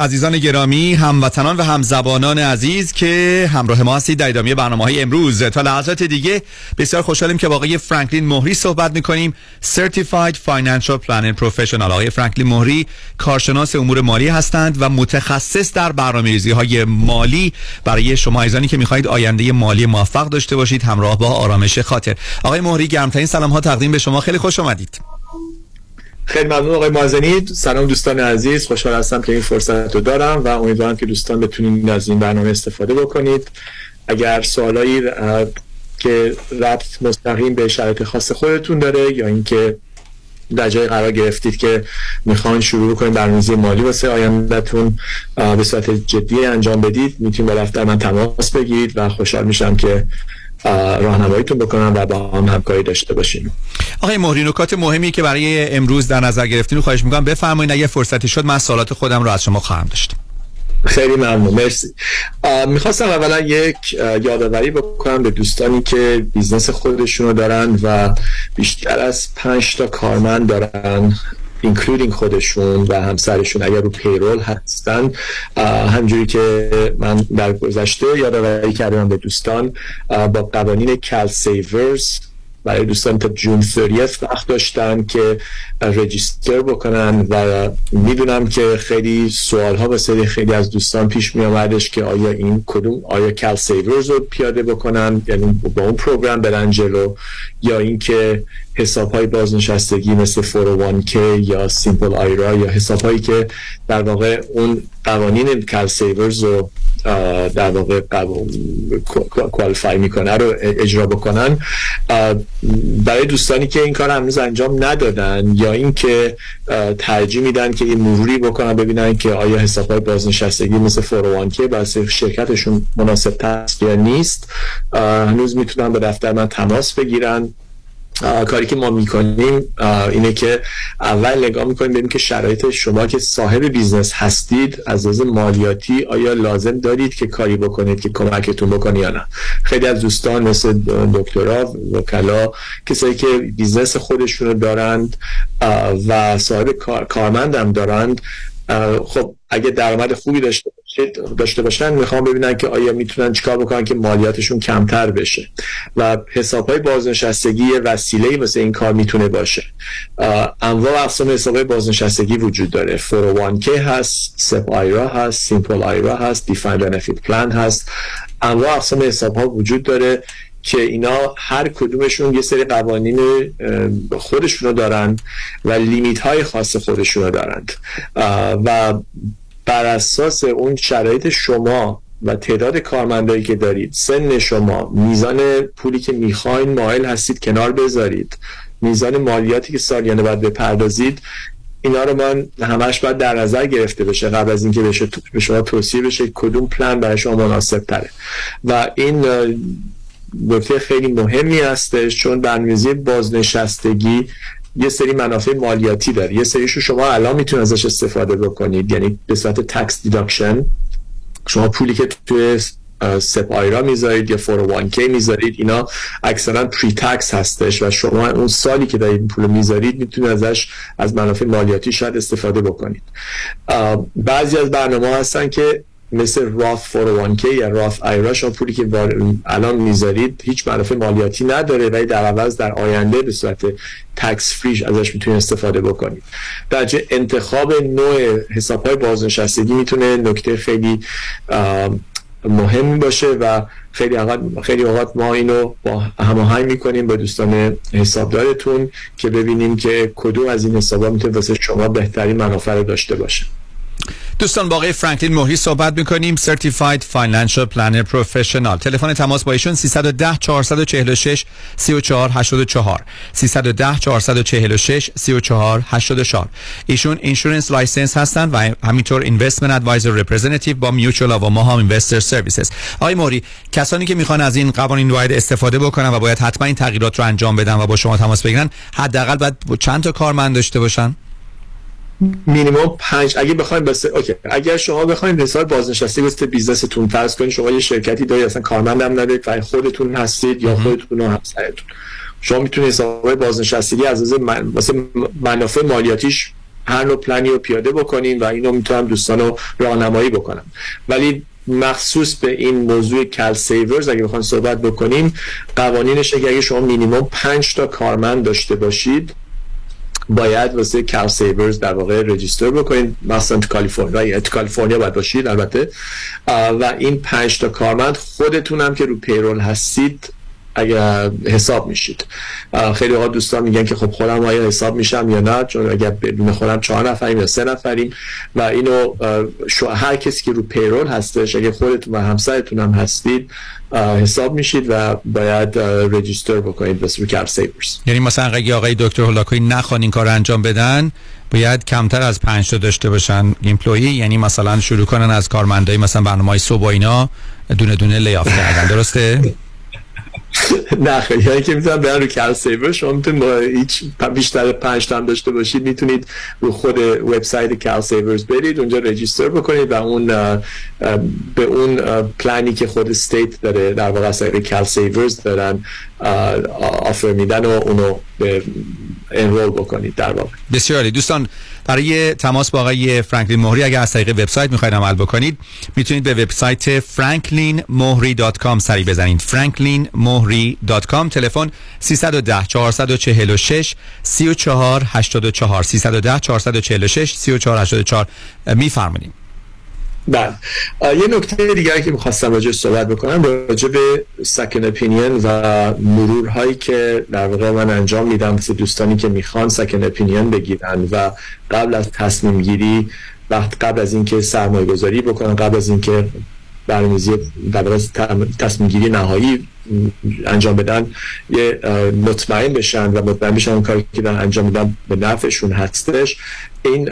عزیزان گرامی، هموطنان و همزبانان عزیز که همراه ما هستید در ادامه برنامه‌های امروز. تا لحظات دیگه بسیار خوشحالیم که با آقای فرانکلین مهری صحبت می‌کنیم، Certified Financial Planning Professional. آقای فرانکلین مهری کارشناس امور مالی هستند و متخصص در برنامه‌ریزی‌های مالی برای شما عزیزانی که می‌خواید آینده مالی موفق داشته باشید همراه با آرامش خاطر. آقای مهری گرمترین سلام‌ها تقدیم به شما، خیلی خوش آمدید. خیلی ممنون آقای معزنی. سلام دوستان عزیز، خوشحال هستم که این فرصت رو دارم و امیدوارم که دوستان بتونید از این برنامه استفاده بکنید. اگر سوالایی که ربط مستقیم به شرایط خاص خودتون داره یا اینکه در جای قرار گرفتید که میخوان شروع کنید برنامه‌ریزی مالی واسه آینده‌تون به صورت جدی انجام بدید، میتونید با دفتر من تماس بگیرید و خوشحال میشم که راهنماییتون بکنم و با هم همکاری داشته باشیم. آقای مهری نکات مهمی که برای امروز در نظر گرفتین رو خواهش می‌کنم بفرمایید. اگه فرصتی شد من سوالات خودم رو از شما خواهم داشت. خیلی ممنون، مرسی. می‌خواستم اولا یک یادآوری بکنم به دوستانی که بیزنس خودشون رو دارن و بیشتر از 5 تا کارمند دارن اینکلودینگ خودشون و همسرشون، اگر رو پیرول هستن، همجوری که من در گذشته یادآوری کردم به دوستان، با قوانین Cal-savers برای دوستان تا جون 30 وقت داشتن که رجیستر بکنن و میدونم که خیلی سوال ها واسه خیلی از دوستان پیش می اومدش که آیا این کدوم، آیا Cal-savers رو پیاده بکنن یعنی با اون پروگرام برن جلو، یا اینکه حساب های بازنشستگی مثل 401k یا سیمپل آیرا یا حساب هایی که در واقع اون قوانین Cal-savers رو در واقع کوالیفای میکنه رو اجرا بکنن. برای دوستانی که این کار هنوز انجام ندادن یا اینکه ترجیح میدن که این مروری بکنن ببینن که آیا حسابهای بازنشستگی مثل 401k واسه شرکتشون مناسب هست یا نیست، هنوز میتونن به دفتر من تماس بگیرن. کاری که ما میکنیم اینه که اول نگاه میکنیم ببینیم که شرایط شما که صاحب بیزنس هستید از لحاظ مالیاتی آیا لازم دارید که کاری بکنید که کمکتون بکنه یا نه. خیلی از دوستان مثل دکترا، وکلا، کسایی که بیزنس خودشونو دارند و صاحب کارمندم دارند خب اگه درآمد خوبی داشته باشن میخوام ببینن که آیا میتونن چیکار بکنن که مالیاتشون کمتر بشه و حسابهای بازنشستگی وسیله‌ای مثل این کار میتونه باشه. انواع و اقسام حسابهای بازنشستگی وجود داره، 401k هست، SEP IRA هست، Simple IRA هست، Defined Benefit Plan هست. انواع و اقسام حسابها وجود داره که اینا هر کدومشون یه سری قوانین خودشونو دارن و لیمیت های خاص خودشونو دارند و بر اساس اون شرایط شما و تعداد کارمندایی که دارید، سن شما، میزان پولی که میخواین مایل هستید کنار بذارید، میزان مالیاتی که سالیانه باید بپردازید، اینا رو من همش باید در نظر گرفته بشه قبل از اینکه بشه به شما توصیه بشه کدوم پلن برای شما مناسب تره. و این نکته خیلی مهمی هستش چون برنامه‌ریزی بازنشستگی یه سری منافع مالیاتی داره، یه سریشو شما الان میتونید ازش استفاده بکنید، یعنی به صورت تکس دیداکشن شما پولی که توی سپ آیرا میذارید یا 401k میذارید اینا اکثرا پری تکس هستش و شما اون سالی که دارید پول میذارید میتونید ازش از منافع مالیاتی شاید استفاده بکنید. بعضی از برنامه‌ها هستن که مثل راث 401k یا راث IRA شما پولی که الان میذارید هیچ منافع مالیاتی نداره ولی در عوض در آینده به صورت تکس فریش ازش میتونید استفاده بکنید. در جه انتخاب نوع حسابهای بازنشستگی میتونه نکته خیلی مهم باشه و خیلی اوقات ما اینو با هماهنگ میکنیم با دوستان حسابدارتون که ببینیم که کدوم از این حسابها میتونه واسه شما بهترین منافع رو داشته باشه. دوستان با آقای فرانکلین مهری صحبت میکنیم، Certified Financial Planner Professional. تلفن تماس با ایشون 310-446-3484 310-446-3484. ایشون اینشورنس لایسنس هستن و همینطور Investment Advisor Representative با میوچولا و ما هم اینوستر سرویسز. آقای مهری، کسانی که میخوان از این قوانین باید استفاده بکنن و باید حتما این تغییرات رو انجام بدن و با شما تماس بگیرن، حداقل باید چند تا کارمند داشته باشن؟ مینیمم 5. اگه بخواید اگر شما بخواید حساب بازنشستگی واسه بیزنستون فرض کنید شما یه شرکتی دارید اصلا کارمند هم ندارید و خودتون هستید یا خودتون و همسرتون، شما میتونید حساب بازنشستگی از نظر مثلا منافع مالیاتیش هر نوع پلنی رو پیاده بکنین و اینو میتونم دوستانو راهنمایی بکنم. ولی مخصوص به این موضوع کال سیورز اگه بخواید صحبت بکنیم قوانینش اگه شما مینیمم 5 تا کارمند داشته باشید باید واسه Cal-savers در واقع رجیستر بکنید، مثلا تو کالیفرنیا باید باشید البته، و این 5 تا کارمند خودتون هم که رو پیرول هستید اگر حساب میشید. خیلی اوقات دوستان میگن که خب خودم آیا حساب میشم یا نه، چون اگر بدون خودم 4 نفریم یا 3 نفریم و اینو هر کسی که رو پیرول هستش اگه خودتون و همسرتون هم هستید حساب میشید و باید رجیستر بکنید واسه Cal-savers. یعنی مثلا اگه آقای دکتر هلاکویی نخوان این کار انجام بدن باید کمتر از 5 تا داشته باشن ایمپلویی، یعنی مثلا شروع کنن از کارمندای مثلا برنامه‌های صبح و اینا دونه دونه لیاف کردن، درسته؟ نه خیلی هایی که میتونم برن رو Cal-savers شما میتونید هیچ بیشتر 5 تا داشته باشید میتونید رو خود وبسایت Cal-savers برید اونجا رجیستر بکنید و اون به اون پلانی که خود استیت داره در واقع از Cal-savers دارن آفر میدن و اونو به انرول بکنید در واقع. بسیاری دوستان برای تماس با آقای فرانکلین مهری اگر از طریق وبسایت میخواید عمل بکنید میتونید به وبسایت franklinmohri.com سری بزنید، franklinmohri.com. تلفن 310-446-3484 310-446-3484. میفرمایید. بله، یه نکته دیگه که می‌خواستم راجع بهش صحبت بکنم راجع به سکند اپینین و مرورهایی که در واقع من انجام میدم واسه دوستانی که میخوان سکند اپینین بگیرن و قبل از تصمیم گیری، وقت قبل از اینکه سرمایه گذاری بکنن، قبل از اینکه برنامه‌ریزی برای تصمیم گیری نهایی انجام بدن یه مطمئن بشن و اون کاری که دارن انجام میدن به نفعشون هستش، این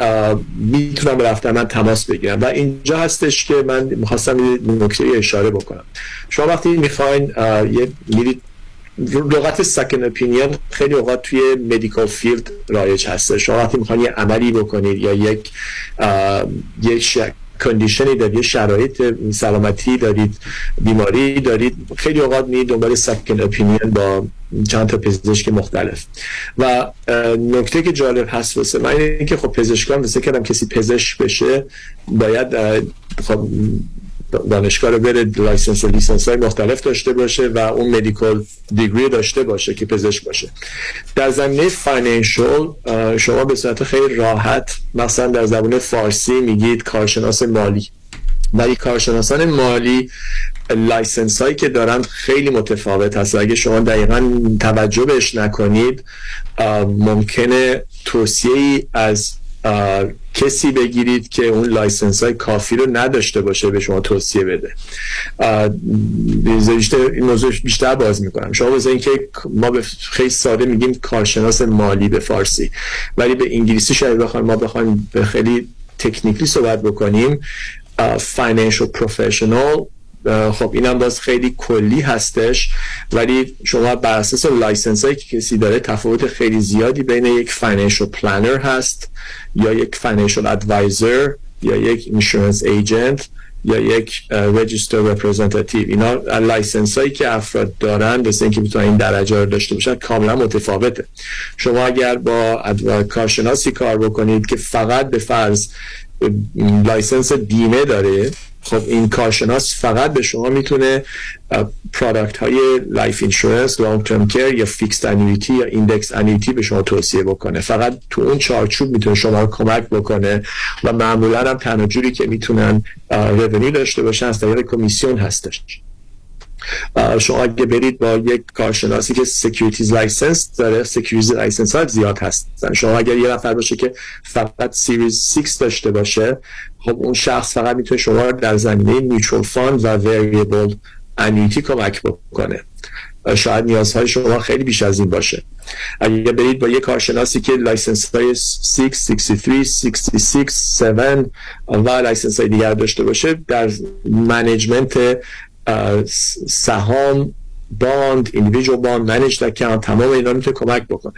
میتونم به رفتن من تماس بگیرم. و اینجا هستش که من میخواستم یه نکته اشاره بکنم. شما وقتی میخواین میرید لغت سکند اپینین خیلی اوقات توی مدیکال فیلد رایج هستش، شما وقتی میخواین یه عملی بکنید یا یک کندیشنی دارید، یه شرایط سلامتی دارید، بیماری دارید، خیلی اوقات میرید دنبال سکن اپینین با چند تا پزشک مختلف. و نکته که جالب هست واسه من اینه که خب پزشکان واسه کردم کسی پزشک بشه باید خب دانشگاه رو بره، لایسنس و لیسنس های مختلف داشته باشه و اون مدیکال دیگری داشته باشه که پزشک باشه. در زمینه فاینانشل شما به صورت خیلی راحت مثلا در زبان فارسی میگید کارشناس مالی، ولی کارشناسان مالی لایسنس هایی که دارن خیلی متفاوت هست. اگه شما دقیقا توجه بهش نکنید ممکنه توصیه‌ای از کسی بگیرید که اون لایسنس های کافی رو نداشته باشه به شما توصیه بده. این موضوع بیشتر باز میکنم. شما بزنین که ما به خیلی ساده میگیم کارشناس مالی به فارسی، ولی به انگلیسی شاید بخوایم به خیلی تکنیکلی صحبت بکنیم financial professional. خب اینم باز خیلی کلی هستش، ولی شما بر اساس لایسنس هایی که کسی داره تفاوت خیلی زیادی بین یک فاینانشل پلانر هست یا یک فاینانشل ادوایزر یا یک اینشورنس ایجنت یا یک رجیستر رپرزنتیتیو. اینا لایسنس هایی که افراد دارن واسه اینکه بتونن این درجه رو داشته باشن کاملا متفاوته. شما اگر با کارشناسی کار بکنید که فقط به فرض لایسنس بیمه داره، خب این کارشناس فقط به شما میتونه پرادکت های لایف اینشورنس، لانگ ترم کیر یا فیکسد انویتی یا ایندکس انویتی به شما توصیه بکنه. فقط تو اون چارچوب میتونه شما رو کمک بکنه و معمولا هم تنها جوری که میتونن رونیو داشته باشن از طریق کمیسیون هستش. شما اگه برید با یک کارشناسی که سکیوریتیز لایسنس داره، سکیوریتیز لایسنس ها زیاد هستن. شما اگر یه نفر باشه که فقط سیریز 6 داشته باشه، خب اون شخص فقط میتونه شما رو در زمینه میچول فاند و وریبل انویتی کمک بکنه. شاید نیازهای شما خیلی بیش از این باشه. اگر برید با یک کارشناسی که لایسنس های 6, 63, 66, 7 و لایسنس های دیگر داشته باشه در منیجمنت سهام، باند، ایندیویدوال باند، منیج اکانت، تمام اینا میتونه کمک بکنه.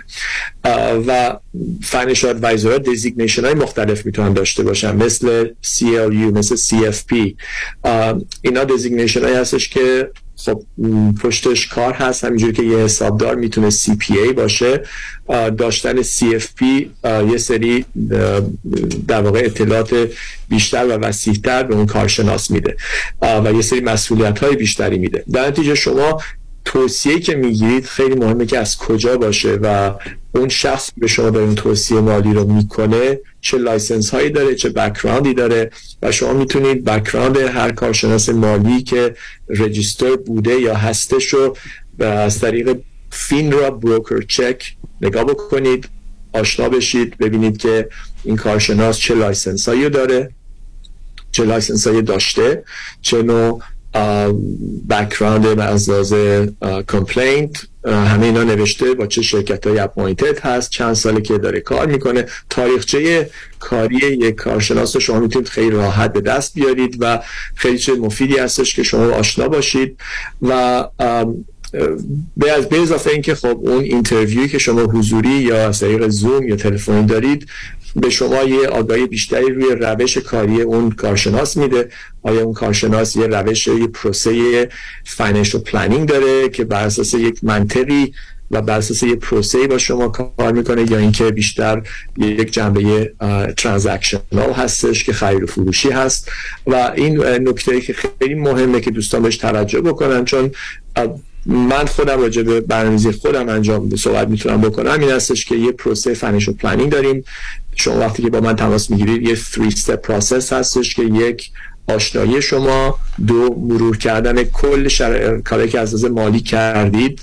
و فاینانشال ادوایزرها دیزیگنیشن های مختلف میتونن داشته باشن، مثل CLU، مثل CFP. اینا دیزیگنیشن های هستش که خب پشتش کار هست. همینجوری که یه حسابدار میتونه CPA باشه، داشتن CFP یه سری در واقع اطلاعات بیشتر و وسیع‌تر به اون کارشناس میده و یه سری مسئولیت‌های بیشتری میده. در نتیجه شما توصیه‌ای که میگیرید خیلی مهمه که از کجا باشه و اون شخص به شما داره اون توصیه مالی رو میکنه چه لایسنس هایی داره، چه بک‌گراندی داره. و شما میتونید بک‌گراند هر کارشناس مالی که رجیستر بوده یا هستش رو از طریق فینرا بروکر چک نگاه بکنید، آشنا بشید، ببینید که این کارشناس چه لایسنس هایی داره، چه لایسنس هایی داشته، چه نوع بک‌گراند از لحاظ کمپلینت، همه اینا نوشته، با چه شرکت‌های اپوینتد هست، چند ساله که داره کار میکنه. تاریخچه کاری یک کارشناس رو شما میتونید خیلی راحت به دست بیارید و خیلی چه مفیدی هستش که شما آشنا باشید. و به اضافه اینکه خب اون اینترویوی که شما حضوری یا از طریق زوم یا تلفنی دارید به شما یه آگاهی بیشتری روی روش کاری اون کارشناس میده. آیا اون کارشناس یه روش، یه پروسه فاینانشل پلنینگ داره که بر اساس یک منطقی و بر اساس یه پروسه‌ای با شما کار میکنه، یا اینکه بیشتر یک جنبه ترانزکشنال هستش که خرید و فروشی هست. و این نکته‌ای که خیلی مهمه که دوستان بهش توجه بکنن، چون من خودم راجع به برنامه‌ریزی خودم انجام میدم صحبت میتونم بکنم. این هستش که یه پروسه فاینانشل پلنینگ داریم. شما وقتی که با من تماس میگیرید یه 3 استپ پروسس هستش که یک، آشنایی شما، دو، مرور کردن کل کاری که از مالی کردید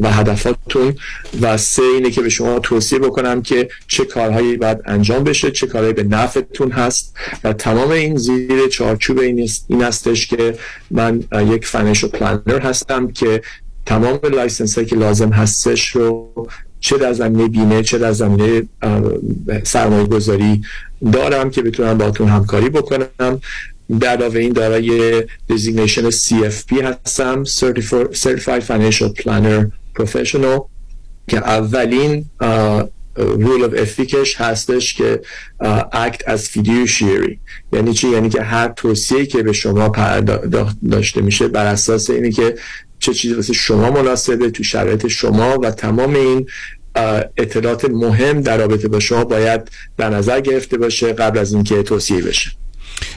و هدفاتون، و سه اینه که به شما توصیه بکنم که چه کارهایی باید انجام بشه، چه کارهایی به نفعتون هست. و تمام این زیر چارچوب این هستش که من یک فاینانشل پلنر هستم که تمام لایسنس هایی که لازم هستش رو چه در زمینه بیمه، چه در زمینه سرمایه گذاری دارم که بتونم باهاتون همکاری بکنم. علاوه این دارای دیزیگنیشن CFP هستم، Certified Financial Planner Professional، که اولین رول اف افیکش هستش که اکت از فیدیوشیری. یعنی چی؟ یعنی که هر توصیه‌ای که به شما پرداخت داشته میشه بر اساس اینه که چه چیزی واسه شما مناسبه تو شرایط شما، و تمام این اطلاعات مهم در رابطه با شما باید در نظر گرفته باشه قبل از اینکه توصیه بشه.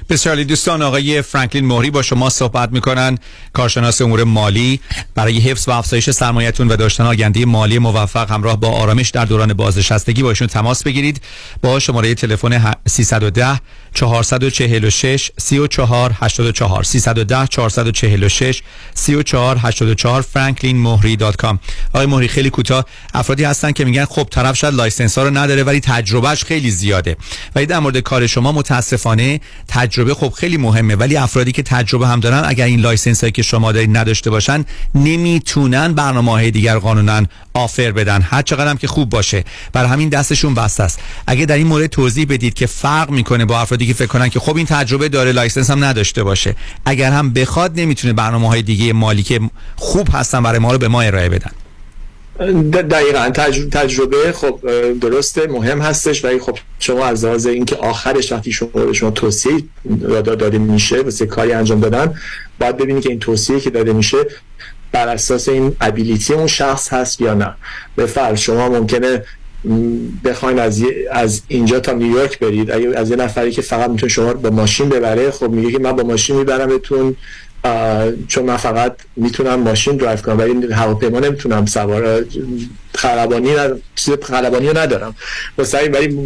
بسیاری دوستان، آقای فرانکلین مهری با شما صحبت میکنن، کارشناس امور مالی. برای حفظ و افزایش سرمایه‌تون و داشتن آینده مالی موفق همراه با آرامش در دوران بازنشستگی با ایشون تماس بگیرید با شماره تلفن 310 446 3484 310 446 3484 franklinmohri.com. آقای مهری، خیلی کوتاه، افرادی هستن که میگن خب طرف شاید لایسنس ها رو نداره ولی تجربهش خیلی زیاده، ولی در مورد کار شما متاسفانه تجربه خب خیلی مهمه، ولی افرادی که تجربه هم دارن اگر این لایسنس هایی که شما دارید نداشته باشن نمیتونن برنامه‌های دیگر قانونا آفر بدن هر چقدر هم که خوب باشه، بر همین دستشون بسته است. اگه در این مورد توضیح بدید که فرق میکنه با افرادی که فکر کنن که خب این تجربه داره لایسنس هم نداشته باشه، اگر هم بخواد نمیتونه برنامه‌های دیگه مالی که خوب هستن برای ما رو به ما ارائه بدن. دقیقاً تجربه خب درسته مهم هستش، ولی خب شما از لحاظ اینکه آخرش وقتی شما توصیه داده میشه واسه کاری انجام دادن باید ببینید که این توصیه که داده میشه بر اساس این ابیلیتی اون شخص هست یا نه. به فرض شما ممکنه بخواین از اینجا تا نیویورک برید، اگه از یه نفری که فقط میتونه شما رو با ماشین ببره، خب میگه که من با ماشین میبرم بهتون چون من فقط میتونم ماشین درایو کنم ولی هواپیما نمیتونم سوار، خلبانی ندارم مثلا، ولی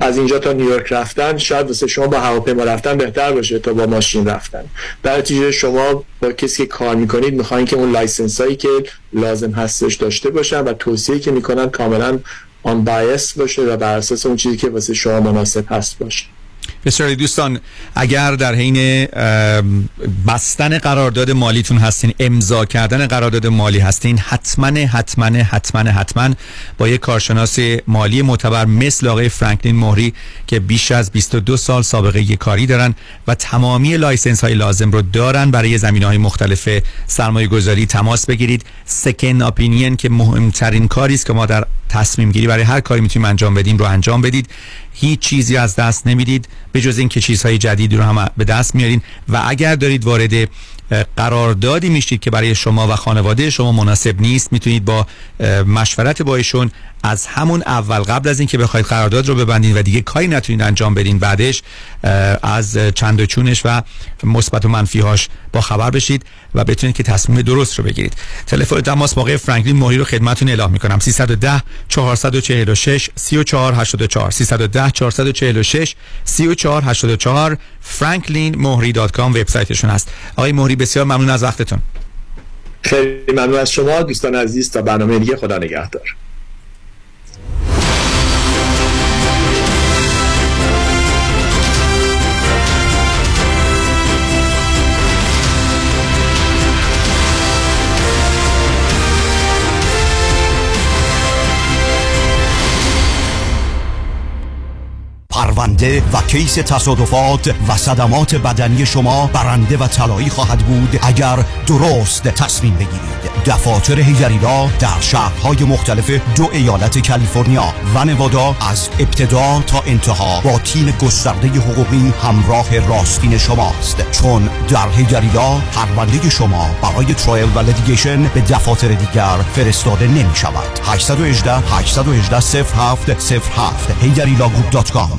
از اینجا تا نیویورک رفتن شاید واسه شما با هواپیما رفتن بهتر باشه تا با ماشین رفتن. در نتیجه شما با کسی که کار میکنید میخواین که اون لایسنس هایی که لازم هستش داشته باشن و توصیه‌ای که میکنن کاملا آن بایس باشه و بر اساس اون چیزی که واسه شما مناسب هست باشه. بسیاری دوستان، اگر در حین بستن قرارداد مالیتون هستین، امضا کردن قرارداد مالی هستین، حتما با یک کارشناس مالی معتبر مثل آقای فرانکلین مهری که بیش از 22 سال سابقه کاری دارن و تمامی لایسنس های لازم رو دارن برای زمینه‌های مختلف سرمایه گذاری تماس بگیرید. سکند اپینین که مهمترین کاری است که ما در تصمیم گیری برای هر کاری میتونیم انجام بدیم رو انجام بدید. هیچ چیزی از دست نمیدید به جز اینکه چیزهای جدید رو هم به دست میارین، و اگر دارید وارد قراردادی میشید که برای شما و خانواده شما مناسب نیست، میتونید با مشورت با ایشون از همون اول قبل از اینکه بخواید قرارداد رو ببندید و دیگه کاری نتونید انجام بدین بعدش، از چند و چونش و مثبت و منفی هاش با خبر بشید و بتونید که تصمیم درست رو بگیرید. تلفن تماس آقای فرانکلین مهری رو خدمتتون اعلام میکنم 310 446 3484 310 446 3484 franklinmohri.com وبسایتشون هست. آقای مهری، بسیار ممنون از وقتتون. خیلی ممنون از شما دوستان عزیز. تا برنامه دیگه، خدا نگهدار. پرونده و کیس تصادفات و صدمات بدنی شما برنده و طلایی خواهد بود اگر درست تصمیم بگیرید. دفاتر هیجریلا در شهرهای مختلف دو ایالت کالیفرنیا و نوادا از ابتدا تا انتها با تیم گسترده حقوقی همراه راستین شماست، چون در هیجریلا پرونده شما برای ترایل و لیتیگیشن به دفاتر دیگر فرستاده نمی شود. 818-818-0707 hijarilaGroup.com.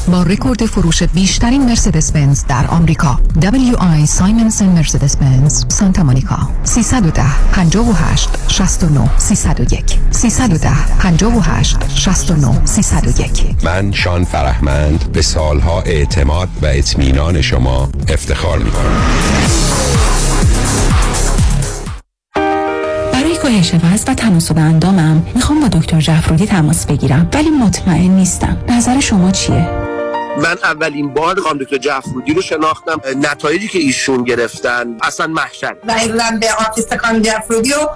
با رکورد فروش بیشترین مرسدس بنز در آمریکا، WI سایمنسن مرسدس بنز سانتا مونیکا. 310 58 69 301 310 58 69 301. من شان فرهمند به سالها اعتماد و اطمینان شما افتخار می‌کنم. کاهش وزن و تناسب اندامم میخوام با دکتر جعفرودی تماس بگیرم ولی مطمئن نیستم. نظر شما چیه؟ من اولین بار خانم دکتر جعفرودی رو شناختم، نتایجی که ایشون گرفتن اصلا محشر. و ایران به آفیس خانم جعفرودی و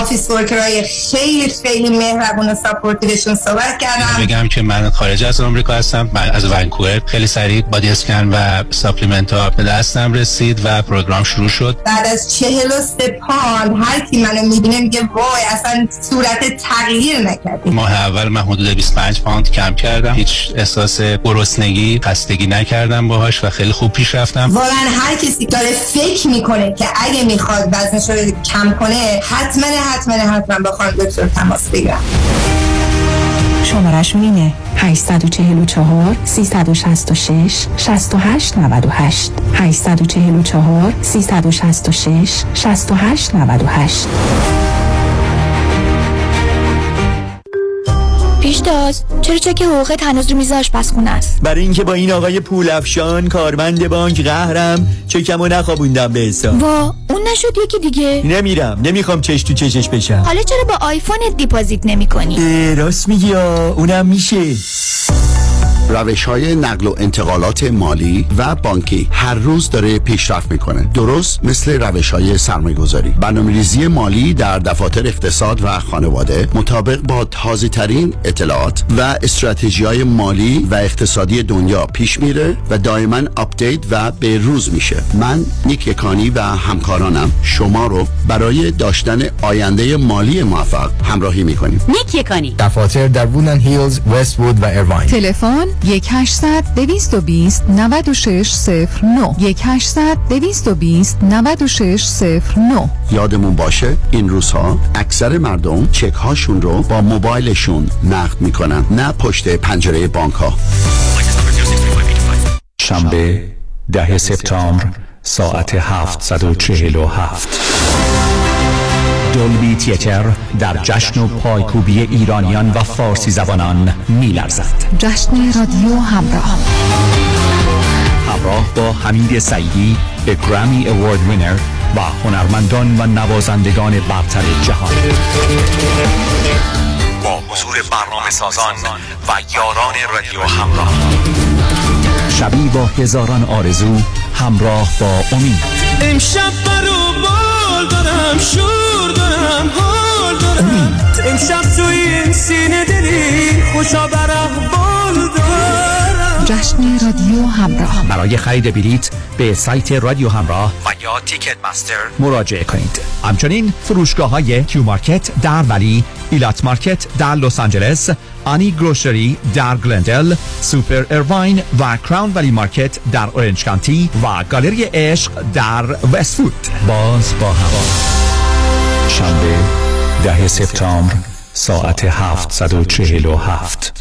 آفیس ورکرای خیلی خیلی مهربون و ساپورتیوشون صحبت کردم. میگم که من خارج از آمریکا هستم، من از ونکوور. خیلی سریع بادی اسکن و ساپلیمنت ها به دستم رسید و پروگرام شروع شد. بعد از 43 پوند هر کی منو میبینه میگه وای اصلا صورت تغییر نکرد. ماه اول من حدود 25 پوند کم کردم، هیچ احساس گرسنگی خستگی نکردم باهاش و خیلی خوب پیش رفتم. واقعا هر کسی داره فکر میکنه که اگه میخواد وزنش رو کم کنه حتما با خانم دکتر تماس بگیرم. شماره‌شون اینه 844 366 6898 844 366 6898. پیشتاز چرا چک حقوقت هنوز رو میز آشپزخونه است؟ برای اینکه با این آقای پولافشان کارمند بانک قهرم چکمو نخوابوندم به حساب. وا اون نشد یکی دیگه. نمیرم، نمیخوام چش تو چشش بشم. حالا چرا با آیفونت دیپوزیت نمی‌کنی؟ راست میگی، اونم میشه. روش‌های نقل و انتقالات مالی و بانکی هر روز داره پیشرفت میکنه، درست مثل روش‌های سرمایه‌گذاری. برنامه‌ریزی مالی در دفاتر اقتصاد و خانواده مطابق با تازه‌ترین اطلاعات و استراتژی‌های مالی و اقتصادی دنیا پیش میره و دائما آپدیت و به روز میشه. من نیک یکانی و همکارانم شما رو برای داشتن آینده مالی موفق همراهی میکنیم. نیک یکانی، دفاتر در وودلند هیلز، وست‌وود و ایروین. تلفن 1-800-220-9609 1-800-220-9609. یادمون باشه این روزها اکثر مردم چک هاشون رو با موبایلشون نقد میکنن، نه پشت پنجره بانک ها. شنبه 10 سپتامبر ساعت 7:47 دولبی تیتر در جشن و پایکوبی ایرانیان و فارسی زبانان میلرزد. جشن رادیو همراه با حمید سعیدی، گرامی اوارد وینر و هنرمندان و نوازندگان برتر جهان، با حضور برنامه سازان و یاران رادیو همراه. شبی با هزاران آرزو همراه با امید. امشب برو بال دارم، شور دارم، حال دارم. امشب توی این سینه دلی خوشا بر احوال دارم. جشن رادیو همراه. برای خرید بلیت به سایت رادیو همراه و یا تیکت مستر مراجعه کنید. همچنین فروشگاه‌های کیو مارکت در ولی، ایلات مارکت در لس آنجلس، آنی گروشری در گلندل، سوپر ایروین و کراون ولی مارکت در اورنج کانتی و گالری عشق در وستفود. باز با هوا. شنبه 10 سپتامبر ساعت 7:47.